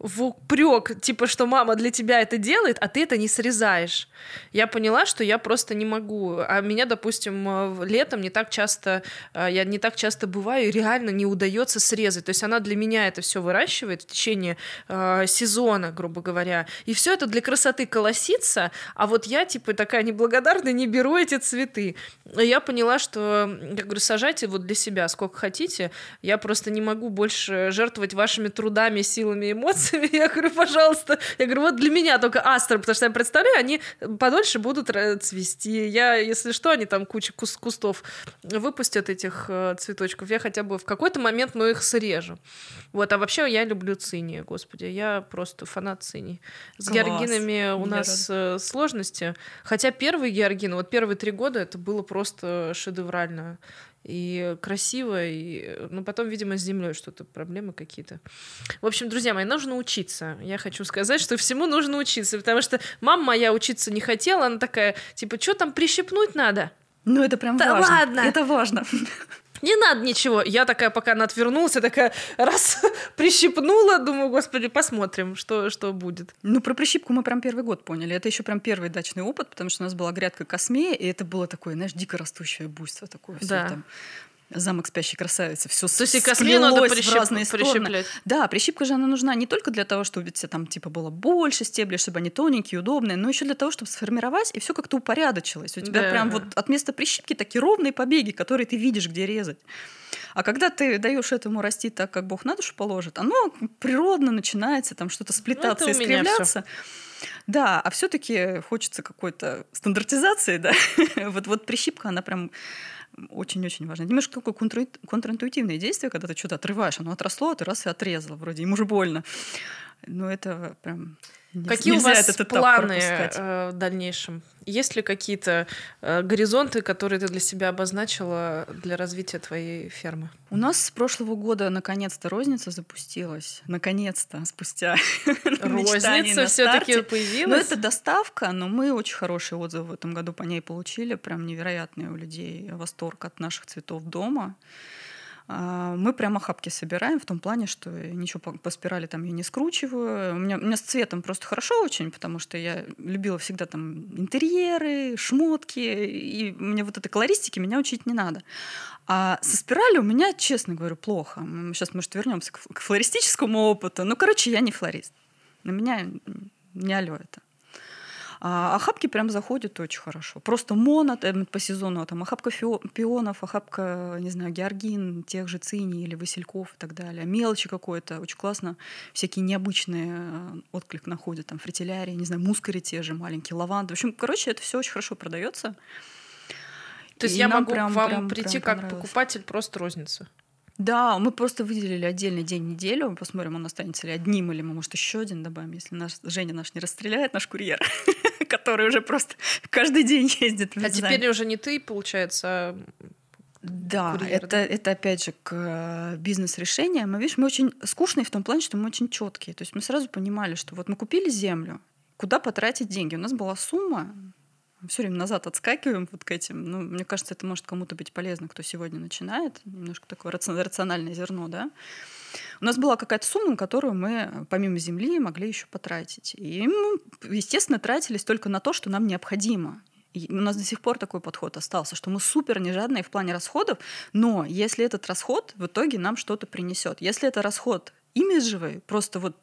в упрек, типа, что мама для тебя это делает, а ты это не срезаешь. Я поняла, что я просто не могу. А меня, допустим, летом не так часто, я не так часто бываю, и реально не удается срезать. То есть она для меня это все выращивает в течение э, сезона, грубо говоря. И все это для красоты колосится, а вот я, типа, такая неблагодарная, не беру эти цветы. И я поняла, что, я говорю, сажайте вот для себя сколько хотите, я просто не могу больше жертвовать вашими трудами, силами, эмоциями. Я говорю, пожалуйста. Я говорю, вот для меня только астры, потому что я представляю, они подольше будут цвести. Я, если что, они там кучу кустов выпустят этих цветочков. Я хотя бы в какой-то момент, но их срежу. Вот. А вообще я люблю цинии, господи. Я просто фанат цинии. С георгинами у нас сложности. Хотя первый георгин, вот первые три года, это было просто шедеврально. И красиво, и... но потом, видимо, с землей что-то, проблемы какие-то. В общем, друзья мои, нужно учиться. Я хочу сказать, что всему нужно учиться, потому что мама моя учиться не хотела, она такая, типа, что там прищипнуть надо? Ну, это прям да важно. Ладно. Это важно. Не надо ничего. Я такая, пока она отвернулась, я такая раз прищипнула, думаю, господи, посмотрим, что, что будет. Ну, про прищипку мы прям первый год поняли. Это еще прям первый дачный опыт, потому что у нас была грядка космея, и это было такое, знаешь, дико растущее буйство такое. Да. Все там. Замок спящей красавицы. Все сплелось в разные стороны. Да, прищипка же она нужна не только для того, чтобы там типа было больше стеблей, чтобы они тоненькие, удобные, но еще для того, чтобы сформировать и все как-то упорядочилось. У тебя да. прям вот от места прищипки такие ровные побеги, которые ты видишь, где резать. А когда ты даешь этому расти так, как Бог на душу положит, оно природно начинается там что-то сплетаться, ну, искривляться. Да, а все-таки хочется какой-то стандартизации, да. вот, вот прищипка, она прям очень-очень важно. Немножко такое контринтуитивное действие, когда ты что-то отрываешь, оно отросло, а ты раз и отрезала, вроде ему же больно. Но это прям... Какие у вас планы в дальнейшем? Есть ли какие-то горизонты, которые ты для себя обозначила для развития твоей фермы? У нас с прошлого года наконец-то розница запустилась. Наконец-то, спустя розница все-таки появилась. Но это доставка, но мы очень хорошие отзывы в этом году по ней получили. Прям невероятный у людей восторг от наших цветов дома. Мы прям охапки собираем в том плане, что ничего по спирали там я не скручиваю. У меня, у меня с цветом просто хорошо очень, потому что я любила всегда там интерьеры, шмотки, и мне вот этой колористики меня учить не надо. А со спиралью у меня, честно говорю, плохо. Сейчас, может, вернемся к флористическому опыту. Ну, короче, я не флорист. На меня не алё это. А охапки прям заходят очень хорошо. Просто моно там, по сезону, там, охапка фио, пионов, охапка, не знаю, георгин, тех же циней или васильков и так далее. Мелочи какой-то, очень классно. Всякие необычные отклик находят, там, фритиллярии, не знаю, мускари те же маленькие, лаванды. В общем, короче, это все очень хорошо продается. То есть и я могу прям, к вам прям, прийти прям как покупатель просто розницы? Да, мы просто выделили отдельный день в неделю. Мы посмотрим, он останется ли одним, или мы, может, еще один добавим, если наш, Женя наш не расстреляет, наш курьер, который уже просто каждый день ездит в Рязань. А теперь уже не ты, получается... Да, курьер, это, да, это опять же к бизнес-решениям. Мы, видишь, мы очень скучные в том плане, что мы очень четкие. То есть мы сразу понимали, что вот мы купили землю, куда потратить деньги. У нас была сумма, все время назад отскакиваем вот к этим. Ну, мне кажется, это может кому-то быть полезно, кто сегодня начинает. Немножко такое рациональное зерно, да. У нас была какая-то сумма, которую мы помимо земли могли еще потратить. И мы, естественно, тратились только на то, что нам необходимо. И у нас до сих пор такой подход остался, что мы супер нежадные в плане расходов, но если этот расход в итоге нам что-то принесет, если это расход имиджевый, просто вот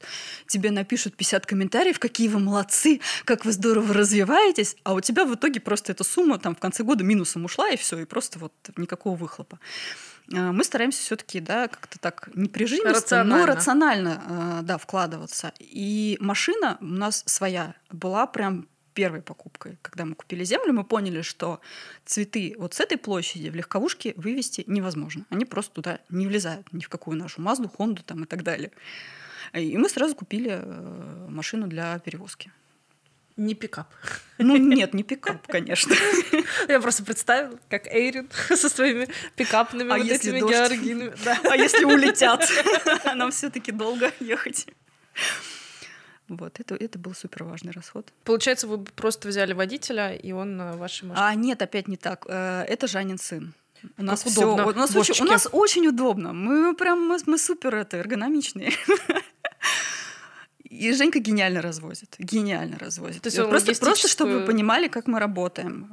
тебе напишут пятьдесят комментариев, какие вы молодцы, как вы здорово развиваетесь, а у тебя в итоге просто эта сумма там в конце года минусом ушла, и все, и просто вот никакого выхлопа. Мы стараемся все-таки, да, как-то так не прижимисто, рационально. но рационально, да, вкладываться. И машина у нас своя была прям первой покупкой. Когда мы купили землю, мы поняли, что цветы вот с этой площади в легковушке вывести невозможно. Они просто туда не влезают, ни в какую нашу Мазду, Хонду там и так далее. И мы сразу купили машину для перевозки. Не пикап. Ну нет, не пикап, конечно. Я просто представила, как Эйрин со своими пикапными а вот этими дождь? георгинами. Да. А если улетят? Нам все-таки долго ехать. Вот, это, это был суперважный расход. Получается, вы просто взяли водителя, и он вашей машине. А, нет, опять не так. Это Жанин сын. У нас, все, у, нас очень, у нас очень удобно. Мы прям мы, мы супер это, эргономичные. И Женька гениально развозит. Гениально развозит. То есть он просто, логистическую... просто, чтобы вы понимали, как мы работаем.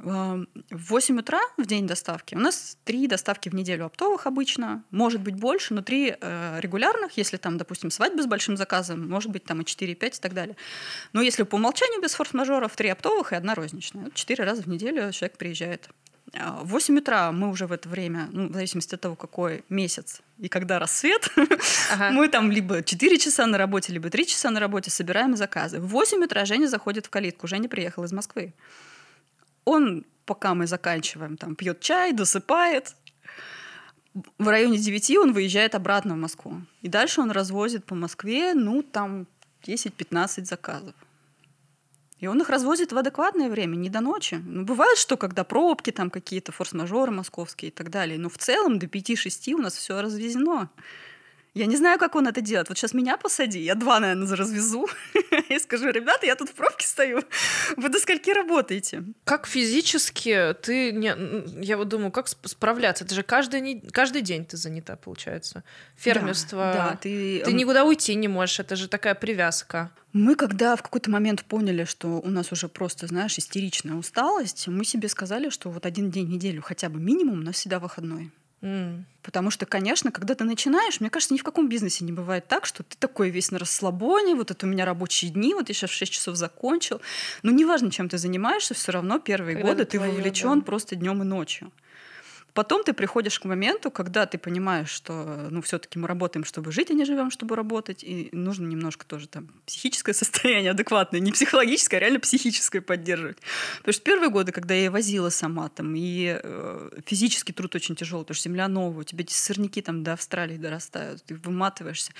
В восемь утра в день доставки. У нас три доставки в неделю оптовых обычно. Может быть больше, но три регулярных. Если там, допустим, свадьба с большим заказом, может быть там и четыре, и пять и так далее. Но если по умолчанию без форс-мажоров, три оптовых и одна розничная. Четыре раза в неделю человек приезжает. В восемь утра мы уже в это время, ну, в зависимости от того, какой месяц и когда рассвет, ага. мы там либо четыре часа на работе, либо три часа на работе собираем заказы. В восемь утра Женя заходит в калитку. Женя приехал из Москвы. Он, пока мы заканчиваем, там, пьет чай, досыпает. В районе девяти он выезжает обратно в Москву. И дальше он развозит по Москве, ну, там, десять-пятнадцать заказов. И он их развозит в адекватное время, не до ночи. Ну, бывает, что когда пробки, там какие-то форс-мажоры московские и так далее. Но в целом до пяти-шести у нас все развезено. Я не знаю, как он это делает. Вот сейчас меня посади, я два, наверное, развезу. И скажу, ребята, я тут в пробке стою. Вы до скольки работаете? Как физически ты... Я вот думаю, как справляться? Это же каждый, каждый день ты занята, получается. Фермерство. Да, да, ты... ты никуда уйти не можешь. Это же такая привязка. Мы когда в какой-то момент поняли, что у нас уже просто, знаешь, истеричная усталость, мы себе сказали, что вот один день в неделю хотя бы минимум, но всегда выходной. Mm. Потому что, конечно, когда ты начинаешь, мне кажется, ни в каком бизнесе не бывает так, что ты такой весь на расслабоне, вот это у меня рабочие дни, вот я сейчас в шесть часов закончил. Но неважно, чем ты занимаешься, все равно первые когда годы ты твое, вовлечен да. просто днем и ночью. Потом ты приходишь к моменту, когда ты понимаешь, что ну, все-таки мы работаем, чтобы жить, а не живем, чтобы работать. И нужно немножко тоже там психическое состояние адекватное, не психологическое, а реально психическое поддерживать. Потому что первые годы, когда я и возила сама, там, и э, физический труд очень тяжелый, потому что земля новая, у тебя эти сорняки там до Австралии дорастают, ты выматываешься.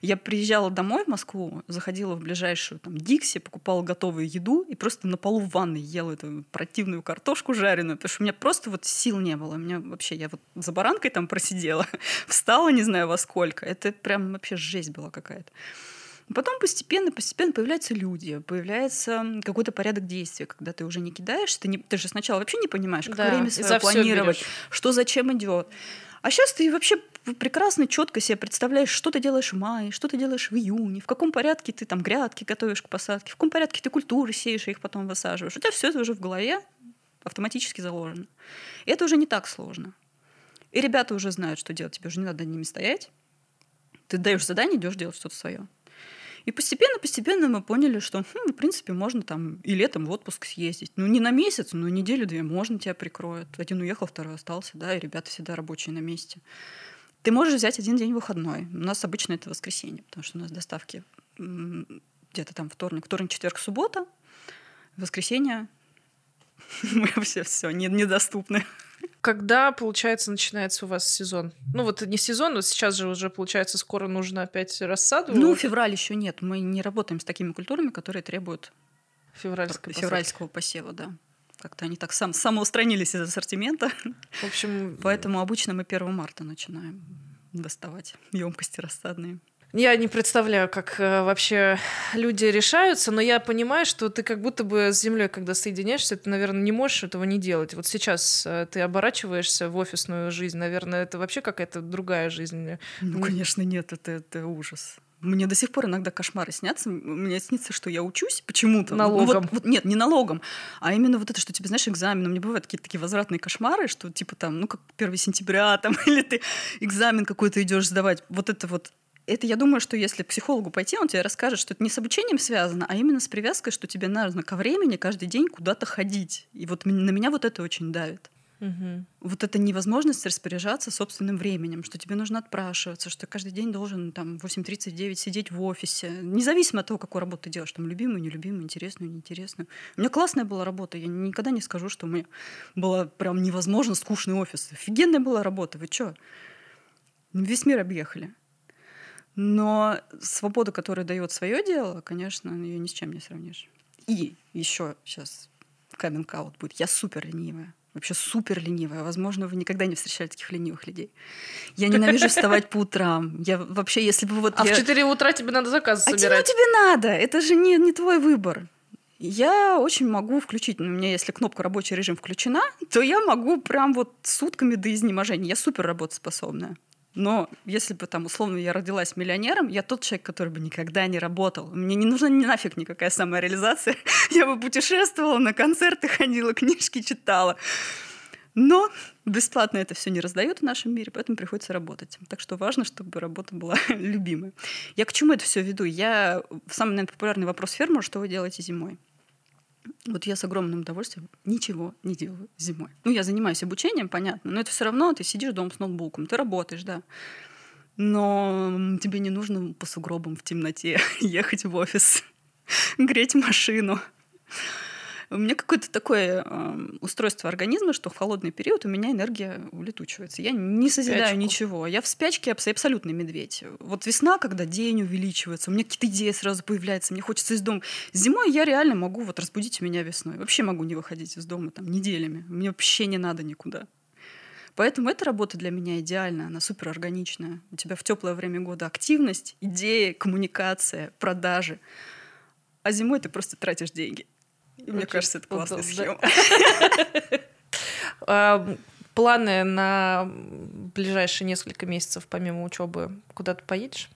Я приезжала домой в Москву, заходила в ближайшую там, Дикси, покупала готовую еду и просто на полу в ванной ела эту противную картошку жареную, потому что у меня просто вот сил не было. У меня вообще, я вот за баранкой там просидела, встала не знаю во сколько. Это прям вообще жесть была какая-то. Потом постепенно-постепенно появляются люди, появляется какой-то порядок действия, когда ты уже не кидаешь, ты, не, ты же сначала вообще не понимаешь, как да, время свое планировать, что зачем идет. А сейчас ты вообще прекрасно, четко себе представляешь, что ты делаешь в мае, что ты делаешь в июне, в каком порядке ты там грядки готовишь к посадке, в каком порядке ты культуры сеешь и их потом высаживаешь. У тебя все это уже в голове автоматически заложено. И это уже не так сложно. И ребята уже знают, что делать. Тебе уже не надо ними стоять. Ты даешь задание, идешь делать что-то свое. И постепенно-постепенно мы поняли, что, хм, в принципе, можно там и летом в отпуск съездить. Ну, не на месяц, но неделю-две можно, тебя прикроют. Один уехал, второй остался, да, и ребята всегда рабочие на месте. Ты можешь взять один день выходной. У нас обычно это воскресенье, потому что у нас доставки где-то там вторник, вторник, четверг, суббота, воскресенье. Мы все, все недоступны. Когда, получается, начинается у вас сезон? Ну, вот не сезон, но сейчас же уже, получается, скоро нужно опять рассаду. Ну, февраль еще нет. Мы не работаем с такими культурами, которые требуют февральского, февральского посева, да. Как-то они так сам, самоустранились из ассортимента. В общем... Поэтому обычно мы первого марта начинаем доставать емкости рассадные. Я не представляю, как вообще люди решаются, но я понимаю, что ты как будто бы с землей, когда соединяешься, ты, наверное, не можешь этого не делать. Вот сейчас ты оборачиваешься в офисную жизнь, наверное, это вообще какая-то другая жизнь. Ну, Мне... конечно, нет, это, это ужас. Мне до сих пор иногда кошмары снятся. Мне снится, что я учусь почему-то. Налогом. Ну, вот, вот, нет, не налогом, а именно вот это, что тебе, знаешь, экзамен. У меня бывают какие-то такие возвратные кошмары, что типа там, ну, как первого сентября там, или ты экзамен какой-то идешь сдавать. Вот это вот. Это, я думаю, что если к психологу пойти, он тебе расскажет, что это не с обучением связано, а именно с привязкой, что тебе нужно ко времени каждый день куда-то ходить. И вот на меня вот это очень давит. Угу. Вот эта невозможность распоряжаться собственным временем, что тебе нужно отпрашиваться, что ты каждый день должен там восемь тридцать девять сидеть в офисе, независимо от того, какую работу ты делаешь, там любимую, нелюбимую, интересную, неинтересную. У меня классная была работа, я никогда не скажу, что у меня была прям невозможно скучный офис. Офигенная была работа, вы чё? Весь мир объехали. Но свобода, которая дает свое дело, конечно, ее ни с чем не сравнишь. И еще сейчас каминг-аут будет. Я супер ленивая. Вообще супер ленивая. Возможно, вы никогда не встречали таких ленивых людей. Я ненавижу вставать по утрам. Я вообще, если бы вот. А я... в четыре утра тебе надо заказы собирать. А тебе, ну, тебе надо. Это же не, не твой выбор. Я очень могу включить, у меня если кнопка «Рабочий режим» включена, то я могу прям вот сутками до изнеможения. Я супер работоспособная. Но если бы там, условно, я родилась миллионером, я тот человек, который бы никогда не работал. Мне не нужна ни нафиг никакая самореализация. Я бы путешествовала, на концерты ходила, книжки читала. Но бесплатно это все не раздают в нашем мире, поэтому приходится работать. Так что важно, чтобы работа была любимой. Я к чему это все веду? Я самый, наверное, популярный вопрос фермеру: что вы делаете зимой? Вот я с огромным удовольствием ничего не делаю зимой. Ну, я занимаюсь обучением, понятно, но это все равно ты сидишь дома с ноутбуком, ты работаешь, да. Но тебе не нужно по сугробам в темноте ехать в офис, греть машину. У меня какое-то такое э, устройство организма, что в холодный период у меня энергия улетучивается. Я не созидаю Спячку. Ничего. Я в спячке абсолютный медведь. Вот весна, когда день увеличивается, у меня какие-то идеи сразу появляются, мне хочется из дома. Зимой я реально могу, вот разбудить меня весной. Вообще могу не выходить из дома там неделями. Мне вообще не надо никуда. Поэтому эта работа для меня идеальна, она суперорганичная. У тебя в теплое время года активность, идеи, коммуникация, продажи. А зимой ты просто тратишь деньги. И мне кажется, это классная схема. Планы на ближайшие несколько месяцев, помимо учебы, куда ты поедешь?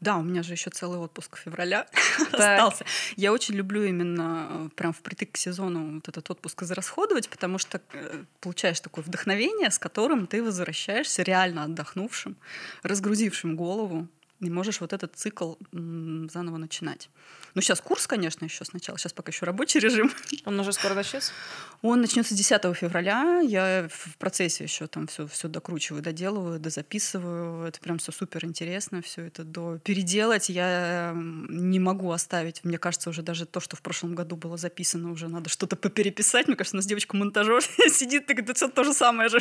Да, у меня же еще целый отпуск февраля остался. Я очень люблю именно прям впритык к сезону вот этот отпуск израсходовать, потому что получаешь такое вдохновение, с которым ты возвращаешься реально отдохнувшим, разгрузившим голову. И можешь вот этот цикл м, заново начинать. Ну, сейчас курс, конечно, еще сначала. Сейчас пока еще рабочий режим. Он уже скоро начнется? Он начнется десятого февраля. Я в процессе еще там все, все докручиваю, доделываю, дозаписываю. Это прям все супер интересно, все это до... переделать. Я не могу оставить. Мне кажется, уже даже то, что в прошлом году было записано, уже надо что-то попереписать. Мне кажется, у нас девочка-монтажер сидит и говорит, это все то же самое же.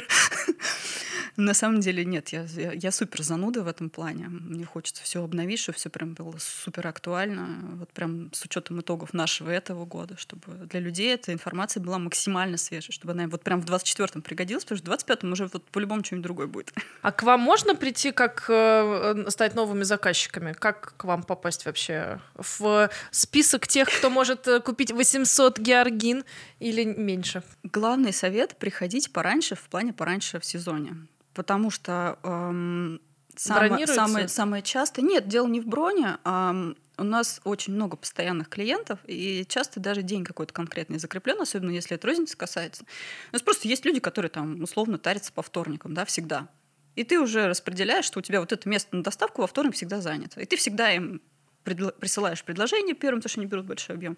На самом деле нет, я, я, я супер зануда в этом плане. Мне хочется все обновить, чтобы все прям было супер актуально. Вот прям с учетом итогов нашего этого года, чтобы для людей эта информация была максимально свежей, чтобы она вот прям в двадцать четвёртом пригодилась, потому что в двадцать пятом уже вот по-любому что-нибудь другое будет. А к вам можно прийти, как э, стать новыми заказчиками? Как к вам попасть вообще? В список тех, кто может купить восемьсот георгин или меньше? Главный совет — приходить пораньше, в плане пораньше в сезоне. Потому что эм, само, самое, самое частое... Нет, дело не в броне. Эм, у нас очень много постоянных клиентов, и часто даже день какой-то конкретный закреплен, особенно если это розница касается. У нас просто есть люди, которые там условно тарятся по вторникам, да, всегда. И ты уже распределяешь, что у тебя вот это место на доставку во вторник всегда занято. И ты всегда им предла- присылаешь предложение первым, потому что они берут большой объем.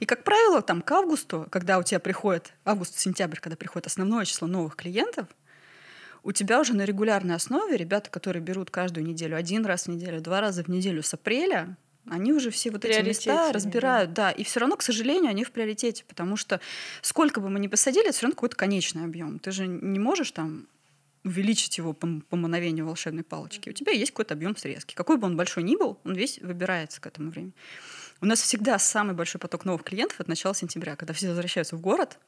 И, как правило, там к августу, когда у тебя приходит... август-сентябрь, когда приходит основное число новых клиентов, у тебя уже на регулярной основе ребята, которые берут каждую неделю, один раз в неделю, два раза в неделю с апреля, Они уже все вот эти места разбирают, да. да. И все равно, к сожалению, они в приоритете, потому что сколько бы мы ни посадили, это все равно какой-то конечный объем. Ты же не можешь там увеличить его по, по мановению волшебной палочки. У тебя есть какой-то объем срезки. Какой бы он большой ни был, он весь выбирается к этому времени. У нас всегда самый большой поток новых клиентов от начала сентября, когда все возвращаются в город.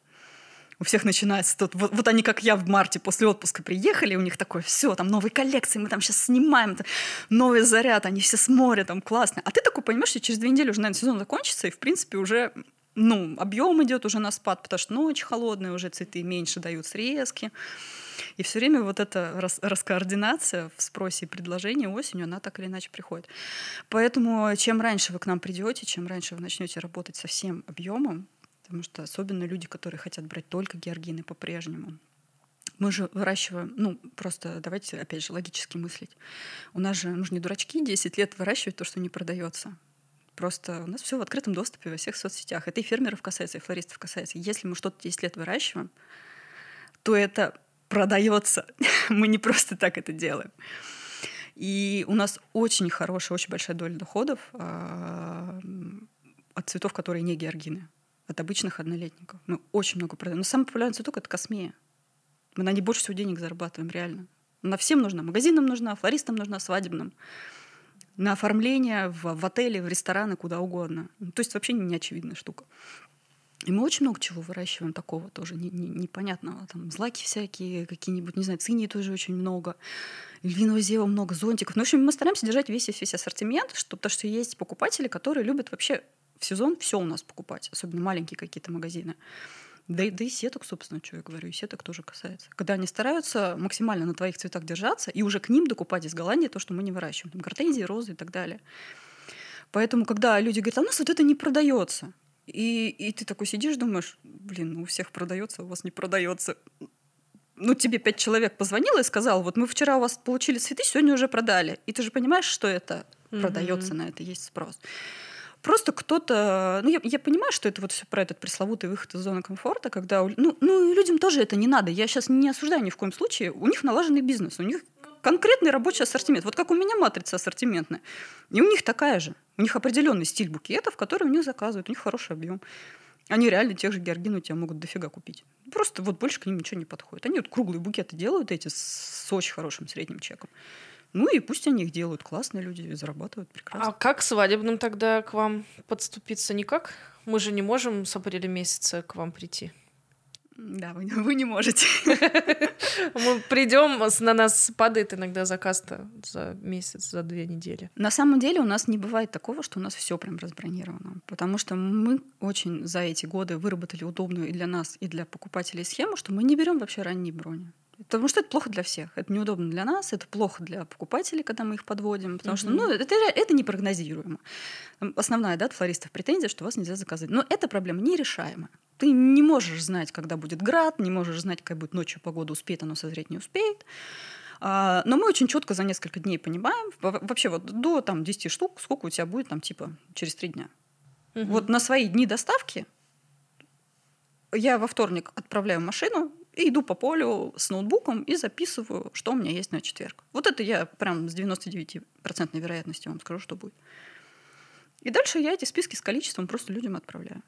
У всех начинается тот... Вот, вот они, как я в марте после отпуска приехали, у них такое, все, там новые коллекции, мы там сейчас снимаем, там, новый заряд, они все смотрят, там классно. А ты такой понимаешь, что через две недели уже, наверное, сезон закончится, и, в принципе, уже, ну, объем идет уже на спад, потому что ночь холодная, уже цветы меньше дают срезки. И все время вот эта рас- раскоординация в спросе и предложении осенью, она так или иначе приходит. Поэтому чем раньше вы к нам придете, чем раньше вы начнете работать со всем объемом, потому что особенно люди, которые хотят брать только георгины по-прежнему. Мы же выращиваем, ну, просто давайте, опять же, логически мыслить. У нас же, мы же не дурачки, десять лет выращивать то, что не продается. Просто у нас все в открытом доступе во всех соцсетях. Это и фермеров касается, и флористов касается. Если мы что-то десять лет выращиваем, то это продается. Мы не просто так это делаем. И у нас очень хорошая, очень большая доля доходов от цветов, которые не георгины. От обычных однолетников. Мы очень много продаем. Но самый популярный цветок — это космея. Мы на ней больше всего денег зарабатываем, реально. Она всем нужна. Магазинам нужна, флористам нужна, свадебным. На оформление, в, в отеле, в рестораны, куда угодно. То есть вообще неочевидная штука. И мы очень много чего выращиваем такого тоже не, не, непонятного. Там злаки всякие, какие-нибудь, не знаю, цинии тоже очень много. Львиного зева много, зонтиков. Ну, в общем, мы стараемся держать весь, весь ассортимент, чтобы, потому что есть покупатели, которые любят вообще... в сезон все у нас покупать, особенно маленькие какие-то магазины. Да, да и сеток, собственно, что я говорю, и сеток тоже касается. Когда они стараются максимально на твоих цветах держаться и уже к ним докупать из Голландии то, что мы не выращиваем. Там гортензии, розы и так далее. Поэтому, когда люди говорят, а у нас вот это не продается. И, и ты такой сидишь, думаешь, блин, ну у всех продается, а у вас не продается. Ну тебе пять человек позвонило и сказал, вот мы вчера у вас получили цветы, сегодня уже продали. И ты же понимаешь, что это mm-hmm. продается, на это есть спрос. Просто кто-то... Ну, я, я понимаю, что это вот все про этот пресловутый выход из зоны комфорта, когда... Ну, ну, людям тоже это не надо. Я сейчас не осуждаю ни в коем случае. У них налаженный бизнес, у них конкретный рабочий ассортимент. Вот как у меня матрица ассортиментная. И у них такая же. У них определенный стиль букетов, которые у них заказывают. У них хороший объем. Они реально тех же георгин у тебя могут дофига купить. Просто вот больше к ним ничего не подходит. Они вот круглые букеты делают эти с очень хорошим средним чеком. Ну и пусть они их делают. Классные люди, зарабатывают прекрасно. А как свадебным тогда к вам подступиться? Никак? Мы же не можем с апреля месяца к вам прийти. Да, вы, вы не можете. Мы придем, на нас падает иногда заказ-то за месяц, за две недели. На самом деле у нас не бывает такого, что у нас все прям разбронировано. Потому что мы очень за эти годы выработали удобную и для нас, и для покупателей схему, что мы не берем вообще ранние брони. Потому что это плохо для всех. Это неудобно для нас, это плохо для покупателей, когда мы их подводим, потому mm-hmm. что ну, это, это непрогнозируемо. Основная, да, от флористов претензия, что вас нельзя заказать. Но эта проблема нерешаема. Ты не можешь знать, когда будет град, не можешь знать, какая будет ночью погода, успеет оно созреть, не успеет. Но мы очень четко за несколько дней понимаем, вообще вот до там, десять штук, сколько у тебя будет там, типа, через три дня. Mm-hmm. Вот на свои дни доставки я во вторник отправляю машину, и иду по полю с ноутбуком и записываю, что у меня есть на четверг. Вот это я прям с девяносто девять процентов вероятностью вам скажу, что будет. И дальше я эти списки с количеством просто людям отправляю.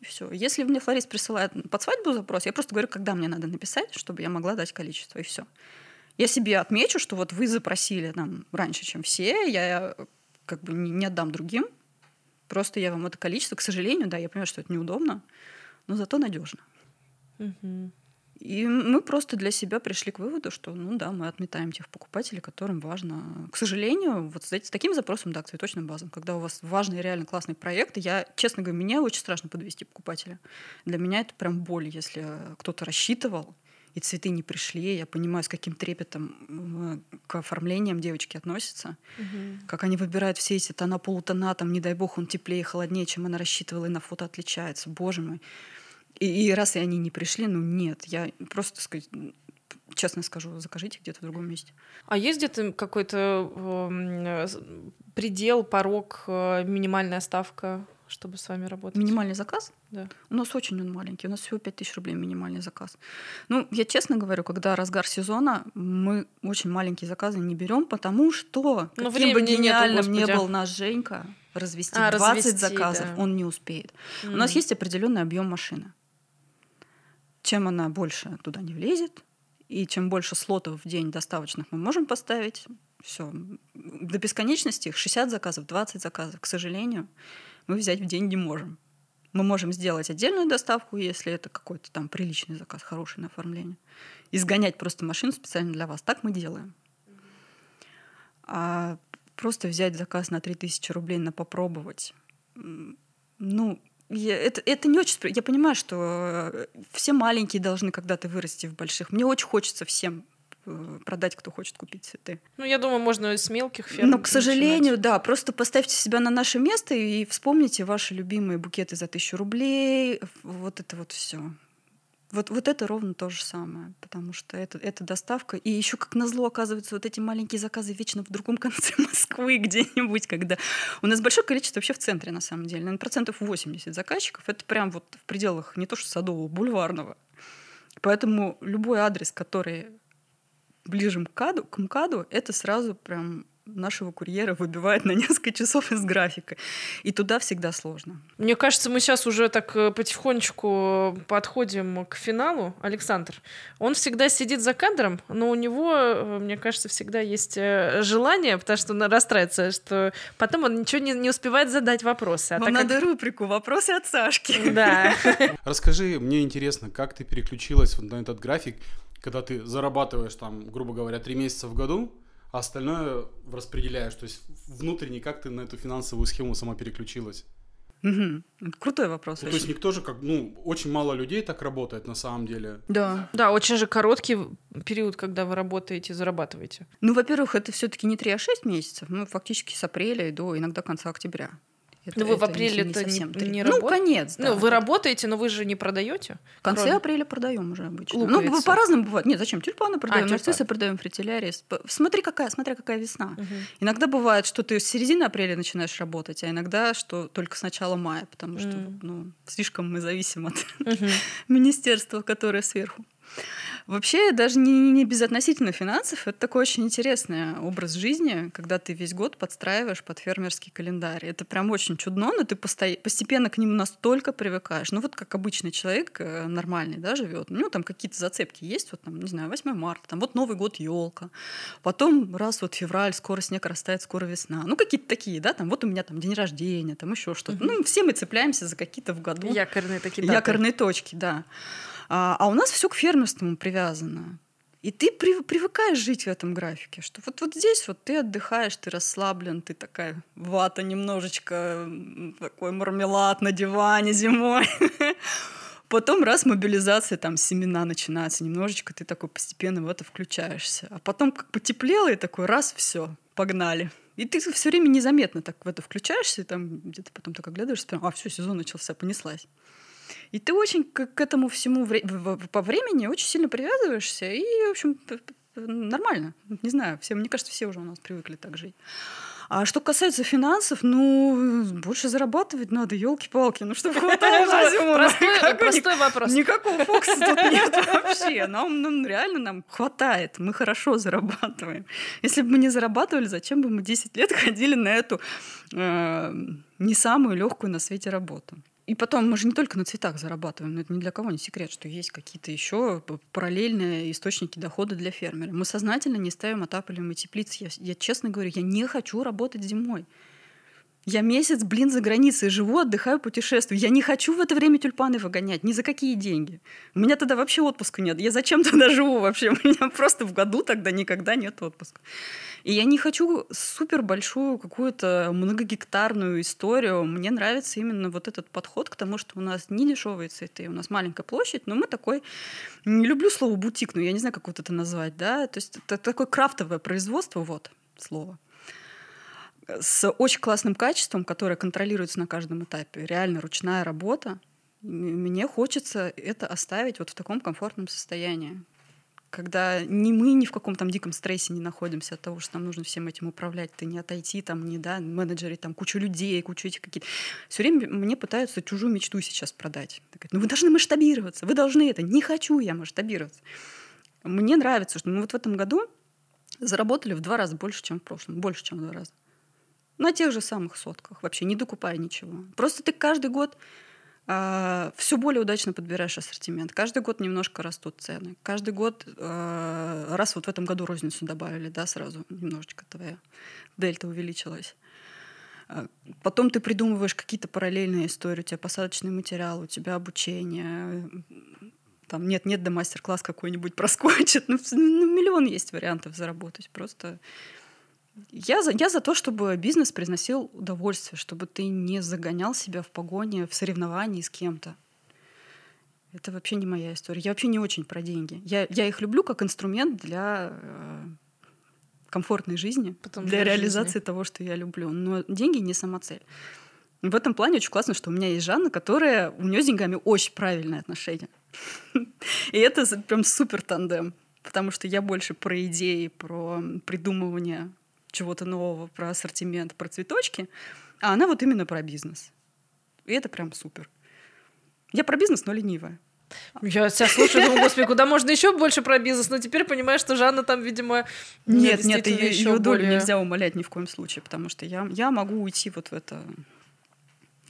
И все. Если мне флорист присылает под свадьбу запрос, я просто говорю, когда мне надо написать, чтобы я могла дать количество, и все. Я себе отмечу, что вот вы запросили нам раньше, чем все, я как бы не отдам другим, просто я вам это количество, к сожалению, да, я понимаю, что это неудобно, но зато надежно. Угу. И мы просто для себя пришли к выводу, что, ну да, мы отметаем тех покупателей, которым важно. К сожалению, вот с таким запросом, да, к цветочным базам, когда у вас важные, реально классные проекты, я, честно говоря, меня очень страшно подвести покупателя. Для меня это прям боль, если кто-то рассчитывал, и цветы не пришли. Я понимаю, с каким трепетом к оформлениям девочки относятся. Угу. Как они выбирают все эти тона, полутона, там, не дай бог, он теплее, холоднее, чем она рассчитывала, и на фото отличается. Боже мой. И, и раз и они не пришли, ну нет, я просто, сказать, честно скажу, закажите где-то в другом месте. А есть где-то какой-то э, предел, порог, э, минимальная ставка, чтобы с вами работать? Минимальный заказ? Да. У нас очень он маленький, у нас всего пять тысяч рублей минимальный заказ. Ну, я честно говорю, когда разгар сезона, мы очень маленькие заказы не берем, потому что, каким бы гениальным ни был наш Женька, развести а, двадцать развести, заказов, да. он не успеет. Mm-hmm. У нас есть определенный объем машины. Чем она больше туда не влезет, и чем больше слотов в день доставочных мы можем поставить, все. До бесконечности их шестьдесят заказов, двадцать заказов, к сожалению, мы взять в день не можем. Мы можем сделать отдельную доставку, если это какой-то там приличный заказ, хороший на оформление. И сгонять просто машину специально для вас. Так мы делаем. А просто взять заказ на три тысячи рублей на попробовать. Ну, я, это, это не очень... Я понимаю, что все маленькие должны когда-то вырасти в больших. Мне очень хочется всем продать, кто хочет купить цветы. Ну, я думаю, можно и с мелких ферм. Но, к сожалению, начинать. Да, просто поставьте себя на наше место и вспомните ваши любимые букеты за тысячу рублей. Вот это вот все. Вот, вот это ровно то же самое, потому что это, это доставка. И еще как назло, оказываются вот эти маленькие заказы вечно в другом конце Москвы где-нибудь, когда... У нас большое количество вообще в центре, на самом деле. Наверное, процентов восемьдесят заказчиков. Это прям вот в пределах не то что Садового, Бульварного. Поэтому любой адрес, который ближе к МКАДу, к МКАДу, это сразу прям нашего курьера выбивает на несколько часов из графика. И туда всегда сложно. Мне кажется, мы сейчас уже так потихонечку подходим к финалу. Александр, он всегда сидит за кадром, но у него, мне кажется, всегда есть желание, потому что он расстраивается, что потом он ничего не, не успевает задать вопросы. А Вам надо как... рубрику «Вопросы от Сашки». Да. Расскажи, мне интересно, как ты переключилась на этот график, когда ты зарабатываешь, там, грубо говоря, три месяца в году, а остальное распределяешь. То есть внутренне как ты на эту финансовую схему сама переключилась? Угу. Крутой вопрос. Ну, то есть никто же, как, ну, очень мало людей так работает на самом деле. Да. Да, очень же короткий период, когда вы работаете, зарабатываете. Ну, во-первых, это все-таки не три, а шесть месяцев. Ну, фактически с апреля до иногда конца октября. Это, но вы в апреле-то не, не, не работаете? Ну, конец, да. Ну, вы работаете, но вы же не продаете. В конце кроме... апреля продаем уже обычно. Луковица. Ну, по-разному бывает. Нет, зачем? Тюльпаны продаем, а, нарциссы продаем, фритиллярии. Смотри, какая, смотря какая весна. Угу. Иногда бывает, что ты с середины апреля начинаешь работать, а иногда, что только с начала мая, потому что mm. ну, слишком мы зависим от угу. министерства, которое сверху. Вообще, даже не, не безотносительно финансов, это такой очень интересный образ жизни, когда ты весь год подстраиваешь под фермерский календарь. Это прям очень чудно, но ты посто... постепенно к нему настолько привыкаешь. Ну вот как обычный человек, нормальный, да, живет. У него там какие-то зацепки есть, вот там, не знаю, восьмое марта, там вот Новый год, елка. Потом раз вот февраль, скоро снег растает, скоро весна. Ну какие-то такие, да, там вот у меня там день рождения, там еще что-то. Ну все мы цепляемся за какие-то в году. Якорные такие даты. Якорные точки, да. А у нас все к фермерству привязано. И ты при, привыкаешь жить в этом графике, что вот, вот здесь вот ты отдыхаешь, ты расслаблен, ты такая вата немножечко, такой мармелад на диване зимой. Потом раз мобилизация, там семена начинаются, немножечко ты такой постепенно в это включаешься. А потом как потеплело, и такой раз, все, погнали. И ты все время незаметно так в это включаешься, и там где-то потом так оглядываешься, прям, а, все, сезон начался, понеслась. И ты очень к этому всему вре- по времени очень сильно привязываешься, и, в общем, нормально. Не знаю, все, мне кажется, все уже у нас привыкли так жить. А что касается финансов, ну, больше зарабатывать надо, елки-палки, ну, чтобы хватало на зиму. Простой вопрос. Никакого фокуса тут нет вообще. Нам реально нам хватает, мы хорошо зарабатываем. Если бы мы не зарабатывали, зачем бы мы десять лет ходили на эту не самую легкую на свете работу? И потом, мы же не только на цветах зарабатываем, но это ни для кого не секрет, что есть какие-то еще параллельные источники дохода для фермера. Мы сознательно не ставим отапливаемые теплицы. Я, я честно говорю, я не хочу работать зимой. Я месяц, блин, за границей живу, отдыхаю, путешествую. Я не хочу в это время тюльпаны выгонять ни за какие деньги. У меня тогда вообще отпуска нет. Я зачем тогда живу вообще? У меня просто в году тогда никогда нет отпуска. И я не хочу супер большую какую-то многогектарную историю. Мне нравится именно вот этот подход к тому, что у нас не дешевые цветы, у нас маленькая площадь, но мы такой... Не люблю слово «бутик», но я не знаю, как вот это назвать, да? То есть это такое крафтовое производство, вот слово, с очень классным качеством, которое контролируется на каждом этапе. Реально ручная работа. Мне хочется это оставить вот в таком комфортном состоянии, когда ни мы ни в каком там диком стрессе не находимся от того, что нам нужно всем этим управлять, ты не отойти, там, не, да, менеджеры, там, кучу людей, кучу этих какие-то... Все время мне пытаются чужую мечту сейчас продать. Говорят, ну вы должны масштабироваться, вы должны это. Не хочу я масштабироваться. Мне нравится, что мы вот в этом году заработали в два раза больше, чем в прошлом. Больше, чем в два раза. на тех же самых сотках, вообще не докупая ничего. Просто ты каждый год э, все более удачно подбираешь ассортимент. Каждый год немножко растут цены. Каждый год, э, раз вот в этом году розницу добавили, да, сразу немножечко твоя дельта увеличилась. Потом ты придумываешь какие-то параллельные истории. У тебя посадочный материал, у тебя обучение. Там нет-нет, да мастер-класс какой-нибудь проскочит. Ну, миллион есть вариантов заработать. Просто я за, я за то, чтобы бизнес приносил удовольствие, чтобы ты не загонял себя в погоне, в соревновании с кем-то. Это вообще не моя история. Я вообще не очень про деньги. Я, я их люблю как инструмент для... комфортной жизни, Потом для реализации жизни. того, что я люблю. Но деньги не самоцель. В этом плане очень классно, что у меня есть Жанна, которая... У нее с деньгами очень правильные отношения. И это прям супер тандем. Потому что я больше про идеи, про придумывание чего-то нового, про ассортимент, про цветочки. А она вот именно про бизнес. И это прям супер. Я про бизнес, но ленивая. Я тебя слушаю, думаю, господи, куда можно еще больше про бизнес, но теперь понимаю, что Жанна там, видимо, нет, нет, ее, ее долю более... нельзя умалять ни в коем случае, потому что я, я могу уйти вот в это.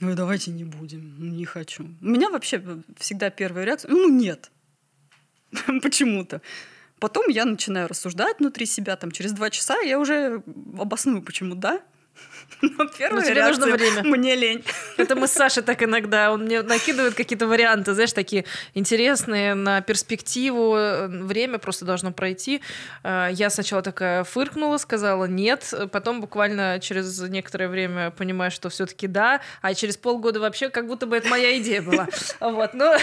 Ну давайте не будем, не хочу. У меня вообще всегда первая реакция, ну нет, почему-то. Потом я начинаю рассуждать внутри себя, там через два часа я уже обосную, почему да. Но первая Но реакция, нужно время. Мне лень. Это мы с Сашей так иногда. Он мне накидывает какие-то варианты, знаешь, такие интересные на перспективу. Время просто должно пройти. Я сначала такая фыркнула, сказала нет. Потом буквально через некоторое время понимаю, что все-таки да. А через полгода вообще как будто бы это моя идея была. Вот. Но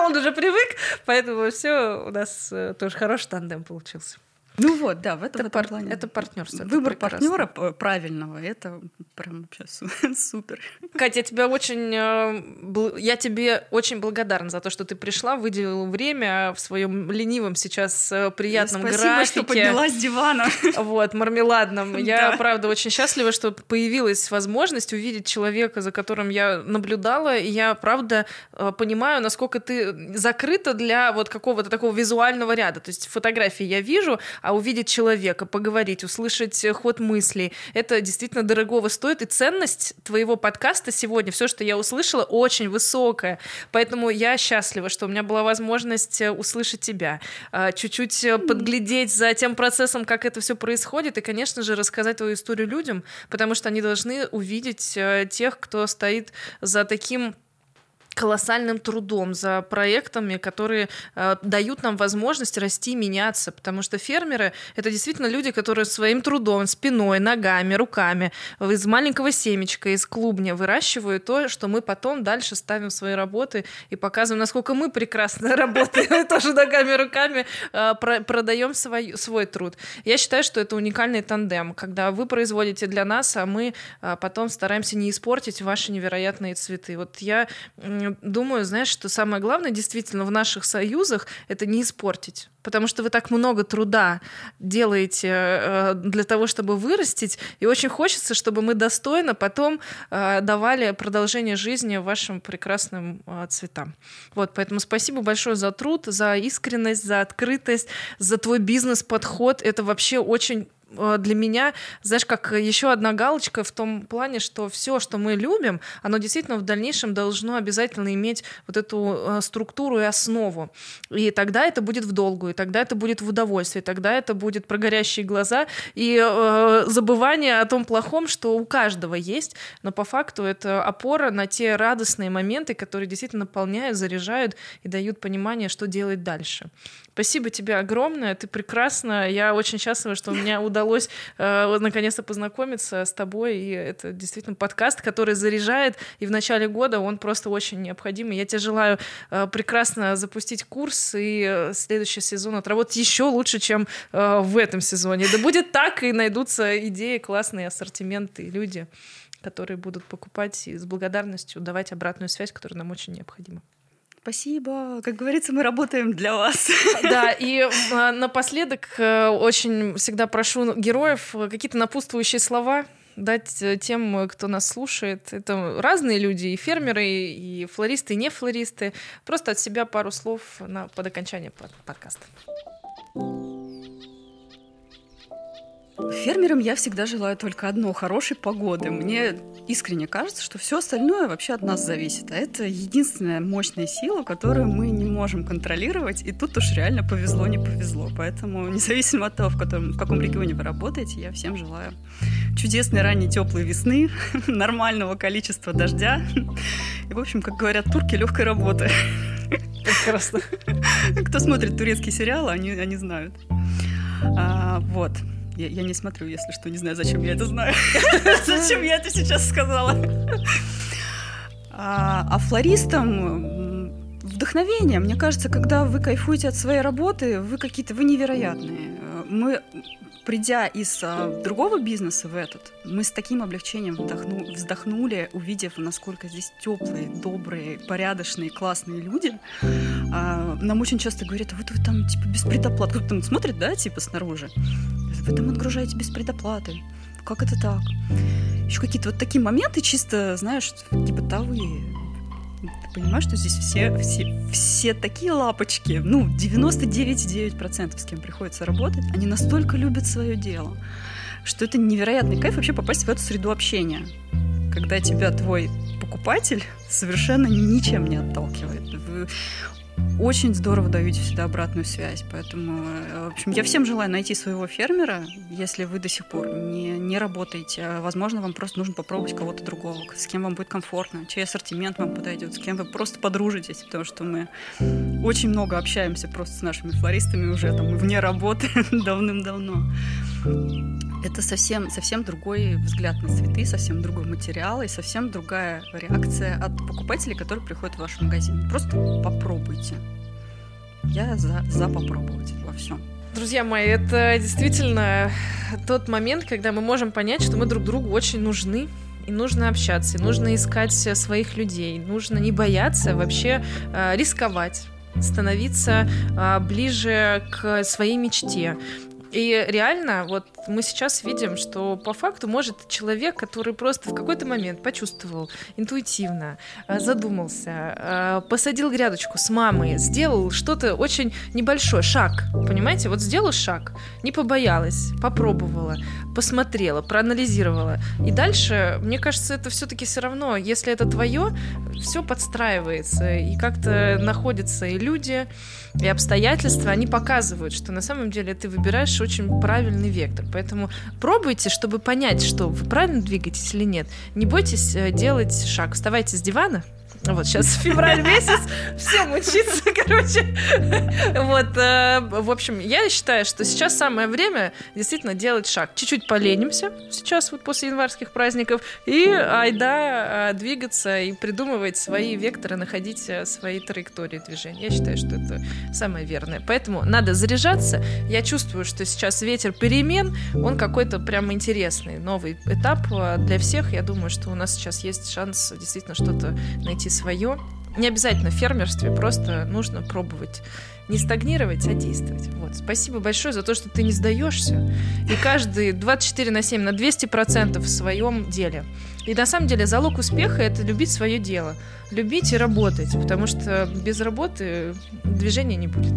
он уже привык, поэтому все у нас тоже хороший тандем получился. Ну вот, да, в этом, это в этом пар... плане. Это партнерство. Выбор это партнера правильного, это прям сейчас супер. Катя, я, тебя очень, я тебе очень благодарна за то, что ты пришла, выделила время в своем ленивом сейчас приятном Спасибо, графике. Спасибо, что поднялась с дивана. Вот, мармеладном. Я, да. правда, очень счастлива, что появилась возможность увидеть человека, за которым я наблюдала, и я, правда, понимаю, насколько ты закрыта для вот какого-то такого визуального ряда. То есть фотографии я вижу, а увидеть человека, поговорить, услышать ход мыслей, это действительно дорогого стоит. И ценность твоего подкаста сегодня, все, что я услышала, очень высокая. Поэтому я счастлива, что у меня была возможность услышать тебя, чуть-чуть подглядеть за тем процессом, как это все происходит, и, конечно же, рассказать твою историю людям, потому что они должны увидеть тех, кто стоит за таким... колоссальным трудом, за проектами, которые э, дают нам возможность расти и меняться, потому что фермеры — это действительно люди, которые своим трудом, спиной, ногами, руками, из маленького семечка, из клубня выращивают то, что мы потом дальше ставим в свои работы и показываем, насколько мы прекрасно работаем, тоже ногами, руками продаем свой труд. Я считаю, что это уникальный тандем, когда вы производите для нас, а мы потом стараемся не испортить ваши невероятные цветы. Вот я... Думаю, знаешь, что самое главное действительно в наших союзах — это не испортить. Потому что вы так много труда делаете для того, чтобы вырастить, и очень хочется, чтобы мы достойно потом давали продолжение жизни вашим прекрасным цветам. Вот, поэтому спасибо большое за труд, за искренность, за открытость, за твой бизнес-подход. Это вообще очень... для меня, знаешь, как еще одна галочка в том плане, что все, что мы любим, оно действительно в дальнейшем должно обязательно иметь вот эту структуру и основу. И тогда это будет в долгую, тогда это будет в удовольствие, тогда это будет про горящие глаза и э, забывание о том плохом, что у каждого есть, но по факту это опора на те радостные моменты, которые действительно наполняют, заряжают и дают понимание, что делать дальше. Спасибо тебе огромное, ты прекрасна, я очень счастлива, что у меня удалось Удалось э, наконец-то познакомиться с тобой, и это действительно подкаст, который заряжает, и в начале года он просто очень необходим, и я тебе желаю э, прекрасно запустить курс и э, следующий сезон отработать еще лучше, чем э, в этом сезоне. Да будет так, и найдутся идеи, классные ассортименты, и люди, которые будут покупать и с благодарностью давать обратную связь, которая нам очень необходима. Спасибо. Как говорится, мы работаем для вас. Да, и э, напоследок э, очень всегда прошу героев э, какие-то напутствующие слова дать тем, кто нас слушает. Это разные люди, и фермеры, и флористы, и не флористы. Просто от себя пару слов на, под окончание под, подкаста. Фермерам я всегда желаю только одно – хорошей погоды. Мне искренне кажется, что все остальное вообще от нас зависит. А это единственная мощная сила, которую мы не можем контролировать. И тут уж реально повезло, не повезло. Поэтому независимо от того, в, котором, в каком регионе вы работаете, я всем желаю чудесной ранней теплой весны, нормального количества дождя. И, в общем, как говорят турки, легкой работы. Прекрасно. Кто смотрит турецкие сериалы, они, они знают. А, вот. Я, я не смотрю, если что, не знаю, зачем я это знаю. Зачем я это сейчас сказала? А, а флористам вдохновение. Мне кажется, когда вы кайфуете от своей работы, вы какие-то, вы невероятные. Мы, придя из а, другого бизнеса в этот, мы с таким облегчением вдохну, вздохнули, увидев, насколько здесь теплые, добрые, порядочные, классные люди. А, нам очень часто говорят: вот вы там типа без предоплаты. Кто-то там смотрит, да, типа снаружи. Вы там отгружаете без предоплаты. Как это так? Еще какие-то вот такие моменты чисто, знаешь, типа бытовые. Ты понимаешь, что здесь все, все, все такие лапочки. Ну, девяносто девять целых девять десятых процента с кем приходится работать, они настолько любят свое дело, что это невероятный кайф вообще попасть в эту среду общения, когда тебя твой покупатель совершенно ничем не отталкивает. Вы очень здорово даете всегда обратную связь. Поэтому, в общем, я всем желаю найти своего фермера. Если вы до сих пор не, не работаете, возможно, вам просто нужно попробовать кого-то другого, с кем вам будет комфортно, чей ассортимент вам подойдет, с кем вы просто подружитесь, потому что мы очень много общаемся просто с нашими флористами уже там, вне работы давным-давно. Это совсем, совсем другой взгляд на цветы, совсем другой материал и совсем другая реакция от покупателей, которые приходят в ваш магазин. Просто попробуйте. Я за, за попробовать во всем. Друзья мои, это действительно тот момент, когда мы можем понять, что мы друг другу очень нужны. И нужно общаться, и нужно искать своих людей, нужно не бояться вообще э, рисковать, становиться э, ближе к своей мечте. И реально, вот мы сейчас видим, что по факту может человек, который просто в какой-то момент почувствовал интуитивно, задумался, посадил грядочку с мамой, сделал что-то очень небольшое, шаг, понимаете? Вот сделал шаг, не побоялась, попробовала, посмотрела, проанализировала. И дальше, мне кажется, это все-таки все равно, если это твое, все подстраивается и как-то находятся и люди, и обстоятельства, они показывают, что на самом деле ты выбираешь очень правильный вектор. Поэтому пробуйте, чтобы понять, что вы правильно двигаетесь или нет. Не бойтесь делать шаг. Вставайте с дивана. Вот сейчас февраль месяц, все мучиться, короче. Вот, в общем, я считаю, что сейчас самое время действительно делать шаг. Чуть-чуть поленимся сейчас, вот после январских праздников, и айда двигаться и придумывать свои векторы, находить свои траектории движения. Я считаю, что это самое верное. Поэтому надо заряжаться. Я чувствую, что сейчас ветер перемен, он какой-то прям интересный, новый этап для всех. Я думаю, что у нас сейчас есть шанс действительно что-то найти свое. Не обязательно в фермерстве, просто нужно пробовать. Не стагнировать, а действовать. Вот. Спасибо большое за то, что ты не сдаешься. И каждый двадцать четыре на семь на двести процентов в своем деле. И на самом деле залог успеха – это любить свое дело. Любить и работать, потому что без работы движения не будет.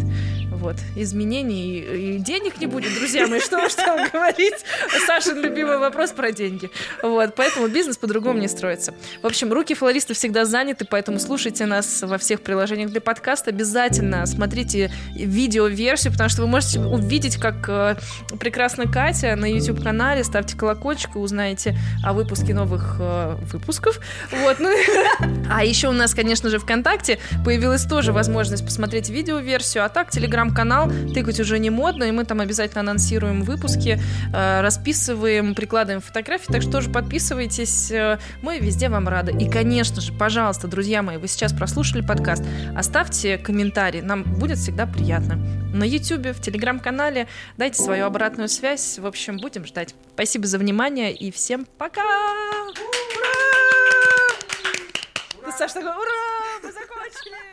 Вот. Изменений и, и денег не будет, друзья мои. Что уж там говорить? Сашин любимый вопрос про деньги. Вот. Поэтому бизнес по-другому не строится. В общем, руки флористов всегда заняты, поэтому слушайте нас во всех приложениях для подкаста. Обязательно смотрите видеоверсию, потому что вы можете увидеть, как э, прекрасна Катя на YouTube-канале. Ставьте колокольчик и узнаете о выпуске новых э, выпусков. Вот. А еще у нас, конечно же, ВКонтакте появилась тоже возможность посмотреть видеоверсию. А так, Телеграм-канал тыкать уже не модно, и мы там обязательно анонсируем выпуски, э, расписываем, прикладываем фотографии, так что тоже подписывайтесь. Э, мы везде вам рады. И, конечно же, пожалуйста, друзья мои, вы сейчас прослушали подкаст, оставьте комментарий, нам будет всегда всегда приятно. На YouTube, в Телеграм-канале. Дайте свою обратную связь. В общем, будем ждать. Спасибо за внимание и всем пока! Ура! Ура! Ты, Саш, такой, ура! Мы закончили!